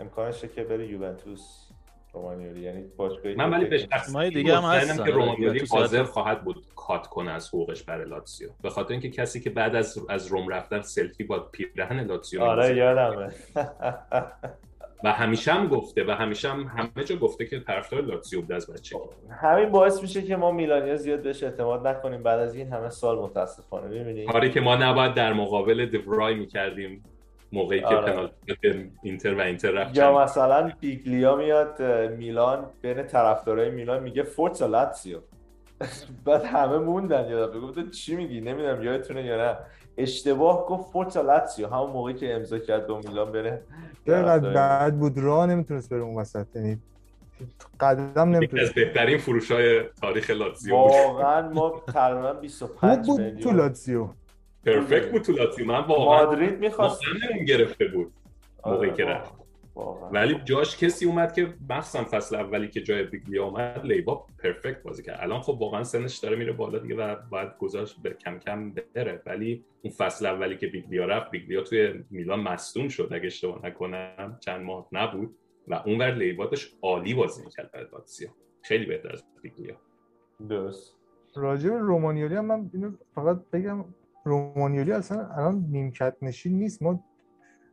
امکانشه که بره یوونتوس رومانیولی. یعنی باشگاهی من ولی به شخصمای دیگه هم هستن که رومانیولی حاضر خواهد بود کات کنه از حقوقش برای لاتزیو، به خاطر اینکه کسی که بعد از روم رفتن سلفی با پیرهن لاتزیو. آره یادمه. و همیشه هم گفته و همیشه هم همه جا گفته که طرفدار لاتزیو بوده از بچگی. همین باعث میشه که ما میلانیا زیاد بهش اعتماد نکنیم بعد از این همه سال. متاسفانه می‌بینید کاری که ما نباید در مقابل دورای می‌کردیم موقعی که پنالتی اینتر رفت، یا مثلا پیگلیا میاد میلان بین طرفدارای میلان میگه فورتزا لاتزیو. بعد همه موندن یادم گفتن چی میگی، نمیدونم یادتونه یا نه، اشتباه گفت فورتزا لاتزیو همون موقعی که امضا کرد با میلان بره. چقدر بعد بود راه نمیتونست بره اون وسط، یعنی قدم نمیتونست. یکی از بهترین فروش‌های تاریخ لاتزیو بود واقعا. ما تقریبا 25 میلیون تو لاتزیو پرفکت بود تو لاتزیو. من واقعا مادرید می‌خواست گرفته بود موقعی که رفت، ولی جاش کسی اومد که مخصوصا فصل اولی که جای بیگلیا اومد لیبا پرفکت بازی کرد. الان خب واقعا سنش داره میره بالا دیگه و باید گذاشت کم کم بره، ولی اون فصل اولی که بیگلیا رفت، بیگلیا توی میلان مصدوم شد اگه اشتباه نکنم، چند ماه نبود و اونور لیبا داشت عالی بازی می‌کرد برای لاتزیو، خیلی بهتر از بیگلیا. درست. راجع به رومانیولی هم من اینو فقط بگم، رومانیولی اصلا الان نیمکت نشین نیست. ما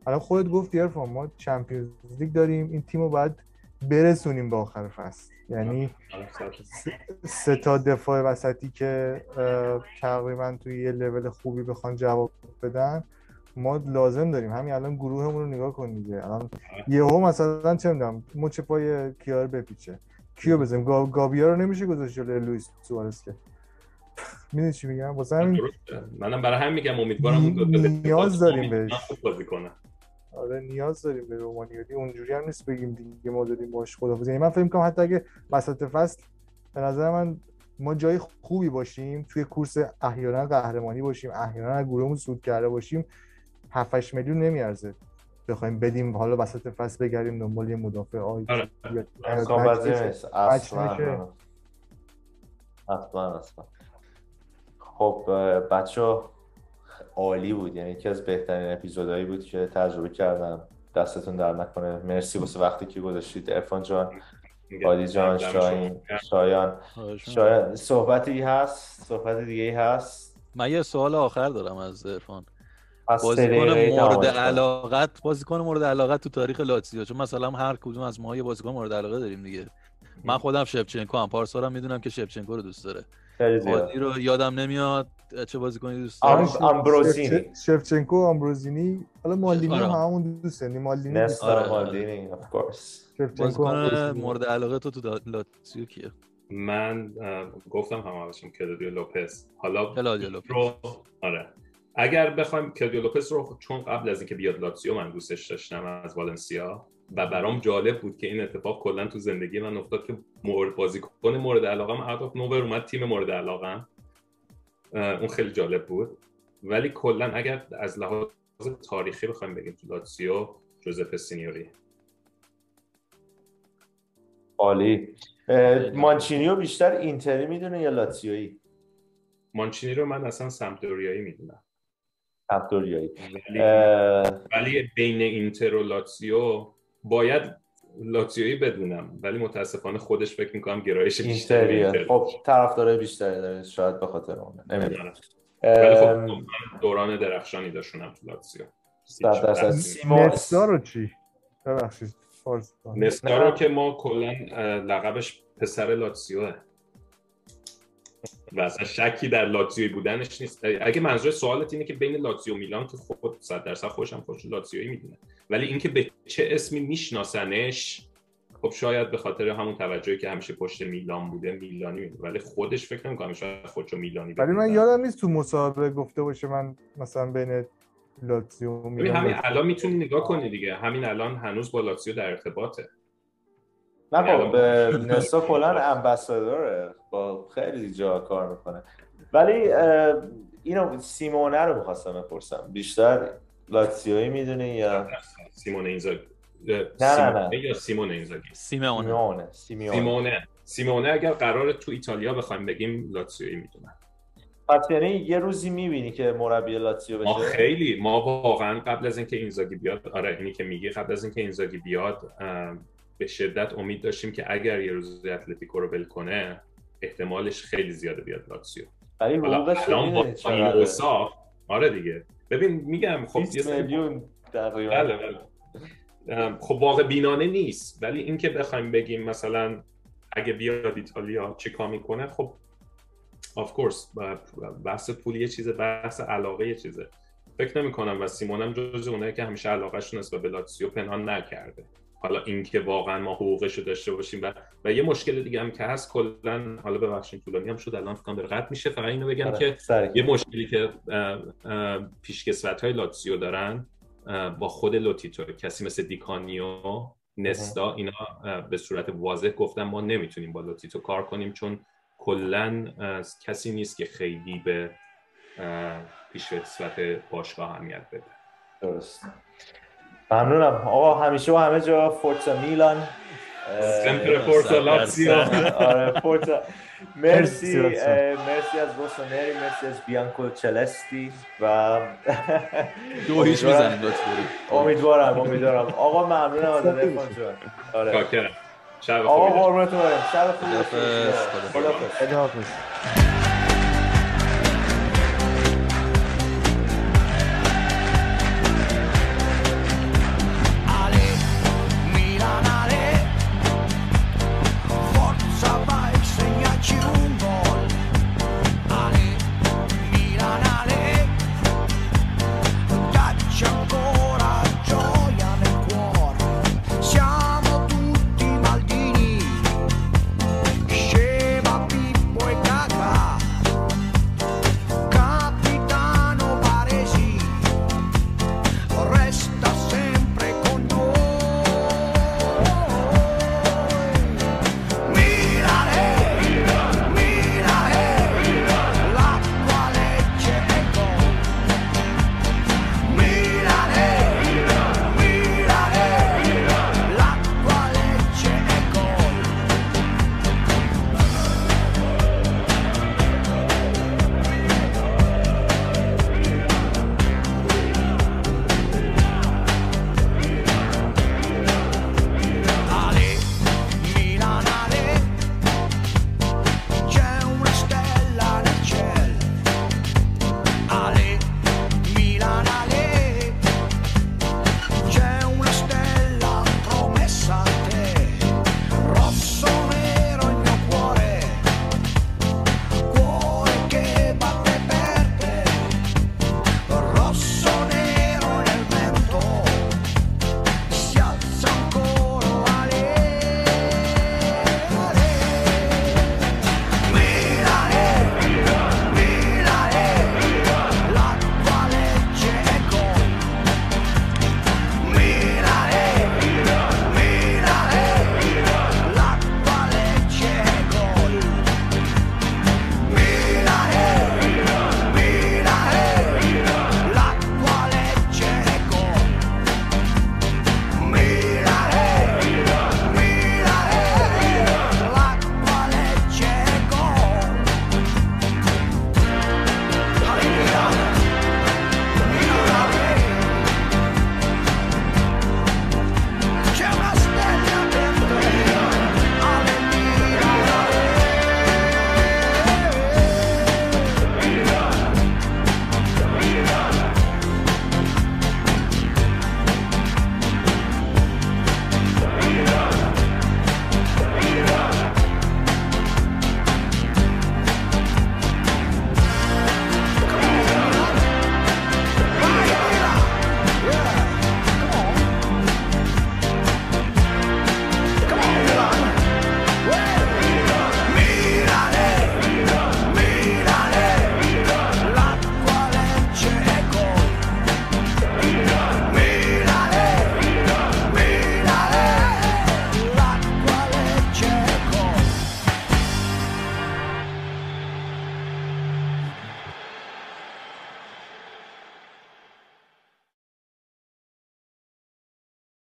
الان خودت گفتی عرفان ما چمپیونز لیگ داریم، این تیمو باید برسونیم به آخر فصل، یعنی سه تا دفاع وسطی که تقریبا توی یه لول خوبی بخوان جواب بدن ما لازم داریم. همین الان گروهمون رو نگاه کن دیگه، الان یهو مثلا چه می‌دونم مچ پای کیار بپیچه، کیو بزنیم؟ گابیا رو نمیشه گذاشت جلوی لوئیس سوارز که میدونی چی میگم. واسه همین منم برای هم میگم امیدوارم اون دو نیاز داریم بهش، بازی کنه. آره نیاز داریم به رومانیولی، اونجوری هم نیست بگیم دیگه ما داریم باش خدافظی. یعنی من فکر می‌کنم حتی اگه وسط فصل به نظر من ما جای خوبی باشیم، توی کورس احیانا قهرمانی باشیم، احیانا از گروهمون صعود کرده باشیم، 7 8 میلیون نمیارزه بخوایم بدیم حالا وسط فصل بگردیم دنبال یه مدافع آی اصلا نیست. اصلا خب بچه‌ها عالی بود، یعنی یکی از بهترین اپیزودایی بود که تجربه کردم. دستتون در نکنه. مرسی واسه وقتی که گذاشتید عرفان جان، عادی جان، شایان. صحبتی هست؟ من یه سوال آخر دارم از عرفان. بازیکن مورد علاقت تو تاریخ لاتزیو، چون مثلا هر کدوم از ما یه بازیکن مورد علاقه داریم دیگه. من خودم شفچنکو هم، پارسارم میدونم که شفچنکو رو دوست داره. عادی رو یادم نمیاد چه بازیکنی دوست داره. آمبروزینی، شفچنکو، آمبروزینی، حالا مالدینی همون دوسته. مالدینی دوست داره. مالدینی اف کورس. بازیکن مورد علاقه تو لاتزیو کیه؟ من گفتم همه‌شون کلادیو لوپز. حالا کلادیو لوپز. آره. اگر بخوایم کلادیو لوپز رو، چون قبل از اینکه بیاد لاتزیو من دوستش داشتم از والنسیا و برام جالب بود که این اتفاق کلا تو زندگی من افتاد که بازیکن مورد علاقه‌م اوت اف نوور اومد تیم مورد علاقه‌م، اون خیلی جالب بود. ولی کلا اگر از لحاظ تاریخی بخوایم بگیم تو لاتزیو جوزپه سینیوری. عالی. مانچینیو بیشتر اینتری میدونه یا لاتزیویی؟ مانچینی رو من اصلا سمپدوریایی میدونم. ولی بین اینتر و لاتزیو باید لاتزیویی بدونم، ولی متاسفانه خودش فکر میکنم گرایش بیشتری. خب طرفدارای بیشتری داره شاید به خاطر اون نمیدونم، ولی خب دوران درخشانی داشتونم تو لاتزیو. 100% نستا رو چی؟ ببخشید نستا رو که ما کلا لقبش پسر لاتزیوه و اصلا شکی در لاتزیوی بودنش نیست. اگه منظور سوالت اینه که بین لاتزیو و میلان، که خب 100% خوش لاتزیویی میدونه، ولی اینکه به چه اسمی میشناسنش، خب شاید به خاطر همون توجهی که همیشه پشت میلان بوده میلانی میدونه، ولی خودش فکر نمی‌کنه شاید خودشو میلانی بده. ولی من یادم نیست تو مصاحبه گفته باشه من مثلا بین لاتزیو و میلان. همین الان میتونی نگاه کنی دیگه، همین الان هنوز با لاتزیو در ارتباطه. نه به نستا کلان امبسادوره، با خیلی جا کار میکنه. ولی اینو سیمونه رو بخواستم بپرسم، بیشتر لاتزیویی میدونی یا سیمونه اینزاگی؟ نه یا سیمونه اینزاگی. سیمونه اگر قراره تو ایتالیا بخوایم بگیم لاتزیویی میدونن. پس یعنی یه روزی میبینی که مربی لاتزیو بشه؟ خیلی ما واقعا قبل از اینکه اینزاگی بیاد، آره اینی که میگی، قبل از اینکه اینزاگی بیاد به شدت امید داشتیم که اگر یه روز اتلتیکو رو ول کنه احتمالش خیلی زیاده بیاد لاتزیو. ولی حقوقش این اوصاف، آره دیگه ببین میگم خب 20 میلیون تقریبا. بله. خب واقع بینانه نیست، ولی این که بخوایم بگیم مثلا اگه بیاد ایتالیا چیکار میکنه، خب آف کورس بحث پولی یه چیزه، بحث علاقه یه چیزه. فکر نمی‌کنم و سیمونم جزو اونایی که همیشه علاقه‌شون نسبت به لاتزیو پنهان نکرده. حالا اینکه واقعا ما حقوقش رو داشته باشیم و یه مشکل دیگه هم که هست کلا، حالا ببخشید طولانی هم شد الان فکر کنم داره قطع میشه، فقط اینو بگم که یه مشکلی که پیشکسوت‌های لاتزیو دارن با خود لوتیتو، کسی مثل دیکانیو، نستا، اینا به صورت واضح گفتن ما نمیتونیم با لوتیتو کار کنیم، چون کلا کسی نیست که خیلی به پیشرفت باشگاه اهمیت بده. درست. ممنونم آقا، همیشه و همه جا فورتزا میلان، سمپر فورتزا لاتزیو. آره فورتزا. مرسی از روسونری، مرسی از بیانکو چلستی و 2-0 میزنیم لطفاً. امیدوارم. آقا ممنونم از تلفن جان. آره. شکر. شب بخیر. آقا قربونتون برم. شب بخیر. خدا حافظ.